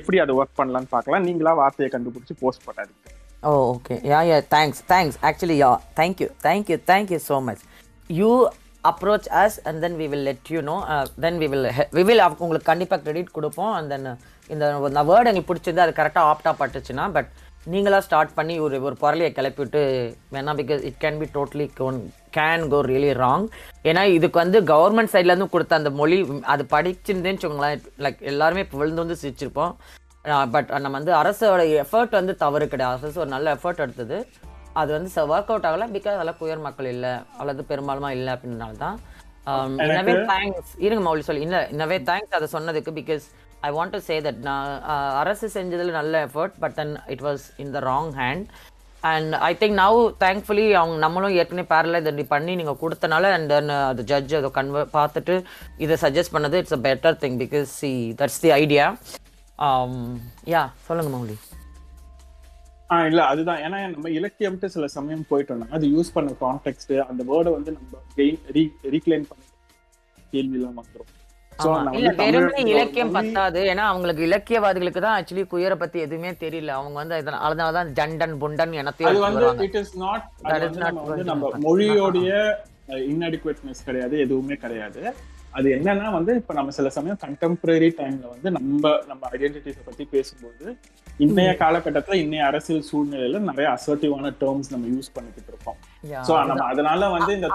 எப்படி அதை ஒர்க் பண்ணலாம்னு பார்க்கலாம். நீங்களா வார்த்தையை கண்டுபிடிச்சு போஸ்ட் பண்ணாதீங்க. Oh, okay. Yeah, yeah. Thanks. Thanks. Actually, yeah. Thank you. Thank you. Thank you so much. You approach us and then we will let you know. Uh, then we will, we will உங்களுக்கு கண்டிப்பாக credit கொடுப்போம். அந்த இந்த word எங்களுக்கு பிடிச்சிருந்து அது கரெக்டாக ஆப்டாக பட்டுச்சுன்னா, பட் நீங்களாக ஸ்டார்ட் பண்ணி ஒரு ஒரு பொருளையை கிளப்பிவிட்டு வேணா, because it can be totally can go really wrong. ஏன்னா இதுக்கு வந்து கவர்மெண்ட் சைட்லேருந்து கொடுத்த அந்த மொழி அது படிச்சிருந்தேன்னு வச்சுக்கோங்களேன், லைக் எல்லாருமே இப்போ விழுந்து வந்து சிரிச்சிருப்போம். பட் நம்ம வந்து அரசோட எஃபர்ட் வந்து தவறு கிடையாது. அரசு ஒரு நல்ல எஃபர்ட் எடுத்தது, அது வந்து ஒர்க் அவுட் ஆகலை பிகாஸ் அதெல்லாம் குயர் மக்கள் இல்லை அல்லது பெரும்பாலுமா இல்லை அப்படின்னால தான். இன்னவே தேங்க்ஸ் இருங்க மௌலி சொல்லி இல்லை இன்னவே தேங்க்ஸ் அதை சொன்னதுக்கு. Because I want to say that நான் அரசு செஞ்சதில் நல்ல effort, but then it was in the wrong hand. And I think now thankfully அவங்க நம்மளும் ஏற்கனவே பேரல இதை பண்ணி நீங்கள் கொடுத்தனால அண்ட் தென் அது ஜட்ஜ் அதை கன்வெர்ட் பார்த்துட்டு இதை சஜஸ்ட் பண்ணது it's a better thing. Because see that's the idea. Yeah சொல்லுங்க மௌலி. ஆ இல்லை அதுதான். ஏன்னா நம்ம இலக்கியம்ட்டு சில சமயம் போயிட்டோம்னா அது யூஸ் பண்ண கான்டெக்ட் அந்த வேர்டை வந்து நம்ம ரீக்ளைம் பண்ணி கேள்வியெல்லாம் வந்துடும். இல்லை வெறுமே இலக்கியம் பத்தாது. ஏன்னா அவங்களுக்கு இலக்கியவாதிகளுக்கு தான் ஆக்சுவலி குயரை பற்றி எதுவுமே தெரியல. அவங்க வந்து அதனால தான் ஜண்டன் புண்டன் எனத்தையும் மொழியோடைய இன்அடிக்வேட்னஸ் கிடையாது, எதுவுமே கிடையாது. அது என்னன்னா வந்து இப்ப நம்ம சில சமயம் கண்டெம்பரரி டைம்ல வந்து நம்ம நம்ம ஐடென்டிட்டிஸை பத்தி பேசும்போது இன்னைய காலகட்டத்துல இன்னைய அரசியல் சூழ்நிலையில நிறைய அசர்ட்டிவான டேர்ம்ஸ் நம்ம யூஸ் பண்ணிக்கிட்டு இருக்கோம். சோ நம்ம அதனால வந்து இந்த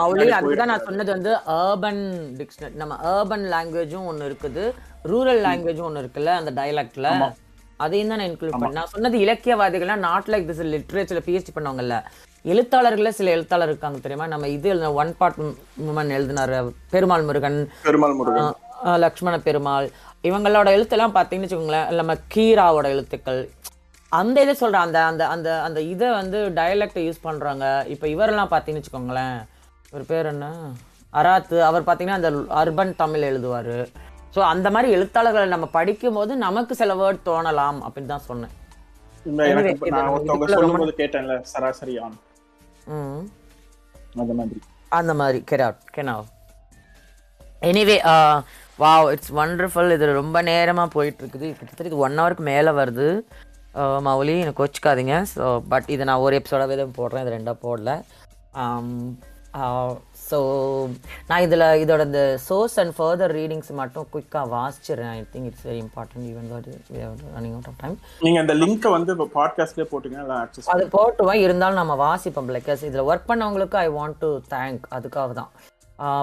மௌலி அதுதான் நான் சொன்னது வந்து அர்பன் டிக்ஷனரி. நம்ம அர்பன் லாங்குவேஜும் ஒண்ணு இருக்குது, ரூரல் லாங்குவேஜும் ஒண்ணு இருக்குல்ல அந்த டயலக்ட்ல, அதையும் தான் நான் இன்க்ளூட் பண்ண நான் சொன்னது. இலக்கியவாதிகள்லாம் நாட் லைக் திஸ் லிட்ரேச்சர்ல பிஹெச்டி பண்ணவங்கல்ல, எழுத்தாளர்களே சில எழுத்தாளர் இருக்காங்க தெரியுமா. நம்ம இது எழுதின ஒன் பார்ட் உமன் எழுதினாரு பெருமாள் முருகன், பெருமாள் முருகன், லக்ஷ்மண பெருமாள், இவங்களோட எழுத்தெல்லாம் பார்த்தீங்கன்னு வச்சுக்கோங்களேன். நம்ம கீராவோட எழுத்துக்கள் அந்த இதை சொல்கிறேன், அந்த அந்த அந்த அந்த இதை வந்து டயலெக்டை யூஸ் பண்ணுறாங்க. இப்போ இவரெல்லாம் பார்த்தீங்கன்னு வச்சுக்கோங்களேன், ஒரு பேர் என்ன அராத்து, அவர் பார்த்தீங்கன்னா அந்த அர்பன் தமிழ் எழுதுவார். ஸோ அந்த மாதிரி எழுத்தாளர்களை நம்ம படிக்கும் போது நமக்கு சில வேர்ட் தோணலாம் அப்படின்னு தான் சொன்னேன். அந்த மாதிரி எனிவே வாவ் இட்ஸ் வண்டர்ஃபுல். இது ரொம்ப நேரமாக போயிட்டுருக்குது, கிட்டத்தட்ட இது ஒன் ஹவருக்கு மேலே வருது. மௌலி எனக்கு கோச்சிக்காதீங்க. ஸோ பட் இதை நான் ஒரு எபிசோடாகவே தான் போடுறேன், இது ரெண்டாக போடல. ஸோ நான் இதில் இதோட இந்த சோர்ஸ் அண்ட் ஃபர்தர் ரீடிங்ஸ் மட்டும் குயிக்காக வாசிச்சிடுறேன். I think it's very important even running out of time. நீங்கள் அந்த லிங்க்கை வந்து இப்போ பாட்காஸ்ட்லேயே போட்டுங்க, அது போட்டுவேன். இருந்தாலும் நம்ம வாசிப்போம் பிளேக்கஸ். இதில் ஒர்க் பண்ணவங்களுக்கு ஐ வாண்ட் டு தேங்க். அதுக்காக தான்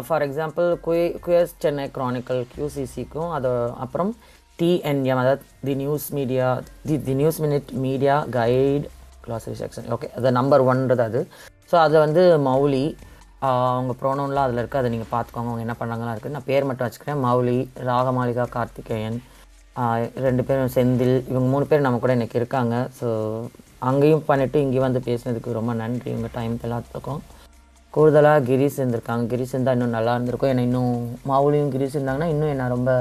ஃபார் எக்ஸாம்பிள் குய் குயஸ் சென்னை க்ரானிக்கல் கியூசிசிக்கும், அது அப்புறம் டிஎன்எம், அதாவது the news media, the the news minute media guide glossary section, okay அது நம்பர் ஒன்றது அது. ஸோ அது வந்து மௌலி, அவங்க ப்ரோனோன்லாம் அதில் இருக்குது, அதை நீங்கள் பார்த்துக்கோங்க அவங்க என்ன பண்ணாங்களா இருக்குது. நான் பேர் மட்டும் வச்சுக்கிறேன், மௌலி, ராகமாலிகா, கார்த்திகேயன், ரெண்டு பேரும் செந்தில், இவங்க மூணு பேர் நம்ம கூட எனக்கு இருக்காங்க. ஸோ அங்கேயும் பண்ணிவிட்டு இங்கேயும் வந்து பேசினதுக்கு ரொம்ப நன்றி. உங்கள் டைம் எல்லாத்துக்கும் கூடுதலாக கிரீஸ் இருந்திருக்காங்க, கிரீஸ் இருந்தால் இன்னும் நல்லா இருந்திருக்கும். ஏன்னா இன்னும் மௌலியும் கிரீஸ் இருந்தாங்கன்னா இன்னும் என்ன ரொம்ப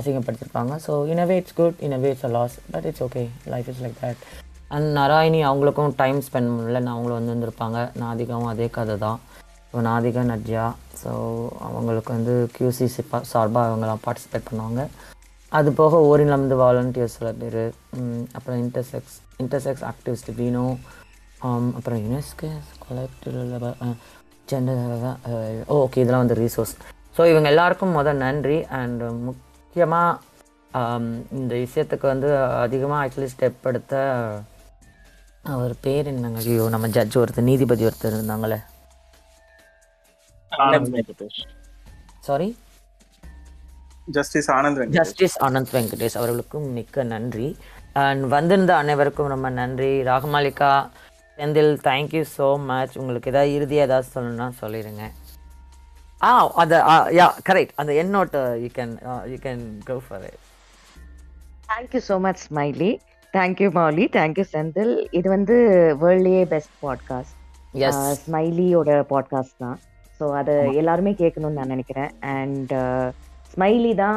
அசிங்கப்படுத்திருப்பாங்க. So anyway it's good, anyway it's a loss, but it's okay, life is like that. And Narayani அவங்களுக்கும் டைம் ஸ்பெண்ட் பண்ணல, நான் அவங்களும் வந்து இருந்திருப்பாங்க. நாதிகாவும் அதே கதை தான். ஸோ நாதிகா நட்யா, ஸோ அவங்களுக்கு வந்து கியூசிசி பா சார்பாக அவங்களாம் பார்ட்டிசிபேட் பண்ணுவாங்க. அது போக ஓரின்லேருந்து வாலண்டியர்ஸ் சில பேர், அப்புறம் இன்டர்செக்ஸ் இன்டர்செக்ஸ் ஆக்டிவிஸ்ட் வீணோ, அப்புறம் UNESCO collective gender, oh okay இதெல்லாம் வந்து ரீசோர்ஸ். ஸோ இவங்க எல்லாருக்கும் முதல் நன்றி. அண்ட் முக்கியமாக இந்த விஷயத்துக்கு வந்து அதிகமாக ஆக்சுவலி ஸ்டெப் எடுத்த அவர் பேர் என்னங்க, ஐயோ நம்ம ஜட்ஜ் ஒருத்தர், நீதிபதி ஒருத்தர் இருந்தாங்களே, sorry justice Anand justice ஆனந்த் வெங்கடேஷ் அவர்களுக்கும் மிக்க நன்றி. அண்ட் வந்திருந்த அனைவருக்கும் ரொம்ப நன்றி. Ragamalika, Senthil, thank you so much. உங்களுக்கு ஏதாவது இறுதியாக ஏதாவது சொல்லணும்னா சொல்லிடுங்க. ஆ அந்த யா கரெக்ட், அந்த என்னோட you can you can go for it. Thank you so much Smiley, thank you Mouli, thank you Senthil. இது வந்து வேர்ல்ட்லேயே பெஸ்ட் பாட்காஸ்ட், ஸ்மைலியோட பாட்காஸ்ட் தான். ஸோ அதை எல்லாருமே கேட்கணும்னு நான் நினைக்கிறேன். அண்ட் ஸ்மைலி தான்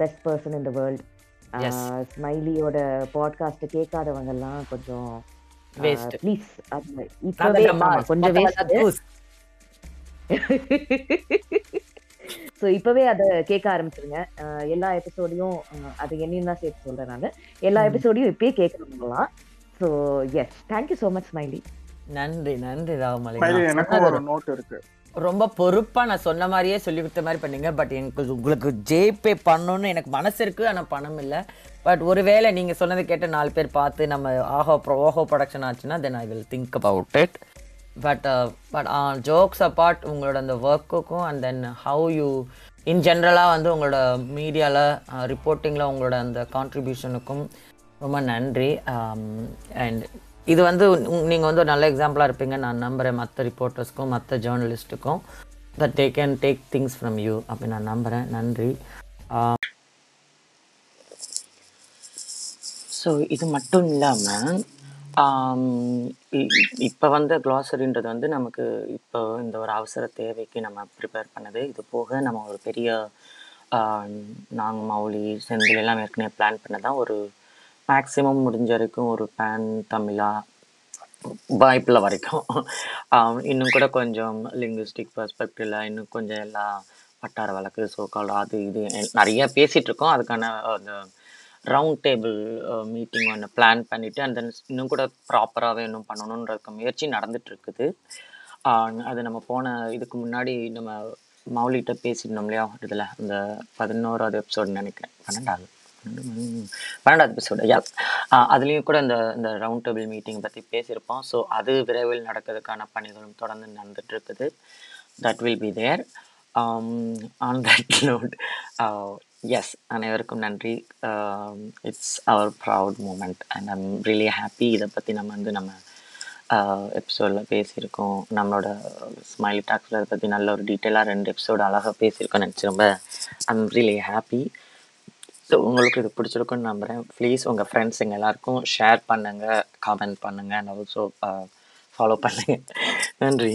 best person in the world. ஸ்மைலியோட பாட்காஸ்ட் கேட்காதவங்கெல்லாம் கொஞ்சம் ப்ளீஸ் கொஞ்சம் ஸோ இப்போவே அதை கேட்க ஆரம்பிச்சிருங்க. எல்லா எபிசோடையும் அது என்னன்னு தான் சேர்த்து சொல்கிறேன் நான், எல்லா எபிசோடையும் இப்போயே கேட்கணுங்களாம். So yes, thank you so much Smiley. நன்றி நன்றி ராகமாலிகா. ரொம்ப பொறுப்பாக நான் சொன்ன மாதிரியே சொல்லி கொடுத்த மாதிரி பண்ணீங்க. பட் எனக்கு உங்களுக்கு ஜேபே பண்ணணும்னு எனக்கு மனசு இருக்குது, ஆனால் பணம் இல்லை. பட் ஒருவேளை நீங்கள் சொன்னதை கேட்ட நாலு பேர் பார்த்து நம்ம ஆஹோ ஓஹோ ப்ரொடக்ஷன் ஆச்சுன்னா then I will think about it. But but jokes apart, உங்களோட அந்த ஒர்க்குக்கும் and then how you in ஜென்ரலாக வந்து உங்களோட மீடியாவில் ரிப்போர்ட்டிங்கில் உங்களோட அந்த கான்ட்ரிபியூஷனுக்கும் ரொம்ப நன்றி. அண்ட் இது வந்து நீங்கள் வந்து ஒரு நல்ல எக்ஸாம்பிளாக இருப்பீங்க நான் நம்புகிறேன், மற்ற ரிப்போர்ட்டர்ஸ்க்கும் மற்ற ஜேர்னலிஸ்ட்டுக்கும். That they can take things from you அப்படின்னு நான் நம்புகிறேன். நன்றி. ஸோ இது மட்டும் இல்லாமல் இப்போ வந்து க்ளாஸரின்றது வந்து நமக்கு இப்போ இந்த ஒரு அவசர தேவைக்கு நம்ம ப்ரிப்பேர் பண்ணது. இது போக நம்ம ஒரு பெரிய நாங்கள் மௌலி செந்தில் எல்லாம் ஏற்கனவே பிளான் பண்ணதான் ஒரு மேக்ஸிமம் முடிஞ்ச வரைக்கும் ஒரு பேன் தமிழாக வாய்ப்பில் வரைக்கும் இன்னும் கூட கொஞ்சம் லிங்குவிஸ்டிக் பர்ஸ்பெக்டிவில் இன்னும் கொஞ்சம் எல்லா வட்டார வழக்கு சோக்கால் அது இது நிறையா பேசிகிட்ருக்கோம். அதுக்கான அந்த ரவுண்ட் டேபிள் மீட்டிங் ஒன்று பிளான் பண்ணிவிட்டு அந்த இன்னும் கூட ப்ராப்பராகவே இன்னும் பண்ணணுன்ற முயற்சி நடந்துகிட்ருக்குது. அது நம்ம போன இதுக்கு முன்னாடி நம்ம மௌலிகிட்ட பேசியிருந்தோம் இல்லையா, இதில் அந்த பதினோராவது எபிசோடு நினைக்கிறேன், பன்னெண்டாவது பன்னெண்டாவது எபிசோடு யா, அதுலேயும் கூட இந்த இந்த ரவுண்ட் டேபிள் மீட்டிங் பற்றி பேசியிருப்போம். ஸோ அது விரைவில் நடக்கிறதுக்கான பணிகளும் தொடர்ந்து நடந்துகிட்ருக்குது. That will be there on that note. Yes, அனைவருக்கும் நன்றி. It's our proud moment and I'm really happy. இதை பற்றி நம்ம வந்து நம்ம எபிசோடில் பேசியிருக்கோம், நம்மளோட ஸ்மைலி டாக்ஸில் இதை பற்றி நல்ல ஒரு டீட்டெயிலாக ரெண்டு எபிசோடு அழகாக பேசியிருக்கோம் நினச்சி ரொம்ப ஐம் ரியலி ஹாப்பி. உங்களுக்கு இது பிடிச்சிருக்குன்னு நம்புகிறேன். ப்ளீஸ் உங்கள் ஃப்ரெண்ட்ஸுங்க எல்லாேருக்கும் ஷேர் பண்ணுங்கள், கமெண்ட் பண்ணுங்கள், அண்ட் ஆல்சோ ஃபாலோ பண்ணுங்கள். நன்றி.